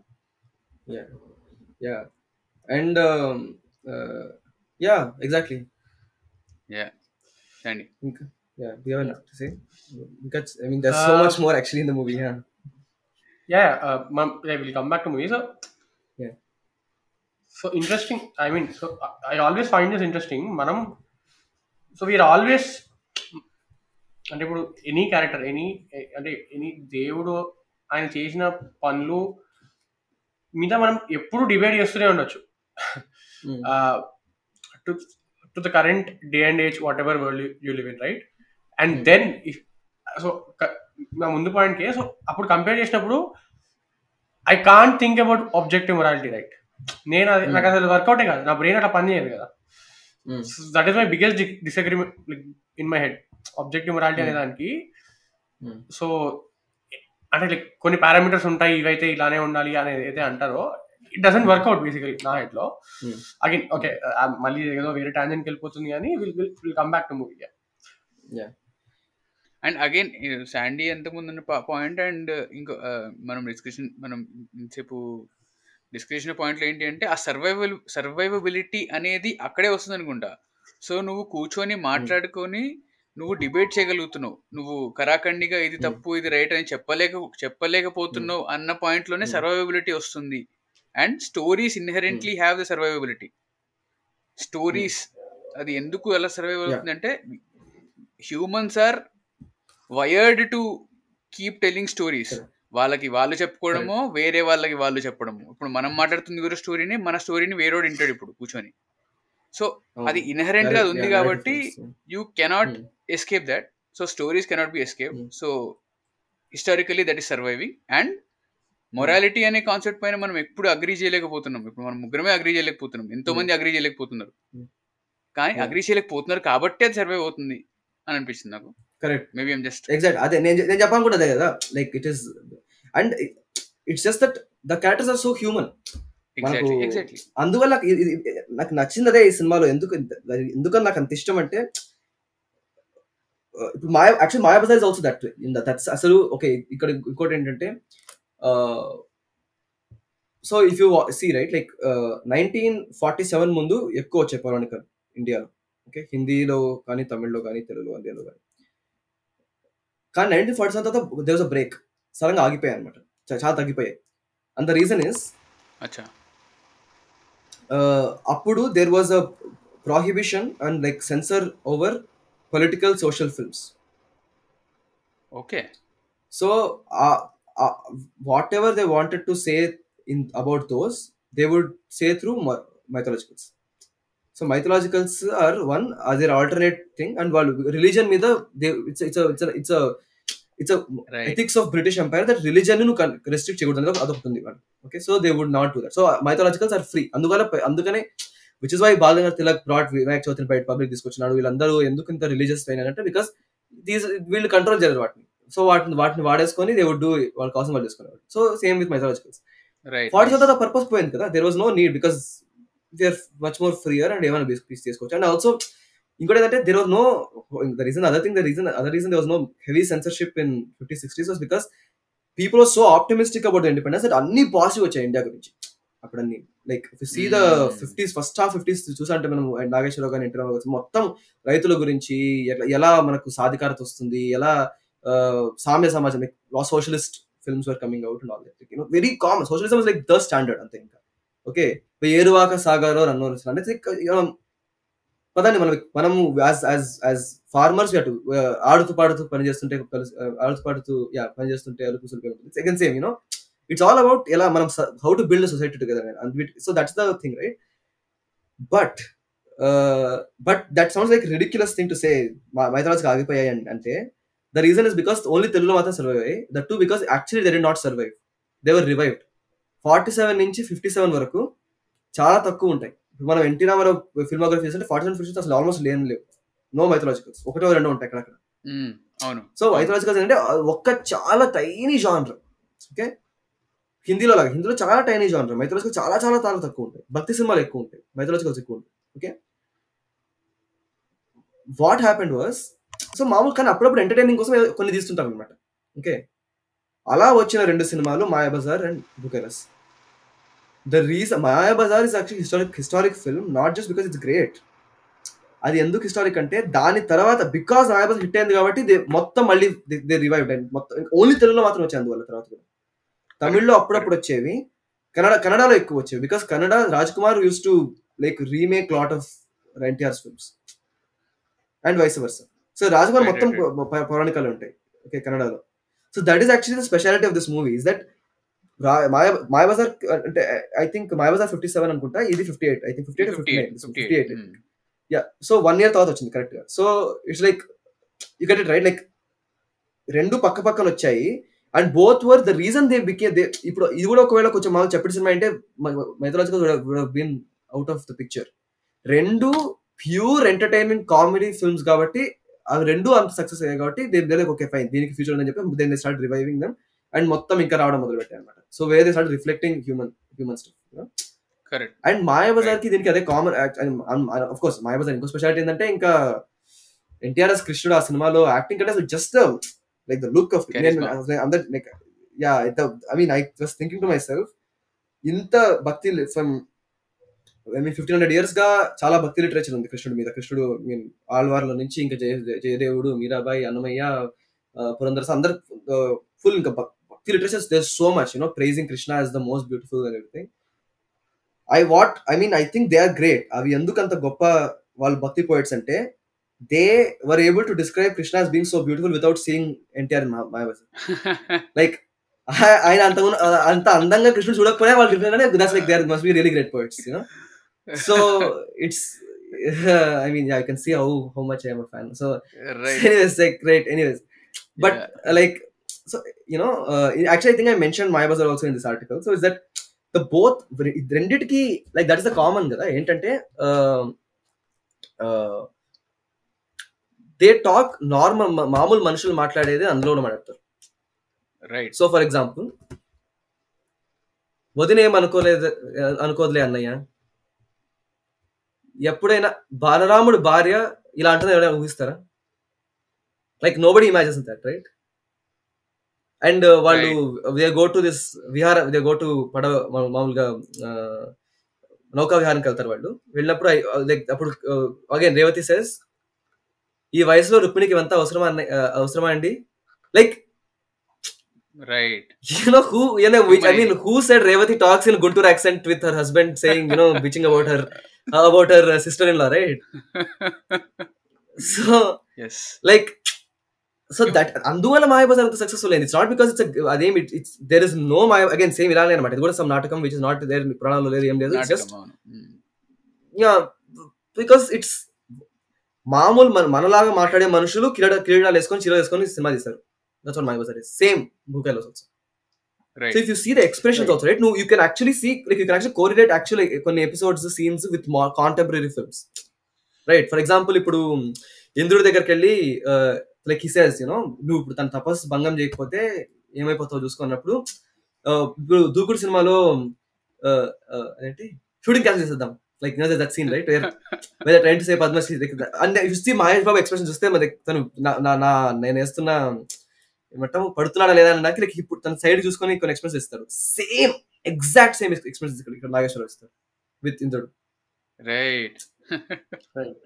Yeah yeah and yeah exactly yeah అండి. ఇంకా Yeah, do you have enough to say? Because, I mean, there's so uh, much more actually in the movie, huh? Yeah, uh, ma'am, I will come back to movies. So. Yeah. So, interesting. I mean, so I always find this interesting. Manam, so we are always, and if any character, any, and any devudu, and chesina panlu, meeda manam eppudu debate chestune undochu. To to the current day and age, whatever world you, you live in, right? And then so నా ముందు పాయింట్కే, so అప్పుడు compare చేసినప్పుడు I can't think about objective morality, right? నేను అది నాకు అసలు వర్కౌటే కాదు, నా బ్రెయిన్ అట్లా పని చేయదు కదా. That is my biggest disagreement in my head, objective morality అనే దానికి. సో అంటే లైక్ కొన్ని పారామీటర్స్ ఉంటాయి, ఇవైతే ఇలానే ఉండాలి అనేది అయితే అంటారో ఇట్ డజంట్ వర్క్అవుట్ బేసికలీ నా హెడ్ లో. అగైన్ ఓకే, మళ్ళీ ఏదో వేరే టాంజెంట్కి వెళ్ళిపోతుంది కానీ will come back to movie. And again Sandy ఎంతకుముందు పాయింట్ అండ్ ఇంకో మనం డిస్కషన్ మనం ఇంతసేపు డిస్కషన్ పాయింట్లు ఏంటి అంటే ఆ సర్వైవల్ సర్వైవబిలిటీ అనేది అక్కడే వస్తుంది అనుకుంటా. సో నువ్వు కూర్చొని మాట్లాడుకొని నువ్వు డిబేట్ చేయగలుగుతున్నావు, నువ్వు కరాఖండిగా ఇది తప్పు ఇది రైట్ అని చెప్పలేక చెప్పలేకపోతున్నావు అన్న పాయింట్లోనే సర్వైవబిలిటీ వస్తుంది. And stories inherently have the survivability. Stories అది ఎందుకు ఎలా సర్వైవ్ అవుతుందంటే humans are wired to keep telling stories. వాళ్ళకి వాళ్ళు చెప్పుకోవడమో వేరే వాళ్ళకి వాళ్ళు చెప్పడము. ఇప్పుడు మనం మాట్లాడుతుంది వేరే స్టోరీని, మన స్టోరీని వేరేవాడు వింటాడు ఇప్పుడు కూర్చొని. సో అది ఇన్హెరెంట్ గా ఉంది కాబట్టి you cannot escape that. So stories cannot be escape. So historically that is surviving. And morality అనే కాన్సెప్ట్ పైన మనం ఎప్పుడు అగ్రీ చేయలేకపోతున్నాం. ఇప్పుడు మనం ముగ్గురమే అగ్రీ చేయలేకపోతున్నాం, ఎంతో మంది అగ్రీ చేయలేకపోతున్నారు, కానీ అగ్రీ చేయలేకపోతున్నారు కాబట్టి అది సర్వైవ్ అవుతుంది అని అనిపిస్తుంది నాకు. Correct, maybe I'm just exact అదే నేను నేను చెప్పాలనుకుంటే కదా, like it is and it's just that the characters are so human. అందువల్ల నాకు నచ్చింది అదే ఈ సినిమాలో. ఎందుకు ఎందుకని నాకు అంత ఇష్టం అంటే ఇప్పుడు Maya actual Mayabazar is also that that's అసలు ఓకే. ఇక్కడ ఇంకోటి ఏంటంటే so if you see right like nineteen forty seven ముందు ఎక్కువ వచ్చే పౌరాణికలు ఇండియాలో, ఓకే, హిందీలో కానీ తమిళ్లో కానీ తెలుగులో కానీ తెలుగులో కానీ. కానీ నైన్టీన్ ఫార్టీ సెవెన్ తర్వాత దేర్ వాజ్ అ బ్రేక్, సడన్గా ఆగిపోయాయి అనమాట, చాలా తగ్గిపోయాయి. అండ్ ద రీజన్ ఇస్ అప్పుడు there was a prohibition and like censor over political social films. Okay, so whatever they wanted to say in about those they would say through mythologicals. So mythologicals are one అది alternate thing. And వాళ్ళు religion మీద it's a right. ethics of British Empire that religion nu restrict cheyagudanu adoputundi vaadu, okay, so they would not do that. So mythologicals are free andugala andukane which is why Balgandhar Tilak brought Vinayak Chaudhary by public discussionadu villandaru enduku inta religious ainante because these will control jalaru vatni. So what what vadeskoni they would do what cause what discovered. So same with mythologicals, right? What is the purpose point kada there was no need because they are much more freer and even peace chesukochu. And also ఇంకోటి ఏంటంటే there was no the reason other thing the reason other reason there was no heavy censorship in fifties sixties was because people were so optimistic about the independence that అన్ని positive వచ్చాయి India గురించి అప్పుడు. అన్ని like if you see the fifties first half fifties చూసామంటే మనం నాగేశ్వరరావు గారి interview వచ్చి మొత్తం రైతుల గురించి ఎలా మనకు సాధికారత వస్తుంది, ఎలా సామ్య సమాజం, socialist films were coming out and all that, you know very common. Socialism is like the standard అంతే. ఇంకా ఓకే ఏరువాక సాగారో రన్నో అంటే పదండి మనం మనము యాజ్ యాజ్ యాజ్ ఫార్మర్స్ అటు ఆడుతూ పాడుతూ పని చేస్తుంటే కలిసి ఆడుతూ పాడుతూ యా పని చేస్తుంటే second same you know it's all about ఎలా మనం how to build society together and so that's the thing right. But but that sounds like ridiculous thing to say మైథలాజీకి ఆగిపోయాయి అంటే the reason is because only తెలుగులో మాత్రం survive అయ్యాయి. That too because actually they did not survive, they were revived. Forty seven నుంచి fifty seven వరకు చాలా తక్కువ ఉంటాయి. ఇప్పుడు మనం ఎన్టీ రామారావు ఫిల్మోగ్రఫీ అంటే ఫార్టీ సెవెన్ ఫిఫ్టీ అసలు ఆల్మోస్ట్ లేని లేవు, నో మైథలాజికల్స్, ఒకటో రెండో ఉంటాయి అక్కడ. సో మైథలాజికల్స్ అంటే ఒక్క చాలా టైనీ జానర్, ఓకే, హిందీలో లాగా హిందీలో చాలా టైనీ జానర్ మైథలాజికల్ చాలా చాలా చాలా తక్కువ ఉంటాయి. భక్తి సినిమాలు ఎక్కువ ఉంటాయి, మైథలాజికల్స్ ఎక్కువ ఉంటాయి, okay. What happened was so మామూలు కానీ అప్పుడప్పుడు ఎంటర్టైనింగ్ కోసం కొన్ని తీస్తుంటారు అనమాట, ఓకే. అలా వచ్చిన రెండు సినిమాలు మాయాబజార్ అండ్ బుకెరస్. The reason Mayabazaar is actually historic historic film not just because it's great. అది ఎందుకు హిస్టారిక్ అంటే దాని తర్వాత బికాస్ మాయాబజార్ హిట్ అయింది కాబట్టి మొత్తం మళ్ళీ దే రివైవ్డ్ అండ్ మొత్తం ఓన్లీ తెలుగులో మాత్రం వచ్చాయి. అందువల్ల తర్వాత కూడా తమిళ్లో అప్పుడప్పుడు వచ్చేవి, కన్నడ కన్నడలో ఎక్కువ వచ్చేవి because Kannada Raj Kumar use to like remake lot of NTR films and vice versa. So Raj Kumar మొత్తం పౌరాణికాలు ఉంటాయి, ఓకే, కన్నడలో. So that is actually the speciality of this movie is that Maya Mayabazar అంటే I think Mayabazar fifty seven అనుకుంటా, ఇది fifty eight I think fifty eight fifty eight yeah. So one year తర్వాత వచ్చింది correct గా. So it's like you get it right. Like రెండు పక్క పక్కన వచ్చాయి and both were the reason they బికే దే. ఇప్పుడు ఇది కూడా ఒకవేళ కొంచెం మామూలు చెప్పిన సినిమా అంటే mythological been out of the picture. రెండు ప్యూర్ ఎంటర్టైన్మెంట్ కామెడీ ఫిల్మ్స్ కాబట్టి అవి రెండు అంత సక్సెస్ అయ్యాయి కాబట్టి దేని దగ్గర ఓకే ఫైన్ దీనికి ఫ్యూచర్ ఉందని చెప్పి దేని they start reviving them and మొత్తం ఇంకా రావడం మొదలు పెట్టాయి అనమాట. So where they start reflecting human human stuff. Correct. And Mayabazar కి దీనికి అదే కామన్. ఆఫ్ కోర్స్ మాయాబజార్ ఇంకో స్పెషాలిటీ ఏంటంటే ఇంకా ఎన్టీఆర్ఎస్ కృష్ణుడు ఆ సినిమాలో యాక్టింగ్ అంటే just like the look of Indian, I was like, and that, like, yeah, it, I mean, I was thinking to myself, inta bhakti from, I mean, fifteen hundred years ga chala bhakti literature undi krishnudu meeda. Krishnudu, I mean, alvarla nunchi inka jayadevudu, meerabai, annamayya, purandara sandar full inka bhakti literature, there's so much, you know, praising Krishna as the most beautiful and everything. I what I mean, I think they are great. Avi endukanta goppa vaal bhakti poets ante they were able to describe Krishna as being so beautiful without seeing entire Mahabharata. Like I I antaguna anta andanga Krishna chudakapone vallu different and that's like they must be really great poets, you know. So it's uh, I mean yeah, you can see how how much I am a fan. So right. Anyways, like great anyways but yeah. uh, like so you know uh, actually I think I mentioned Mahabharata also in this article. So is that the both renditiki like that is the common kada entante uh, uh they talk normal మామూలు మనుషులు మాట్లాడేది అందులో మాట్లాడతారు right. So for example వదినేం అనుకోలేదు అనుకోదులే అన్నయ్య ఎప్పుడైనా బాలరాముడు భార్య ఇలా అంటుంది ఎవరైనా ఊహిస్తారా like nobody imagines that right. And వాళ్ళు దే గో టు దిస్ విహార దే గో టు పడవ మామూలుగా నౌకా విహారానికి వెళ్తారు వాళ్ళు వెళ్ళినప్పుడు లైక్ అప్పుడు అగైన్ రేవతి says ఈ వయసులో రుక్మిణికి ఎంత అవసరమా అవసరమా అండి like right you know who you know I mean who said Revathi talks in Guntur accent with her husband saying you know bitching about her about her sister in law right. So yes like so that అందువల్ల మాయాబజార్ అంత successful అయింది. It's not because it's అదేం it's there is no Maya again same ఇలానే అనమాట. ఇది కూడా some నాటకం which is not there ప్రాణాలు లేదు ఏం లేదు జస్ట్ యా బికాజ్ ఇట్స్ మామూలు మన మనలాగా మాట్లాడే మనుషులు కిరీడ కిరీడాలు వేసుకొని చీరలు వేసుకొని సినిమా తీస్తారు. That's what Mayabazar is. Same భూకాలో also right. So if you see the expressions also right no you can actually see like you can actually correlate actually కొన్ని episodes scenes with contemporary films right. For example ఇప్పుడు ఇంద్రుడి దగ్గరికి వెళ్ళి like he says you know నువ్వు ఇప్పుడు తన తపస్సు భంగం చేయకపోతే ఏమైపోతావు చూసుకున్నప్పుడు ఇప్పుడు దూకుడు సినిమాలో ఏంటి షూటింగ్ క్యాన్సిల్ చేసేద్దాం like you know there's that scene right where where they're trying to say Padmashree like that. And if you see Mahesh Babu expression just there tanu na na nenu estuna ematam padutunada leda annaki like ippudu tanu side chusukoni kon expressions istaru same exact same expressions ikkada Nageshwara istaru with Indrudu right right.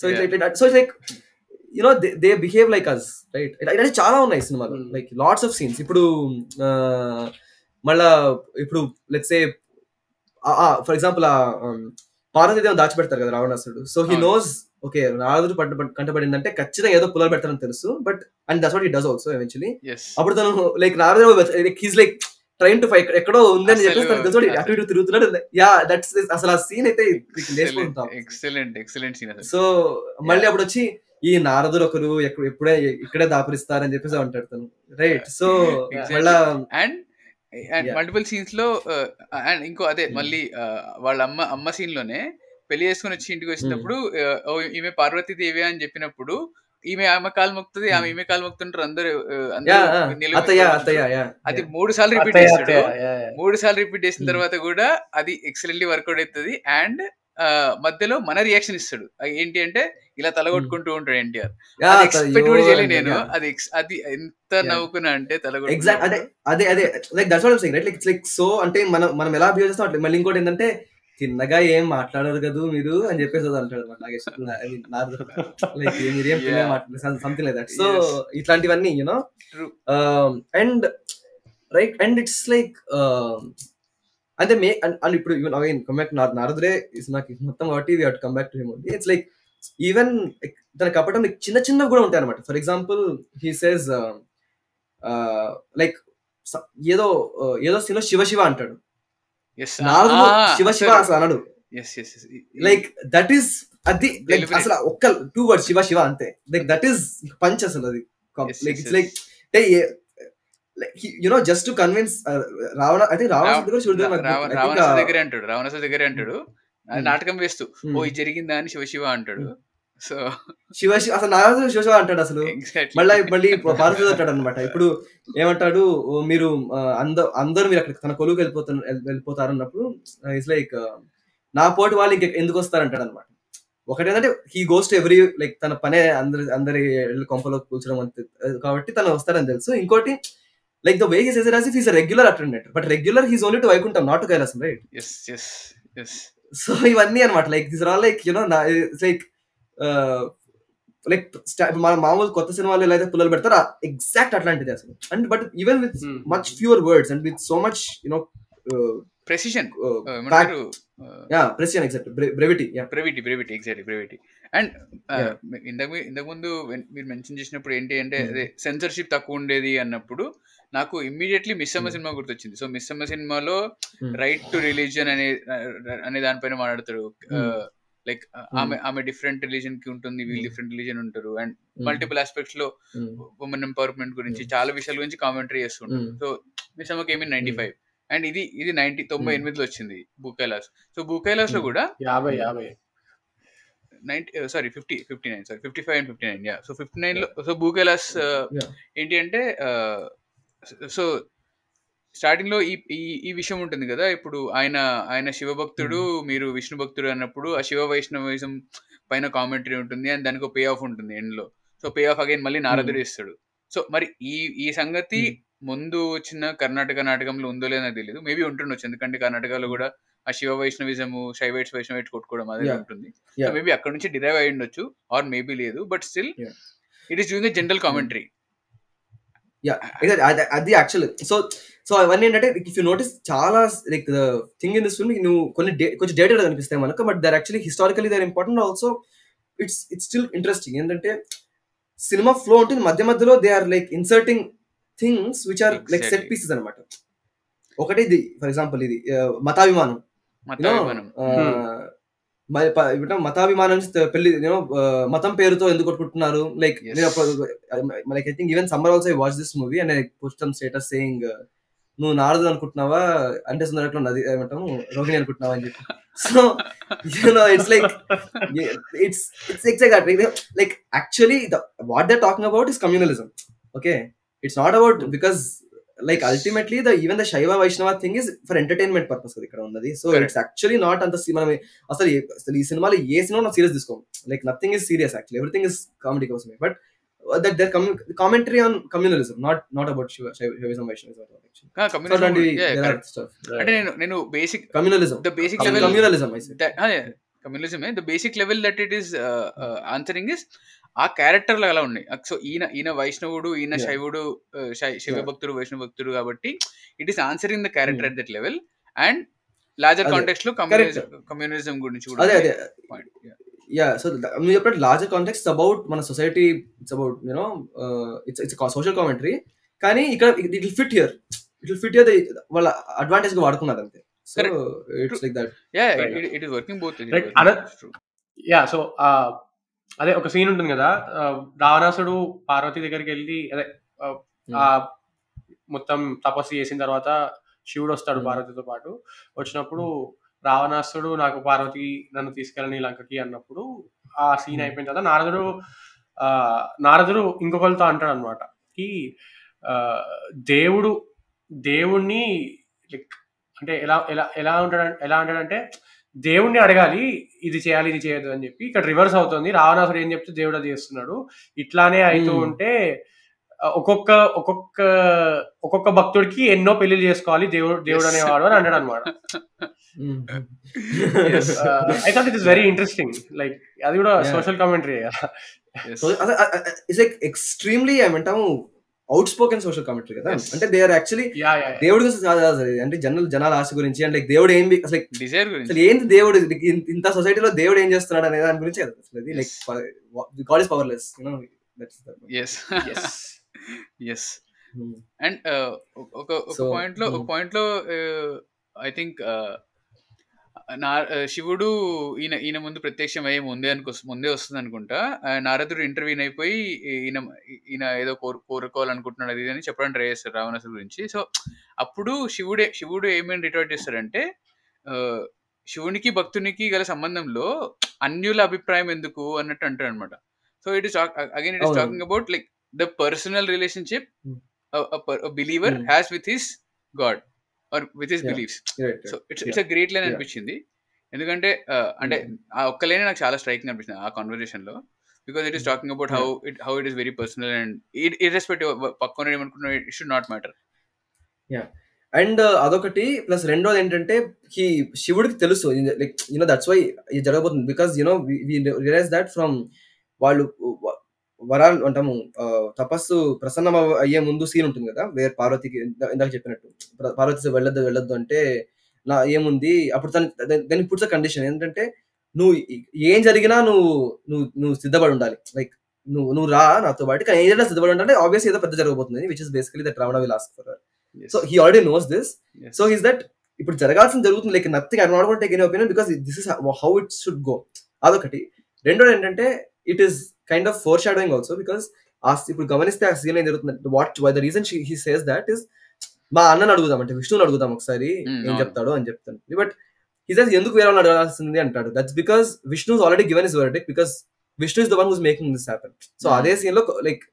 So it's yeah. like so it's like you know they, they behave like us right. It chaala unnai cinema lo like lots of scenes ippudu malla ippudu let's say for example ఆ పార్వతీదేవి దాచిపెడతారు కదా రావణాసురుడు. So he knows okay నారదుడు కంటపడిందంటే ఖచ్చితంగా ఏదో పులాలు పెడతారని తెలుసు but and that's what he does also eventually. అప్పుడు తను లైక్ నారదుడు he's like train to fight ఎక్కడో ఉందని చెప్పేసి అటు ఇటు తిరుగుతున్నాడు. యా దట్స్ అసలు ఆ సీన్ అయితే నేర్చుకుంటాం. Excellent excellent scene. సో మళ్ళీ అప్పుడు వచ్చి ఈ నారదుడు ఒకరు ఎప్పుడే ఇక్కడే దాపరిస్తారని చెప్పేసి అంటాడు తను రైట్. సో మళ్ళా అండ్ అండ్ మల్టిపుల్ సీన్స్ లో అండ్ ఇంకో అదే మళ్ళీ వాళ్ళ అమ్మ అమ్మ సీన్ లోనే పెళ్లి చేసుకుని వచ్చి ఇంటికి వచ్చినప్పుడు ఈమె పార్వతీదేవి అని చెప్పినప్పుడు ఈమె ఆమె కాలు మొక్కుతుంది ఆమె ఈమె కాలు మొక్కుతుంటారు అందరు అది మూడు సార్లు రిపీట్ చేస్తాడు. మూడు సార్లు రిపీట్ చేసిన తర్వాత కూడా అది ఎక్సలెంట్లీ వర్కౌట్ అవుతుంది. అండ్ మధ్యలో మన రియాక్షన్ ఇస్తాడు ఏంటి అంటే ఇలా తలగొట్టుకుంటూ ఉంటాడు ఎన్టీఆర్. ఎక్స్పెక్ట్ కూడా చేయలేదు నేను అది అది ఎంత నవ్వుకున్నా అంటే తలగొట్టు అదే అదే like that's what I am saying right. Like it's like so అంటే మనం మనం ఎలా బిహేవ్ చేస్తాం అట్లా. మళ్ళీ ఇంకోటి ఏంటంటే చిన్నగా ఏం మాట్లాడరు కదా మీరు అని చెప్పేసి అంటాడు సంథింగ్ లైక్ దట్. సో ఇట్లాంటివన్నీ you know and right and it's like అంటే మే అండ్ ఇప్పుడు ఈవెన్ అగైన్ కమ్ బ్యాక్ నారదుడే నాకు మొత్తం కాబట్టి we had come back to him only. It's like even తన కపటం లైక్ చిన్న చిన్నవి కూడా ఉంటాయి అనమాట. For example he says like ఏదో ఏదో సినిమా శివ శివ అంటాడు నారదుడు శివ శివ అసలు అనడు yes yes yes like that is అది లైక్ అసలు ఒక్క టూ వర్డ్ శివ శివ అంతే లైక్ దట్ ఈస్ పంచ్ అసలు అది like it's like you know just to convince Ravana I think Ravana దగ్గర చూద్దాం రావణ దగ్గర అంటాడు రావణ దగ్గర అంటాడు నాటకం వేస్తూ ఓ ఇది జరిగిందా అని శివ శివ అంటాడు సో శివ శివ అసలు నారాయణ శివ శివ అంటాడు అసలు మళ్ళీ మళ్ళీ పార్వతి అంటాడు అనమాట ఇప్పుడు ఏమంటాడు మీరు అందరు అందరూ మీరు అక్కడ తన కొలువుకి వెళ్ళిపోతారు వెళ్ళిపోతారు అన్నప్పుడు ఇట్స్ లైక్ నా పోటీ వాళ్ళు ఇంక ఎందుకు వస్తారంటాడు అనమాట ఒకటి ఏంటంటే he goes to every like తన పనే అందరి అందరి కొంపలో కూర్చడం అంతే కాబట్టి తను వస్తారని తెలుసు ఇంకోటి like the way he says it as if he is a regular attendant but regular he's only to Vaikuntham not to Kailasam right yes yes yes so ఇవన్నీ అనమాట like this are all like you know like like మన మామూలు కొత్త సినిమాలు ఎలా అయితే పుల్లలు పెడతారో ఎగ్జాక్ట్ అట్లాంటిది అసలు and but even with much fewer words and with so much you know precision and ఇంతకు ఇంతకు ముందు మీరు మెన్షన్ చేసినప్పుడు ఏంటి అంటే అదే సెన్సర్షిప్ తక్కువ ఉండేది అన్నప్పుడు నాకు ఇమ్మీడియట్లీ మిస్సమ్మ సినిమా గుర్తొచ్చింది. సో మిస్సమ్మ సినిమాలో రైట్ టు రిలీజియన్ అనే అనే దానిపైన మాట్లాడతాడు. లైక్ ఆమె ఆమె డిఫరెంట్ రిలీజన్ కి ఉంటుంది, వీళ్ళు డిఫరెంట్ రిలీజన్ ఉంటారు అండ్ మల్టిపుల్ ఆస్పెక్ట్స్ లో ఉమెన్ ఎంపవర్మెంట్ గురించి చాలా విషయాల గురించి కామెంటరీ చేస్తుంటారు. సో మిస్సమ్మకి ఏమీ నైన్టీ ఫైవ్ అండ్ ఇది ఇది నైన్టీ తొంభై ఎనిమిదిలో వచ్చింది బుకైలాస్. సో బుకైలాస్ లో కూడా యాభై యాభై ninety sorry fifty fifty nine sorry fifty five and fifty nine yeah so fifty nine లో సో బుకైలాస్ ఏంటి అంటే సో స్టార్టింగ్ లో ఈ ఈ విషయం ఉంటుంది కదా, ఇప్పుడు ఆయన ఆయన శివభక్తుడు, మీరు విష్ణు భక్తుడు అన్నప్పుడు ఆ శివ వైష్ణవిజం పైన కామెంటరీ ఉంటుంది అండ్ దానికి పే ఆఫ్ ఉంటుంది ఎండ్ లో. సో పే ఆఫ్ అగైన్ మళ్ళీ నారదుడు ఇస్తాడు. సో మరి ఈ ఈ సంగతి ముందు వచ్చిన కర్ణాటక నాటకంలో ఉందో లేదో నాకు తెలియదు, మేబీ ఉంటుండొచ్చు ఎందుకంటే కర్ణాటకలో కూడా ఆ శివ వైష్ణవిజము శైవైట్స్ వైష్ణవైట్స్ కొట్టుకోవడం అదే ఉంటుంది. సో మేబీ అక్కడ నుంచి డిరైవ్ అయి ఉండొచ్చు ఆర్ మేబీ లేదు, but still it is doing a general commentary. అది యాక్చువల్ సో సో అవన్నీ ఏంటంటే ఇఫ్ యూ నోటీస్ చాలా like thing in this film నువ్వు కొన్ని కొంచెం డేటెడ్ కనిపిస్తాయి మనకు, but there actually historically there important also. It's it's still interesting ఏంటంటే సినిమా ఫ్లో ఉంటుంది, మధ్య మధ్యలో they are like inserting things which are like set pieces అనమాట. ఒకటి ఇది ఫర్ ఎగ్జాంపుల్ ఇది మతాభిమానం, మతాభిమానం పెళ్లి యూనో మతం పేరుతో ఎందుకు కొట్టుకుంటున్నారు like like I think even summer also I watch this movie and I post status saying నువ్వు నారదు అనుకుంటున్నావా అంటే సుందరట్లో నది ఏమంటాము రోహిణి అనుకుంటున్నావా అని చెప్పి. So you know it's like it's it's exact like actually what they talking about is communalism. Okay it's not about because like ultimately the even the Shaiva Vaishnava thing is for entertainment purpose kada ikkada unnadi. So correct. It's actually not anta manam asalu asalu ee cinema lo ye cinema na serious diskom like nothing is serious actually, everything is comedy kosame, but uh, that the com- commentary on communalism not not about Shaiva Shaivism Vaishnavism actually ka communalism so, yeah, yeah correct stuff ante nenu nenu basic communalism the basic level communalism I said that ha yeah communalism eh the basic level that it is uh, uh, answering is ఆ క్యారెక్టర్లు అలా ఉన్నాయి. So ఈయన ఈయన వైష్ణవుడు, ఈయన శైవుడు, శైవ భక్తుడు, వైష్ణవ భక్తుడు కాబట్టి it is answering the character at that level and larger context లో కమ్యూనిజం గురించి కూడా అదే అదే యా సో మీరు చెప్పినట్టు లార్జర్ కాంటెక్స్ట్ అబౌట్ మన society it's about you know it's it's social commentary కానీ ఇక్కడ it will fit here it will fit here వాళ్ళ అడ్వాంటేజ్ గా వాడుకున్నారు అంతే. So it's like that yeah it is working both yeah so అదే ఒక scene ఉంటుంది కదా, రావణాసుడు పార్వతి దగ్గరికి వెళ్ళి అదే మొత్తం తపస్సు చేసిన తర్వాత శివుడు వస్తాడు పార్వతితో పాటు. వచ్చినప్పుడు రావణాసుడు నాకు పార్వతి నన్ను తీసుకెళ్ళని లంకకి అన్నప్పుడు ఆ సీన్ అయిపోయిన తర్వాత నారదుడు ఆ నారదుడు ఇంకొకరితో అంటాడు అనమాట ఈ దేవుడు దేవుణ్ణి లైక్ అంటే ఎలా ఎలా ఎలా ఉంటాడంటే ఎలా అంటాడంటే దేవుణ్ణి అడగాలి ఇది చేయాలి ఇది చేయదు అని చెప్పి ఇక్కడ రివర్స్ అవుతుంది. రావణాసుడు ఏం చెప్తే దేవుడు అది చేస్తున్నాడు. ఇట్లానే అవుతూ ఉంటే ఒక్కొక్క ఒక్కొక్క ఒక్కొక్క భక్తుడికి ఎన్నో పెళ్లిలు చేసుకోవాలి దేవుడు దేవుడు అనేవాడు అని అన్నాడు అనమాట. I thought it is very interesting like అది కూడా సోషల్ కామెంటరీ లైక్ ఎక్స్ట్రీమ్లీ ఏమంటాము అవుట్ స్పోకెన్ సోషల్ కామెంటరీ కదా అంటే దే ఆర్ యాక్చువల్లీ దేవుడి గురించి అంటే జనరల్ జనాల ఆశ గురించి అంటే లైక్ దేవుడు ఏం అసలు ఏంటి దేవుడు ఇంత సొసైటీలో దేవుడు ఏం చేస్తున్నాడు అనే దాని గురించి like God is powerless you know that's yes yes and ఒక ఒక పాయింట్ లో ఒక పాయింట్ లో ఐ థింక్ నా ఆ, శివుడు ఈయన ఈయన ముందు ప్రత్యక్షం అయ్యే ముందే అనుకో ముందే వస్తుంది అనుకుంటా. ఆ, నారదుడు ఇంటర్వ్యూన్ అయిపోయి ఈ- ఈయన ఈయన ఏదో కోరు కోరుకోవాలనుకుంటున్నాడు అది ఇది అని చెప్పడం ట్రై చేస్తారు రావణాసుడు గురించి. సో అప్పుడు శివుడే శివుడు ఏమేమి రిటర్ట్ చేస్తాడంటే, ఆ, శివునికి భక్తునికి గల సంబంధంలో అన్యుల అభిప్రాయం ఎందుకు అన్నట్టు అంటాడు అనమాట. So it is again it is అవునవును. Talking about like the personal relationship um, believer um, has with his god or with his yeah believes. Right so right it's yeah it's a great line yeah అనిపించింది. ఎందుకంటే ఆ, అంటే ఉమ్, ఆ ఒక్క line నాకు చాలా striking అనిపించింది ఆ కాన్వర్జేషన్ లో, because it is um, talking about how yeah it how it is very personal and irrespective పక్కన ఏమనుకున్నా it should not matter. Yeah and అదొకటి. ప్లస్ రెండోది ఏంటంటే హీ శివుడికి తెలుసు, లైక్ యూనో దట్స్ వై ఇది జరగబోతుంది. Because you know realise that from వాళ్ళు వ- వరాలు అంటాము, ఆ, తపస్సు ప్రసన్నం అవ- అయ్యే ముందు సీన్ ఉంటుంది కదా, వేరే పార్వతికి ఇందా- ఇందాక చెప్పినట్టు ప్ర- పార్వతి వెళ్ళొద్దు వెళ్ళొద్దు అంటే నా ఏముంది అప్పుడు తను దాన్ని పుట్స్ కండిషన్ ఏంటంటే నువ్వు ఈ- ఏం జరిగినా నువ్వు నువ్వు నువ్వు సిద్ధపడి ఉండాలి. లైక్ నువ్వు నువ్వు రా నాతో పాటు, కానీ ఏదైనా సిద్ధపడి ఉండాలంటే ఆబ్వియస్ ఏదో పెద్ద జరగబోతుంది, which is basically that Ravana will ask for. So yes he already knows this. So yes is that ఇప్పుడు జరగాల్సిన జరుగుతుంది, like nothing I not got take any opinion because this is how it should go. అదొకటి. రెండోది ఏంటంటే it is kind of foreshadowing also because ఆ సి- ఇప్పుడు గమనిస్తే ఆ సీన్ ఏం జరుగుతుంది, what why the reason he says that is మా అన్నని అడుగుదాం అంటే విష్ణుని అడుగుదాం ఒకసారి ఏం అవును చెప్తాడో అని చెప్తాను. బట్ ఈజ్ ఎందుకు వేరే వాళ్ళని అడగాల్సింది అంటాడు. That's because Vishnu already given is word because Vishnu is the one who's making this happen. So అదే సీన్ లో లైక్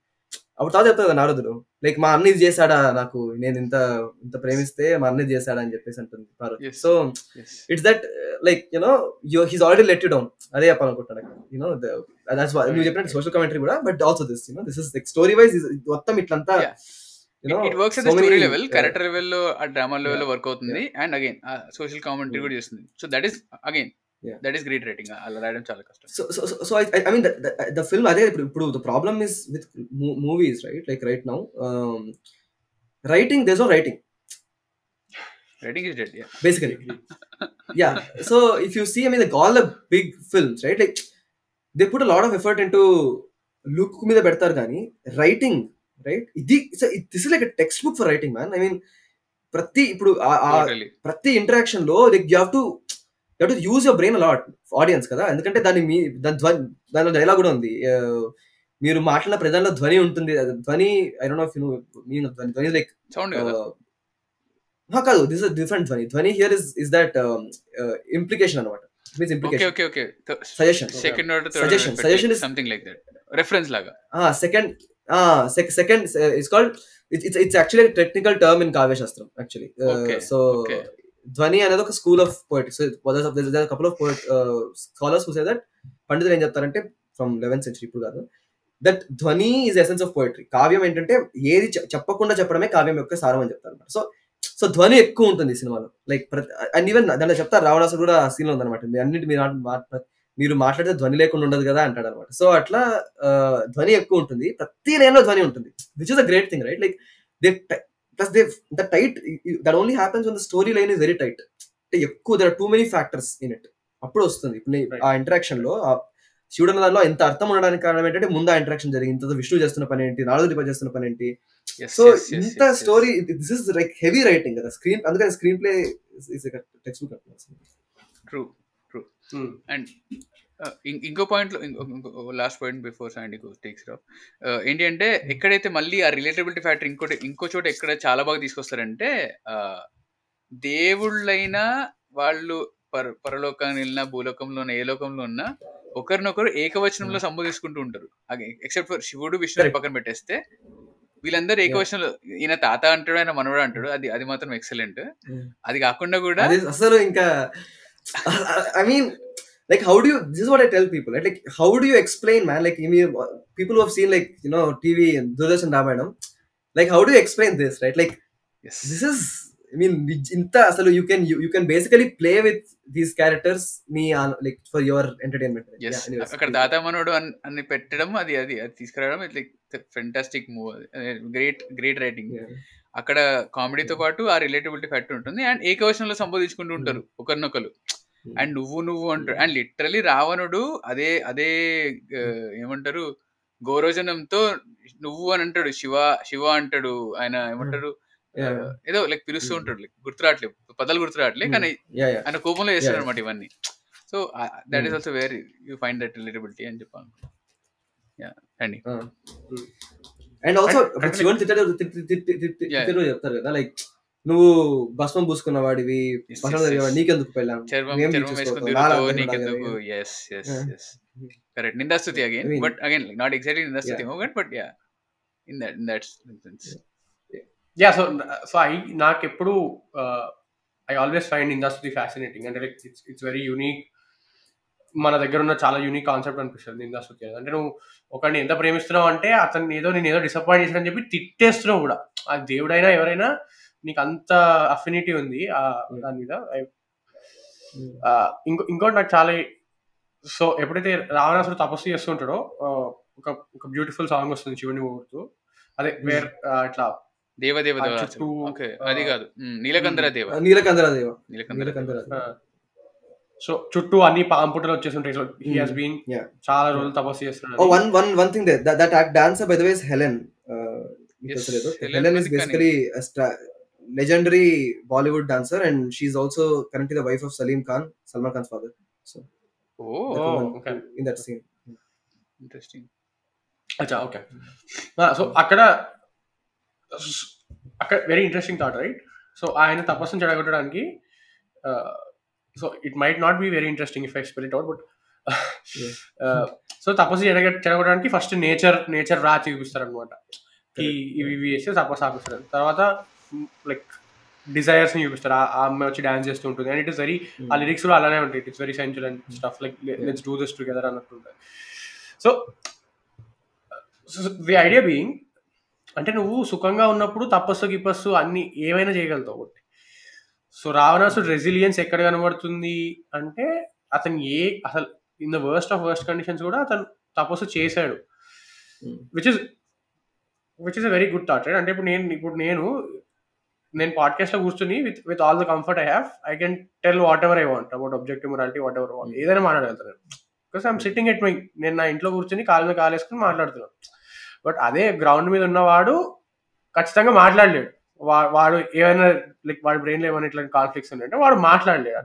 అప్పుడు తాత చెప్తాడు కదా నారదుడు, లైక్ మా అన్న ఇది చేశాడా నాకు, నేను ఇంత ఇంత ప్రేమిస్తే మా అన్న ఇది చేశాడా అని చెప్పేసి అంటుంది Parvati. Yes so yes it's that like you know yo he's already let you down అదే చెప్పాలనుకుంటాడు యూనో. దాట్స్ నువ్వు రైట్ చెప్పిన రైట్ సోషల్ కమెంటరీ కూడా, but also this you know this is like story wise మొత్తం ఇట్లంతా yeah you know it works at the so many story level, character లెవెల్లో, ఆ drama yeah లెవెల్లో వర్క్ యా అవుతుంది. అండ్ అగైన్ సోషల్ కామెంటరీ కూడా చేస్తుంది. So that is again yeah that is great writing. అలా రాయడం చాలా కష్టం. so so so, so I, I I mean the, the, the film అదే. ఇప్పుడు ఇప్పుడు the problem is with mo- movies right, like right now um, writing there's no writing writing is dead. Yeah basically. Yeah, so if you see, I mean like all the big films right, like they put a lot of effort into look మీద పెడతారు కానీ writing right ఇది this is like text book for writing man. I mean ప్రతి ఇప్పుడు ఆ ఆ totally ప్రతి interaction లో like you have to you to use your brain a lot audience కదా, ఎందుకంటే దాని మీ దాని ధ్వని దానిలో డైలాగ్ కూడా ఉంది. ఆ, మీరు మాట్లాడిన ప్రజల్లో ధ్వని ఉంటుంది, అది ధ్వని I don't know if you know mean of ధ్వని. ధ్వని లైక్ సౌండ్ కదా. కాదు దిస్ ఇస్ డిఫరెంట్ ధ్వని. ధ్వని here is is that implication అనమాట, means okay implication okay okay suggestion second order, third order suggestion effect like suggestion is something like that, reference లాగా. Second second it's called it's it's actually technical term in కావ్యశాస్త్రం actually. Okay so okay ధ్వని అనేది ఒక school of poetics, couple of poet scholars who use that. పండితులు ఏం చెప్తారంటే from eleventh century ఇప్పుడు కాదు, దట్ ధ్వని ఈజ్ ఎసెన్స్ ఆఫ్ పోయిటరీ. కావ్యం ఏంటంటే ఏది చె- చెప్పకుండా చెప్పడమే కావ్యం యొక్క సారం అని చెప్తారు. సో సో ధ్వని ఎక్కువ ఉంటుంది ఈ సినిమాలో. లైక్ ప్రతి అండ్ ఈవెన్ దాంట్లో చెప్తారు రావణాసుడు కూడా సీన్ లో ఉందన్నమాట, మీ అన్నిటి మీరు ఆట- మా- ప్ర- మీరు మాట్లాడితే ధ్వని లేకుండా ఉండదు కదా అంటాడు అనమాట. సో అట్లా ఆ, ధ్వని ఎక్కువ ఉంటుంది ప్రతి లైన్ లో, ధ్వని ఉంటుంది which is a great thing right. Like they plus they the tight that only happens the story line is very tight, అంటే ఎక్కువ there are too many factors in it. అప్పుడు వస్తుంది ఇప్పుడు నే- రైట్ ఆ ఇంటరాక్షన్ లో ఆ శివుడు అన్న దానిలో ఎంత అర్థం ఉండడానికి కారణం ఏంటంటే ముందు ఆ ఇంటరాక్షన్ జరిగింది, ఇంత విష్ణు చేస్తున్న పని ఏంటి, నారదుడి చేస్తున్న పని ఏంటి. ఎస్ సో ఎస్ ఎస్ ఇంత yes yes story this is like heavy writing కదా స్క్రీన్, అందుకని స్క్రీన్ ప్లే టెక్స్ట్ బుక్ అంటున్నాను. True true Hmm. అండ్ ఇంకో పాయింట్లో last point before and takes off ఏంటి అంటే, ఎక్కడైతే మళ్ళీ ఆ రిలేటబిలిటీ ఫ్యాక్టర్ ఇంకోటి ఇంకో చోట ఎక్కడ చాలా బాగా తీసుకొస్తారంటే, ఆ, దేవుళ్ళైనా వాళ్ళు పర పరలోకాన్ని వెళ్ళినా భూలోకంలో ఉన్న ఏ లోకంలో ఉన్నా ఒకరినొకరు ఏకవచనంలో సంబోధించుకుంటూ ఉంటారు. ఎక్సెప్ట్ ఫర్ శివుడు విష్ణుని కరెక్ట్. పక్కన పెట్టేస్తే వీళ్ళందరూ యా ఏకవచనంలో, ఈయన తాత అంటాడు, ఆయన మనవడు అంటాడు. అది అది మాత్రం ఎక్సలెంట్. అది కాకుండా కూడా అది అసలు ఇంకా I mean like how do you this what I tell people like how do you explain man. Like people have seen like you know TV Doordarshan Ramayanam, like how do explain this right. Like yes this is I mean ఇంత అసలు you can you can basically play with these characters me like for your entertainment. Yes yeah anyways అక్కడ please. దాతా మనోడు అని అని పెట్టడం, అది అది అది తీసుకురావడం, it like fantastic move. Great great writing. Yeah అక్కడ కామెడీతో పాటు ఆ రిలేటబిలిటీ ఫ్యాక్టర్ ఉంటుంది. అండ్ ఏకవచనంలో సంబోధించుకుంటూ ఉంటారు ఒకరినొకరు. అండ్ నువ్వు నువ్వు అంటాడు. అండ్ లిటరలీ రావణుడు అదే అదే ఆ, ఏమంటారు గౌరవజనంతో నువ్వు అని అంటాడు, శివ శివ అంటాడు. ఆయన ఏమంటారు ఏదో లైక్ పిలుస్తూ ఉంటాడు, లైక్ గుర్తురాట్లేదు పదాలు గుర్తురాట్లే కానీ ఆయన కోపంలో వేస్తాడు అనమాట ఇవన్నీ. So that is also where you find that relatability అని చెప్పాను. అండ్ ఆల్సో శివన్ తిట్టేటప్పుడు చెప్తారు కదా, లైక్ నువ్వు భస్మం పూసుకున్న వాడివి, నీకెందుకు పెళ్ళాం, నిందాస్తుతి again but again not exactly నిందాస్తుతి moment but yeah in that in that sense yeah. So so I నాకు ఎప్పుడు ఐ ఆల్వేస్ ఫైండ్ నిందాస్తుతి ఫ్యాసినేటింగ్. అంటే like it's it's very unique, మన దగ్గర ఉన్న చాలా యూనిక్ కాన్సెప్ట్ అనిపిస్తుంది నిందాస్తుతి. అంటే నువ్వు ఒకరిని ఎంత ప్రేమిస్తున్నావు అంటే అతను ఏదో నేను ఏదో డిసప్పాయింట్ చేశానని చెప్పి తిట్టేస్తున్నావు కూడా, ఆ దేవుడైనా ఎవరైనా నీకు అంత అఫినిటీ ఉంది దాని మీద. ఇంకో ఇంకోటి నాకు చాలా, సో ఎప్పుడైతే రావణాసుడు తపస్సు చేస్తుంటాడో ఒక ఒక బ్యూటిఫుల్ సాంగ్ వస్తుంది శివుని కోరుతూ, అదే వేర్ ఇట్లా దేవదేవ చుట్టూ, అది కాదు నీలకంధర దేవ నీలకంధర దేవ నీలకంధర. సో చుట్టూ అన్ని పాంపుటలు వచ్చేస్తుంటాయి. సో హి హస్ బీన్ చాలా రోజులు తపస్సు చేస్తున్నాడు. One one one thing there that dancer by the way is Helen. Helen is basically a star, legendary Bollywood dancer, and she is also currently the wife of Salim Khan, Salman Khan's father. So oh, oh okay, in that scene interesting. acha okay ah, so akada akada very interesting thought, right? So ayana tapasam chadagottadaniki uh, so it might not be very interesting if I spell it out but yeah. uh, so tapasam chadagottadaniki first nature nature ra chupistaru anamata ki ivi ese tapas apistaru tarvata like desires ని చూపిస్తారు. ఆ అమ్మాయి వచ్చి dance చేస్తూ ఉంటుంది and it is very, ఆ lyrics కూడా అలానే ఉంటాయి, it's very sensual and stuff like let's do this together అన్నట్టుంటాయి. సో ది ఐడియా బీయింగ్ అంటే నువ్వు సుఖంగా ఉన్నప్పుడు తపస్సు గిపస్సు అన్ని ఏమైనా చేయగలుగుతావు ఒకటి. సో రావణాసుడు రెసిలియన్స్ ఎక్కడ కనబడుతుంది అంటే అతను ఏ అసలు in the worst of worst conditions కూడా అతను తపస్సు చేశాడు, which is which is a very good thought. అంటే ఇప్పుడు నేను ఇప్పుడు నేను నేను పాడ్కాస్ట్లో కూర్చుని with with all the comfort I have I can tell whatever I want about objective morality whatever want ఏదైనా మాట్లాడగలుగుతాను because I'm sitting at my, నేను నా ఇంట్లో కూర్చుని కాలు మీద కాలు వేసుకుని మాట్లాడుతున్నాను. బట్ అదే గ్రౌండ్ మీద ఉన్నవాడు ఖచ్చితంగా మాట్లాడలేడు, వా వాడు ఏమైనా లైక్ వాడి బ్రెయిన్లో ఏమైనా ఇట్లా కాన్ఫ్లిక్ట్స్ ఉన్నాయంటే వాడు మాట్లాడలేడు,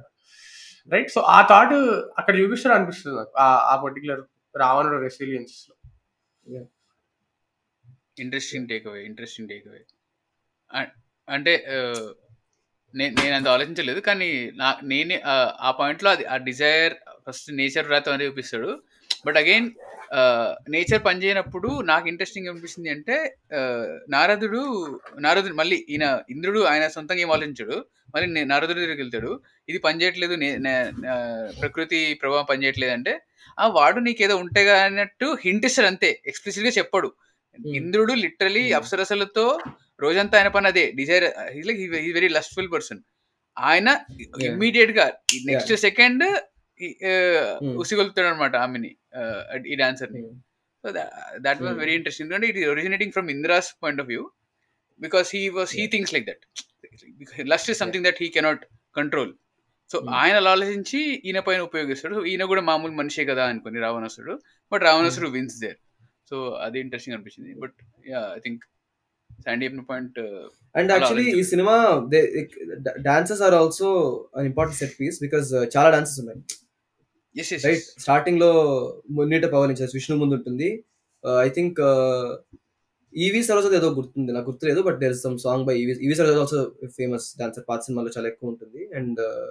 రైట్? సో ఆ థాట్ అక్కడ చూపిస్తాడు అనిపిస్తుంది నాకు ఆ పర్టికులర్ రావణుడు రెసిలియన్స్లో. Interesting takeaway interesting takeaway అంటే నేను నేను అంత ఆలోచించలేదు కానీ నా నేనే ఆ పాయింట్లో అది ఆ డిజైర్ ఫస్ట్ నేచర్ రాత అని చూపిస్తాడు. బట్ అగైన్ నేచర్ పనిచేయనప్పుడు నాకు ఇంట్రెస్టింగ్ అనిపిస్తుంది అంటే నారదుడు నారదుడు మళ్ళీ ఈయన ఇంద్రుడు ఆయన సొంతంగా ఏం ఆలోచించాడు, మళ్ళీ నారదుడి దగ్గరికి వెళ్తాడు, ఇది పనిచేయట్లేదు ప్రకృతి ప్రభావం పనిచేయట్లేదు అంటే ఆ వాడు నీకేదో ఉంటేగా అన్నట్టు హింట్ ఇస్తాడు అంతే, ఎక్స్ప్లిసిట్గా చెప్పాడు. ఇంద్రుడు లిటరలీ అప్సరసలతో రోజంతా ఆయన పని అదే desire, he very lustful person. ఆయన ఇమ్మీడియట్ గా నెక్స్ట్ సెకండ్ ఉసిగొలుతాడు అనమాట ఆమెని, ఈ డాన్సర్ ని. So that was very interesting అంటే it is originating from Indra's point of view because he was he things like that, lust is something that he cannot control. So ఆయన ఆలోచించి ఈయన పైన ఉపయోగిస్తాడు. సో ఈయన కూడా మామూలు మనిషే కదా అనుకుని రావణాసురుడు, బట్ రావణాసురుడు విన్స్ దేర్. సో అది ఇంట్రెస్టింగ్ అనిపించింది. But yeah I think point. Uh, and actually in cinema they, they, dances are also an important set piece because uh, chala dances unnai, yes yes right yes. Starting lo munnita pavalinchas Vishnu mundu untundi, uh, I think uh, E V Saraswati edo gurtundi na gurtuledu but there is some song by E V E V Saraswati also a famous dancer, path cinema lo chala ekku untundi. And uh,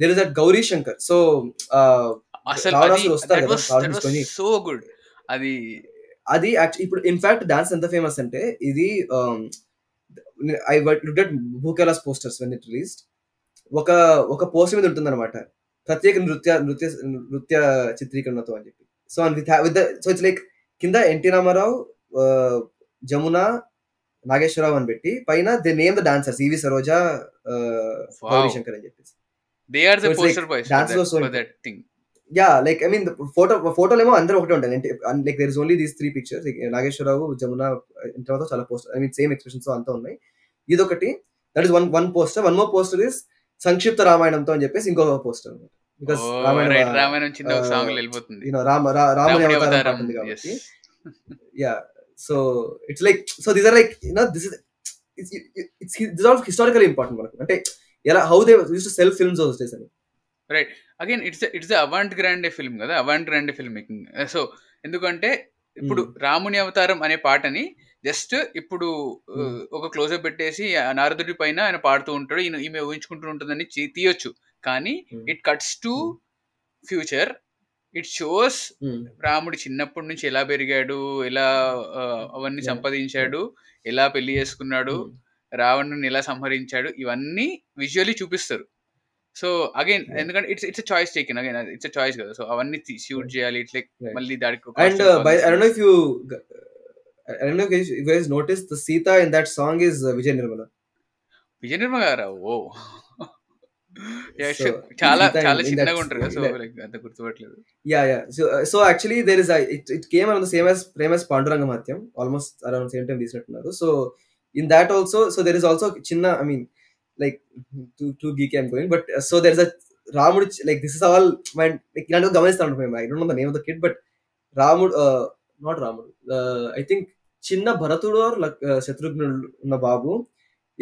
there is that Gauri Shankar, so uh, asal adi that was, that was so good adi అది actual ఇప్పుడు in fact dance ఎంత famous అంటే ఇది I look at Bhookailas posters when it released, ఒక ఒక poster మీద ఉంటుంది అనమాట ప్రత్యేక నృత్య నృత్య నృత్య చిత్రీకరణతో అని చెప్పి. So with with so it's like కింద ఎన్టీ రామారావు జమున నాగేశ్వరరావు అని పెట్టి పైన they name the dancers EV Saroja Shankar అని చెప్పేసి yeah like I mean photo ఫోటోలేమో అందరూ ఒకటే ఉంటాయి అంటే like there is only these three pictures Nageswara Rao Jamuna తర్వాత చాలా poster I mean same expressions అంతా ఉన్నాయి. ఇదొకటి that is one one poster one more poster is సంక్షిప్త రామాయణంతో అని చెప్పేసి ఇంకొక పోస్టర్ అనమాట బికాస్ రామాయణ రామ రాముని అవతారం ఉంటుంది కాబట్టి yeah. So it's like so these are like this is it's it's it's all historically important మనకు. అంటే ఎలా how they used to sell films on stage అని. Right, again it's it's avant garde film కదా, avant garde film making. So ఎందుకంటే ఇప్పుడు రాముని అవతారం అనే పాటని జస్ట్ ఇప్పుడు ఒక క్లోజప్ పెట్టేసి నారదుడి పైన ఆయన పాడుతూ ఉంటాడు, ఈయన ఈమె ఊహించుకుంటూ ఉంటుందని తీయొచ్చు. కానీ it cuts to future, it shows రాముడు చిన్నప్పటి నుంచి ఎలా పెరిగాడు, ఎలా అవన్నీ సంపాదించాడు, ఎలా పెళ్లి చేసుకున్నాడు, రావణుని ఎలా సంహరించాడు, ఇవన్నీ విజువల్లీ చూపిస్తారు. సో అగైన్ ఎందుకంటే it's it's choice taking, again it's choice కదా. సో అవన్నీ షూట్ చేయాలి ఇట్లా మళ్ళీ దానికి. And I don't know if you I don't know if you guys noticed the Sita in that song is Vijay Nirmala. Vijay Nirmala, wow. Yeah, so, chala chala chinna untaru ga, so like anta gurtuvatledu. Yeah, yeah. So uh, so actually there is a, it, it came around the same as same as Panduranga Matyam, almost around the same time these nattunnaru. So in that also, so there is also chinna, I mean like too too geeky I'm going, but uh, so there is a Ramudu, like this is all my like ilante gamanisthanu mem. I don't know the name of the kid, but Ramudu uh, not Ramudu. Uh, I think చిన్న భరతుడు శత్రుఘ్నుడు ఉన్న బాబు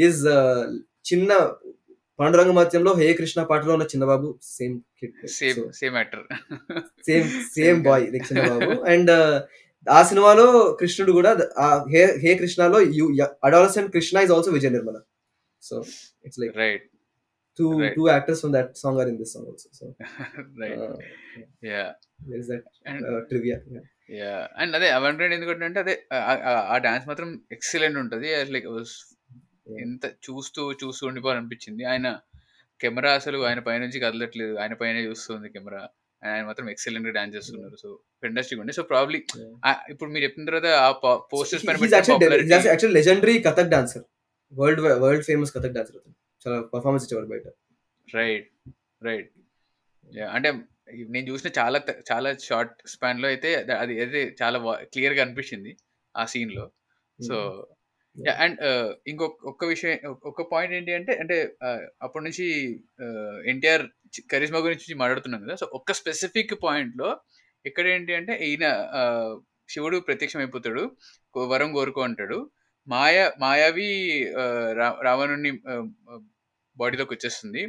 is చిన్న పాండురంగ మాత్యంలో హే కృష్ణ పాటలో ఉన్న చిన్న బాబు same same same actor same same boy చిన్న బాబు. అండ్ ఆ సినిమాలో కృష్ణుడు కూడా హే హే కృష్ణలో you adolescent Krishna is also Vijaya Nirmala. So it's like right two right. two actors from that song are in this song also, so right uh, yeah there is that and, uh, trivia yeah, yeah. and adhe avantren endukante adhe aa dance matram excellent untadi like enta chustu chustu undipar anpichindi aina camera asalu aina pai nunchi kadalatledu aina paine chustundi camera and aina matram excellent dance chestunnaru so fantastic undi so probably ippudu meer cheppina tarvata aa posters paina he's actually legendary Kathak dancer world world famous Kathak dancer performance ఇచ్చేవారు బయట. Right right అంటే నేను చూసిన చాలా చాలా short span లో అయితే అది అయితే చాలా క్లియర్ గా అనిపించింది ఆ సీన్ లో. సో అండ్ ఇంకొక విషయం, ఒక్క పాయింట్ ఏంటి అంటే అంటే అప్పటి నుంచి ఎన్టీఆర్ కరిష్మా గురించి మాట్లాడుతున్నాం కదా. సో ఒక్క స్పెసిఫిక్ పాయింట్ లో ఇక్కడ ఏంటి అంటే ఈయన శివుడు ప్రత్యక్షం అయిపోతాడు, వరం కోరుకో అంటాడు, మాయ మాయావి రావణుని బాడీలోకి వచ్చేస్తుంది,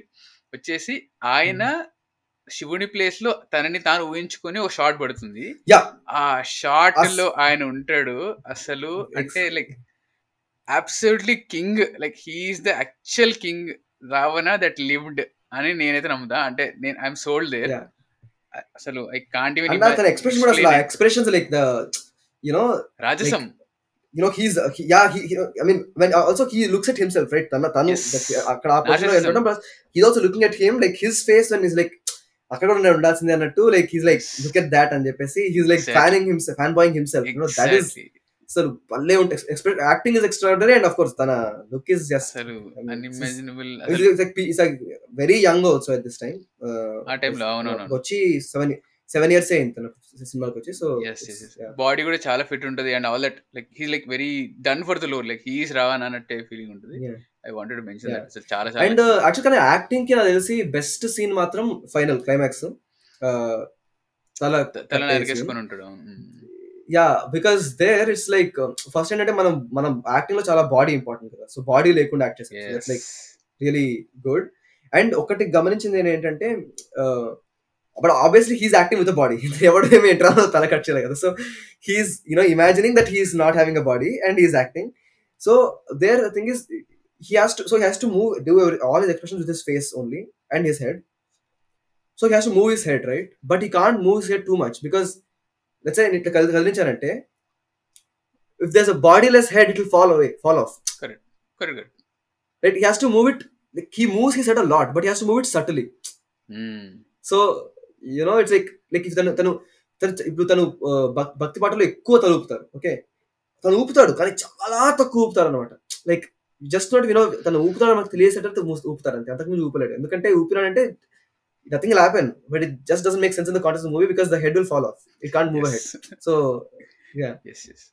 వచ్చేసి ఆయన శివుని ప్లేస్ లో తనని తాను ఊహించుకొని ఒక షాట్ పడుతుంది. ఆ షాట్ లో ఆయన ఉంటాడు అసలు, అంటే like absolutely king, like he's the actual king Ravana that lived అని నేనైతే నమ్ముతా. అంటే నేను ఐఎమ్ సోల్డ్ దేర్ అసలు. ఐ కాంట్ ఈవెన్ రాజసం. You know he's uh, he, yeah he, he I mean when also he looks at himself right tanu tanu akkada aa portion lo entadam plus he's also looking at him like his face and he's like akkada unna undalsindi annattu like he's like look at that and cheppesi he's like exactly. fanning himself fanboying himself you know exactly. that is so palle unta acting is extraordinary and of course tana look is just I mean, unimaginable he's, he's like he's like very young also at this time aa time lo no no gochi seven seven years అయింది సినిమాకి వచ్చి. So body కూడా చాలా fit ఉంటుంది and all that, like he like very done for the load, like he is Ravana అన్నట్టే feeling ఉంటుంది. I wanted to mention that. So చాలా and actual గా యాక్టింగ్ కి నాకు తెలిసి బెస్ట్ సీన్ మాత్రం ఫైనల్ క్లైమాక్స్, తల తల నరికేసుకొని ఉంటాడు. Yeah because there it's like first ఏంటంటే మనం మనం యాక్టింగ్ లో చాలా బాడీ ఇంపార్టెంట్ కదా, సో బాడీ లేకుండా యాక్ట్ చేస్తాం. It's like really good. And ఒకటి గమనించింది నేను ఏంటంటే but obviously he's acting with a body everyone him entra tala cut cheyala kada, so he's you know imagining that he is not having a body and he is acting. So there the thing is he has to so he has to move do every, all his expressions with his face only and his head, so he has to move his head right, but he can't move his head too much because let's say it kalincharanante if there's a bodiless head it will fall away fall off correct correct right he has to move it like, he moves his head a lot but he has to move it subtly mm. so you know it's like like if tanu tanu ఇప్పుడు తను భక్తి పాటలో ఎక్కువ తను ఊపుతారు, okay తను ఊపుతాడు కానీ చాలా తక్కువ ఊపుతారు అనమాట. లైక్ జస్ట్ నాట్ వినో తను ఊపుతాడు మనకు తెలియసేటట్టు ఊపుతారు అంతే, అంతకుముందు ఊపలేడు. ఎందుకంటే ఊపినాడంటే nothing will happen but it just doesn't make sense in the context of the movie because the head will fall off, it can't move a head. So yeah yes yes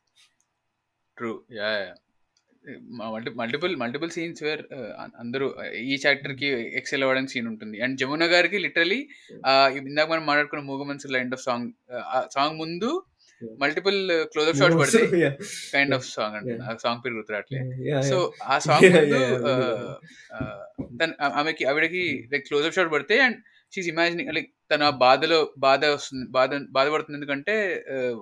true yeah yeah multiple multiple scenes where అందరూ each actor కి excel అవ్వడానికి scene ఉంటుంది. And Jamuna గారికి literally ఇందాక మనం మాట్లాడుకున్న మూగ మనసులో ఎండ్ ఆఫ్ సాంగ్, ఆ సాంగ్ ముందు మల్టిపుల్ క్లోజప్ షాట్స్ పడతాయి కైండ్ ఆఫ్ సాంగ్ అంటే ఆ సాంగ్ పేరు గుర్తురాట్లే. సో ఆ సాంగ్ ఆమెకి ఆవిడకి లైక్ క్లోజప్ షాట్ పడితే అండ్ షీస్ ఇమాజినింగ్ లైక్ తన బాధలో బాధ వస్తుంది బాధ బాధపడుతుంది ఎందుకంటే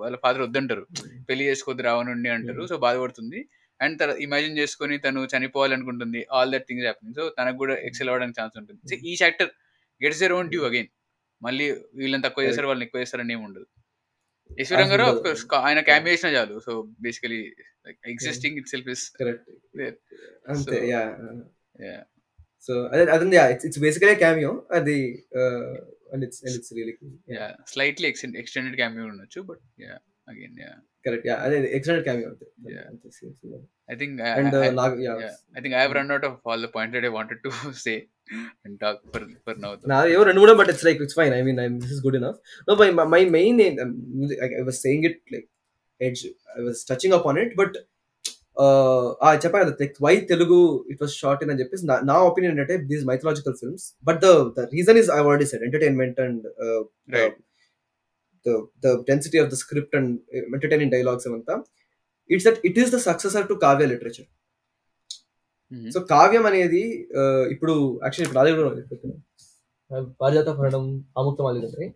వాళ్ళ ఫాదర్ వద్దంటారు, పెళ్లి చేసుకోవద్దు రావనుండి అంటారు. సో బాధపడుతుంది అండ్ తన ఇమాజిన్ చేసుకుని తను చనిపోవాలనుకుంటుంది, all that things happening. So తనకు కూడా ఎక్సెల్ అవ్వడానికి ఛాన్స్ ఉంటుంది. సో ఈ actor gets their own due again, మళ్ళీ వీళ్ళని తక్కువ చేస్తారు వాళ్ళని ఎక్కువ చేస్తారని ఏమి ఉండదు. ఈశ్వరం గారు ఆయన క్యాంపెయిన్ చేసిన చాలు. So basically existing itself is అంతే. యా యా సో అదే అదే ఇట్స్ ఇట్స్ బేసికలీ క్యామియో అది and it's and it's really yeah slightly extended cameo ఉండొచ్చు but yeah again yeah correct yeah and excellent cameo yeah i think I, and uh, I, Nag- yeah. yeah i think i have run out of all the points that I wanted to say and talk for for now though. now ever rendu kuda but it's like it's fine i mean I'm, this is good enough no my my main um, I, i was saying it like edge i was touching upon it but uh i cheppa the why Telugu it was short in and cheppis na opinion ante these mythological films but the the reason is I've already said entertainment and uh, right uh, the the density of the script and uh, entertaining dialogues avanta it's that it is the successor to Kavya literature mm-hmm. so Kavyam anedi uh, ipudu actually ipudu adi kuda ipudu Parijatha Pharanam Amukta Malidantri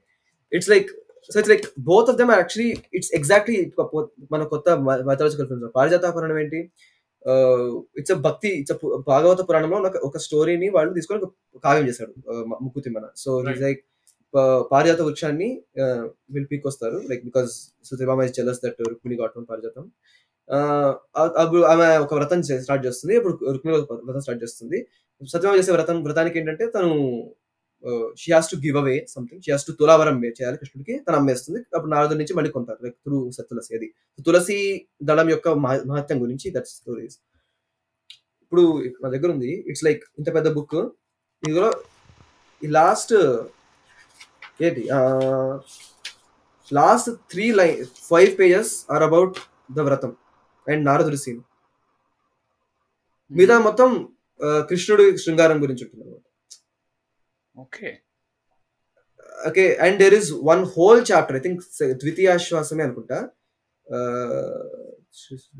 it's like so it's like both of them are actually it's exactly mana kotta mythological films Parijatha Pharanam enti it's a bhakti it's a Bhagavata Puranamlo oka story ni vallu తీసుకొని కావ్యం చేశాడు ముక్కుతిమ్మన so he's like పారిజాత వృక్షాన్ని వీళ్ళు పీకొస్తారు like because సుత్రిభామ is jealous that Rukmini got from పారిజాతం. అప్పుడు ఆమె ఒక వ్రతం స్టార్ట్ చేస్తుంది, ఇప్పుడు రుక్మిణి వ్రతం స్టార్ట్ చేస్తుంది. సత్యభామ చేసే వ్రతం వ్రతానికి ఏంటంటే తను she has to give away something, she has to తులావరం చేయాలి కృష్ణుడికి, తను అమ్మేస్తుంది. అప్పుడు నారదుడి నుంచి మళ్ళీ కొంటారు లైక్ త్రూ తులసి, అది తులసి దళం యొక్క మహత్యం గురించి దట్ స్టోరీస్. ఇప్పుడు నా దగ్గర ఉంది ఇట్స్ లైక్ ఇంత పెద్ద బుక్, ఇందులో ఈ లాస్ట్ ఏంటి last three line five pages are about the వ్రతం అండ్ నారదుడి సీన్, మిగతా మొత్తం కృష్ణుడి శృంగారం గురించి ఉంటుంది అనమాట. Okay okay and there is one whole chapter I think ద్వితీయాశ్వాసమే అనుకుంటా,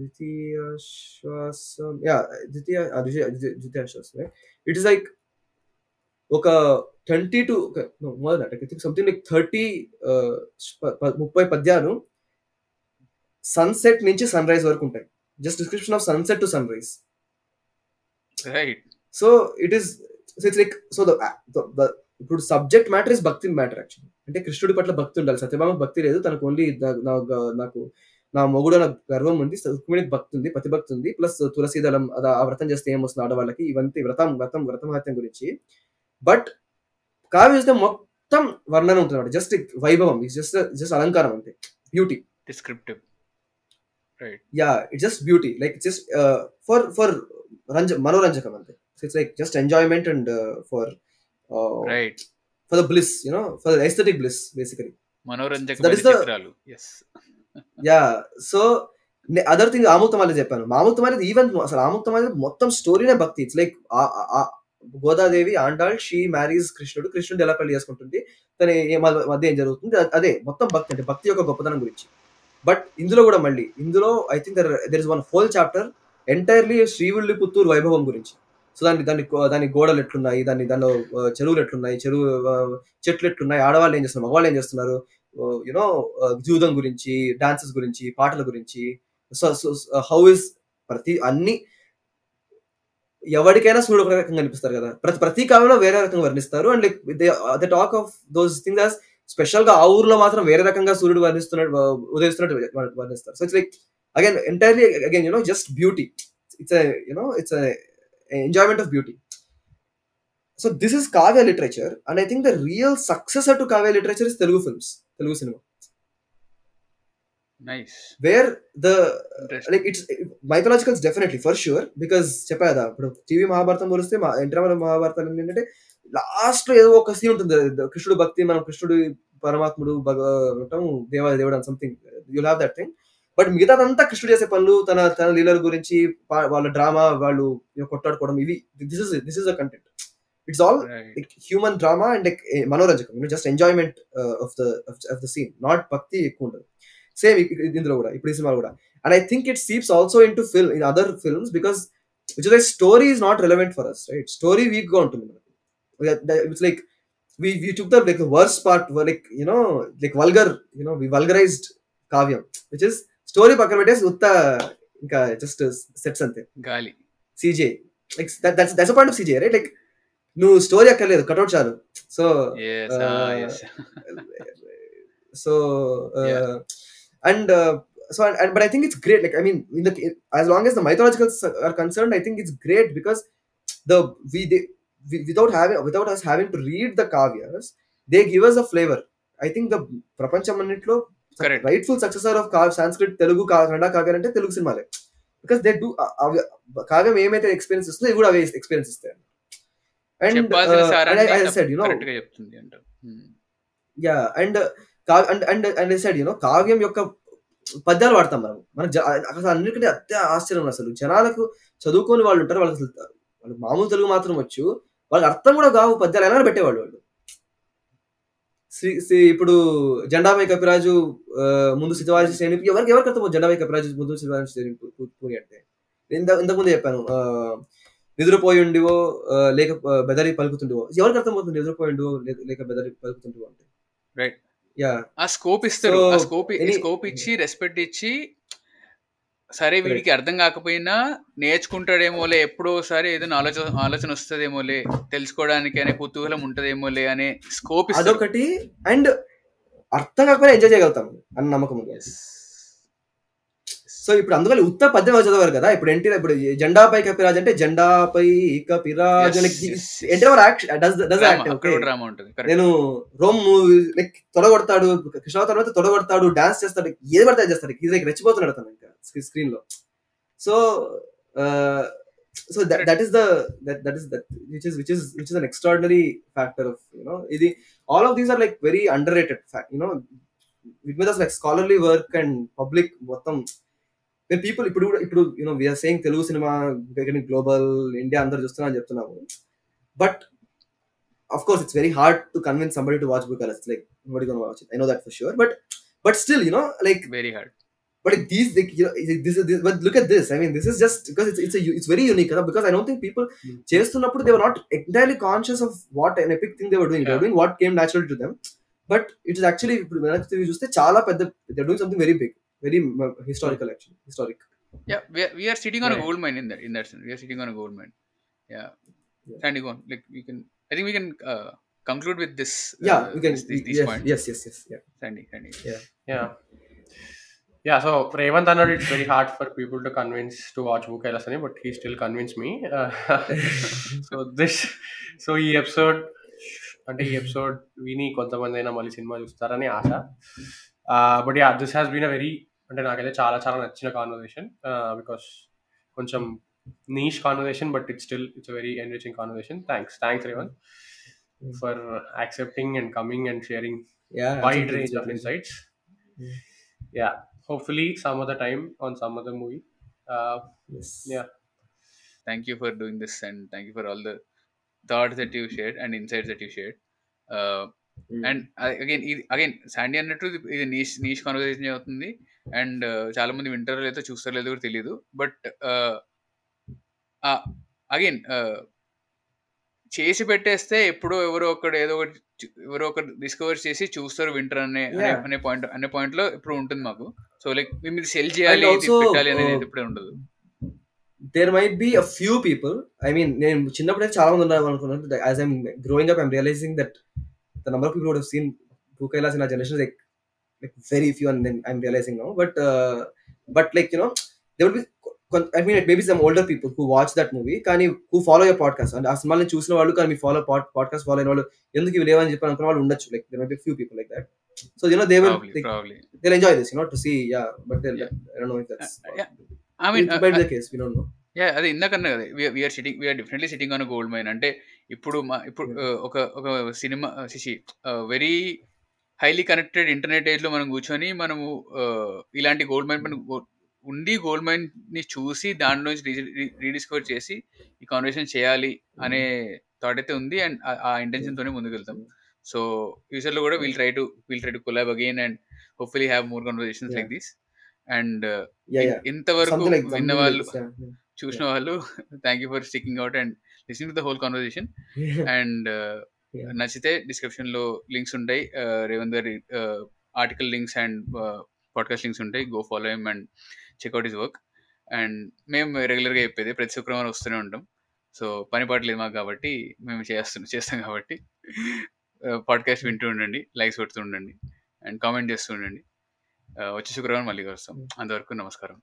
ద్వితీయాశ్వాసం యా ద్వితీయ ద్వితీయాశ్వాసమే. ఇట్ ఇస్ లైక్ ఒక twenty two more that I think something like thirty ముప్పై పద్యాలు సన్సెట్ నుంచి సన్ రైజ్ వరకు ఉంటాయి, just description of sunset to sunrise. So it is so it's like so ఇప్పుడు subject matter is bhakti matter actually, అంటే కృష్ణుడి పట్ల భక్తి ఉండాలి. సత్యభామకు భక్తి లేదు, తనకు ఓన్లీ నాకు నా మొగుడు నాకు గర్వం ఉంది, రుక్మిణికి భక్తి ఉంది, ప్రతిభక్తి ఉంది, ప్లస్ తులసీదళం అది ఆ వ్రతం చేస్తే ఏమొస్తుంది ఆడవాళ్ళకి, ఇవంతా వ్రతం వ్రతం వ్రతమహత్యం గురించి. బట్ కావ్యం చూస్తే మొత్తం వర్ణన ఉంటుంది అన్నమాట, జస్ట్ వైభవం, జస్ట్ జస్ట్ అలంకారం అంతే, beauty descriptive right yeah it's just beauty like just for for రంజ మనోరంజకం అంతే. It's like just enjoyment and for right for the bliss you know for aesthetic bliss basically మనోరంజకమైన చిత్రాలు yes yeah. So other thing Amuktamala చెప్పాను, Amuktamala event అసలు ఆముక్తమాల మొత్తం స్టోరీనే భక్తి. It's like Godadevi Andal she marries కృష్ణుడు, కృష్ణుడు ఎలా పెళ్లి చేసుకుంటుంది, తన మధ్య ఏం జరుగుతుంది, అదే మొత్తం భక్తి అంటే భక్తి యొక్క గొప్పతనం గురించి. బట్ ఇందులో కూడా మళ్ళీ ఇందులో I think there there is one whole chapter entirely Srivilliputhur వైభవం గురించి. సో దాన్ని దాన్ని దాని గోడలు ఎట్లున్నాయి, దాన్ని దానిలో చెరువులు ఎట్లున్నాయి, చెరువు చెట్లు ఎట్లున్నాయి, ఆడవాళ్ళు ఏం చేస్తున్నారు, మగవాళ్ళు ఏం చేస్తున్నారు, యూనో జీవితం గురించి, డాన్సెస్ గురించి, పాటల గురించి, హౌ ఇస్ ప్రతి అన్ని ఎవరికైనా సూడు ఒక రకంగా అనిపిస్తారు కదా, ప్రతి ప్రతి కాలంలో వేరే రకంగా వర్ణిస్తారు. And like they they talk of those things as special గా ఆ ఊర్లో మాత్రం వేరే రకంగా సూర్యుడు వర్ణిస్తున్నట్టు ఉదయిస్తున్నట్టు వర్ణిస్తారు. So it's like again entirely again you know just beauty, it's you know it's enjoyment of beauty. So this is kavya literature and I think the real successor to Kavya literature is Telugu films, Telugu cinema. Nice. Where the like it's mythologicals definitely for sure because చెప్పా కదా ఇప్పుడు TV Mahabharatam పోలిస్తే ఎంట్రామల మహాభారతాలు ఏంటంటే last లో ఏదో ఒక scene ఉంటుంది, కృష్ణుడు భక్తి, మనం కృష్ణుడు పరమాత్ముడు భగవంతం దేవ దేవుడు something, you'll have that thing. But మిగతాదంతా కృష్ణుడు చేసే పనులు, తన తన లీలల గురించి, వాళ్ళ డ్రామా, వాళ్ళు కొట్టాడుకోవడం, ఇవి this is this is the content. It's all right. Like human drama and like manoranjakam, you know, just enjoyment uh, of the of, of the scene, not bhakti ekundadu. Same ఇందులో కూడా, ఇప్పుడు ఈ సినిమాలో కూడా. And I think it seeps also in to film in other films because which is story is not relevant for us, right? Story weak గా ఉంటుంది మనకి. It's like we we took the like the worst part, like you know, like vulgar, you know, we vulgarized kavyam, which is story pakka vettes utta inka just sets ante gali C J, like that, that's that's a point of C J, right? Like no story akaledu, cut out chalu. So yes uh, ah, yes so uh, yeah. and uh, so and, and but I think it's great, like I mean in the, as long as the mythologicals are concerned, I think it's great because the we they, without having without us having to read the kavyas, they give us a flavor. I think the prapancham annitlo rightful successor of Sanskrit, Telugu, Kannada kavyal ante Telugu cinema le, because they do kavyam emaithe experiences they would always experiences there. And uh, and I, I said you know correct ga cheptundi anta yeah and uh, and and and I said you know kavyam yokka పద్యాలు వాడతాం మనం. మనం అసలు అన్నిటికంటే అత్య ఆశ్చర్యం, అసలు జనాలకు చదువుకోని వాళ్ళు ఉంటారు, వాళ్ళకి అసలు వాళ్ళు మామూలు తెలుగు మాత్రం వచ్చు, వాళ్ళకి అర్థం కూడా కావు పద్యాలు అయినా పెట్టేవాళ్ళు వాళ్ళు. శ్రీ శ్రీ ఇప్పుడు జెండామై కపిరాజు ముందు శివాజీ శ్రేణింపు ఎవరికి ఎవరికి అర్థం జెండామై కపిరాజు ముందు శివాజీ శ్రేణింపు పూని అంటే ఇంత ఇంతకుముందు చెప్పాను. నిద్రపోయి ఉండివో లేక బెదరి పలుకుతుండేవో ఎవరికి అర్థం అవుతుంది, నిద్రపోయి ఉండివో లేక బెదరి పలుకుతుండేవో అంటే, రైట్? యా, ఆ స్కోప్ ఇస్తారు, ఆ స్కోప్ స్కోప్ ఇచ్చి రెస్పెక్ట్ ఇచ్చి, సరే వీడికి అర్థం కాకపోయినా నేర్చుకుంటాడేమోలే, ఎప్పుడోసారి ఏదో ఆలోచన ఆలోచన వస్తుందేమోలే, తెలుసుకోవడానికి అనే కుతూహలం ఉంటదేమోలే అనే స్కోప్ అదొకటి. అండ్ అర్థం కాకపోయినా ఎంజాయ్ చేయగలుగుతాం అన్న నమ్మకం. సో ఇప్పుడు అందువల్ల ఉత్త పద్యం చదివారు కదా, ఇప్పుడు ఏంటి ఇప్పుడు జెండాపై కపిరాజ్ అంటే జెండాపై కపిరాజ్ నేను రోమ్ మూవీ లైక్ తొడగొడతాడు, కృష్ణ తర్వాత తొడగొడతాడు, డాన్స్ చేస్తాడు, ఏది పడతాడు చేస్తాడు, ఇది లైక్ రెచ్చిపోతున్నాడు తను ఇంకా స్క్రీన్ లో. So so that is that is which is which is which is an extraordinary factor of you know. ఇది all of these are like very under rated you know with with like scholarly work and public మొత్తం when people ఇప్పుడు ఇప్పుడు you know we are saying telugu cinema getting global, India అందరూ చూస్తున్నారు అని చెప్తున్నాము, but of course it's very hard to convince somebody to watch Bukalas, like nobody gonna watch it, I know that for sure, but but still you know like very hard, but these like you know, this is this, but look at this, I mean this is just because it's it's a it's very unique because I don't think people చేస్తున్నప్పుడు they were not entirely conscious of what an epic thing they were doing, yeah. they were doing what came naturally to them, but it is actually ఇప్పుడు వెనక్కి చూస్తే చాలా పెద్ద they are doing something very big, very historical actually, historic. Yeah, we are, we are sitting on right. a gold mine in that in that sense. We are sitting on a gold mine. Yeah, yeah. Sandy, go on. Like we can, I think we can uh, conclude with this. Uh, yeah, we can. This, this, this yes, point. Yes, yes, yes. Yeah, Sandy, Sandy. Yeah, yeah, yeah. So Revanth Anand, it's very hard for people to convince to watch Bukalas, but he still convinced me. Uh, so this, so he episode, and he episode, we need kontamandi aina mali cinema chustarani aasha. Uh, but yeah, this has been a very అంటే నాకైతే చాలా చాలా నచ్చిన conversation because కొంచెం niche conversation but it's still it's very enriching conversation. Thanks thanks Revan for accepting and coming and sharing wide range of insights. Yeah, hopefully some other time on some other movie. Yeah, thank you for doing this and thank you for all the thoughts that you shared and insights that you shared. And again ఇది again Sandy అన్నట్టు ఇది niche niche conversation అవుతుంది and చాలా మంది వింటారో లేదో చూస్తారో లేదో కూడా తెలియదు, బట్ అగైన్ చేసి పెట్టేస్తే ఎప్పుడో ఎవరో ఒకటి ఏదో ఒకటి ఎవరో ఒకటి డిస్కవర్ చేసి చూస్తారు వింటారు అనే అనే పాయింట్ అనే పాయింట్ లో ఇప్పుడు ఉంటుంది మాకు. సో లైక్ మేము ఇది సెల్ చేయాలి పెట్టాలి అనేది ఇప్పుడే ఉండదు. There might be a few people, I mean నేను చిన్నప్పుడే చాలా మంది ఉన్నారు అనుకున్నాను, as I'm growing up I'm realizing that the number of people would have seen Bukalas in our generation is like like very few, and then I'm realizing now, but uh, but like you know there would be, I mean maybe some older people who watch that movie kani who follow your podcast and as malni chusina vallu kani follow pod, podcast follow in vallu enduku ilevan ani cheppan anukunna vallu undachchu, like there might be a few people like that, so you know they will probably, like, probably. they'll enjoy this you know to see yeah but they'll yeah. I don't know if that's uh, yeah. I mean it might uh, be the case, we don't know. Yeah అదే ఇందాకన్నా కదా we we're sitting we're definitely sitting on gold mine. అంటే ఇప్పుడు మా ఇప్పుడు ఒక ఒక సినిమా శిశి వెరీ హైలీ కనెక్టెడ్ ఇంటర్నెట్ ఏజ్లో మనం కూర్చొని మనము ఇలాంటి గోల్డ్ మైన్ ఉండి గోల్డ్ మైన్ని చూసి దాంట్లోంచి రీ రీడిస్కవర్ చేసి ఈ కాన్వర్సేషన్ చేయాలి అనే థాట్ అయితే ఉంది అండ్ ఆ ఇంటెన్షన్తోనే ముందుకు వెళ్తాం. సో ఫ్యూచర్లో కూడా we'll try to we'll try to collab again and hopefully have more conversations yeah. like this. And uh, yeah, in, yeah. ఇంతవరకు like విన్న వాళ్ళు చూసిన వాళ్ళు thank you for sticking out and listening to the whole conversation. And నచ్చితే description లో links ఉంటాయి, రేవంత్ గారి article links and podcast links ఉంటాయి. Go follow him and check out his work. And మేము రెగ్యులర్గా చెప్పేది ప్రతి శుక్రవారం వస్తూనే ఉంటాం. సో పని పాట లేదు మాకు కాబట్టి మేము చేస్తున్నాం చేస్తాం కాబట్టి పాడ్కాస్ట్ వింటూ ఉండండి, లైక్స్ పెడుతూ ఉండండి అండ్ కామెంట్ చేస్తూ ఉండండి. వచ్చే శుక్రవారం మళ్ళీ కలుస్తాం. అంతవరకు నమస్కారం.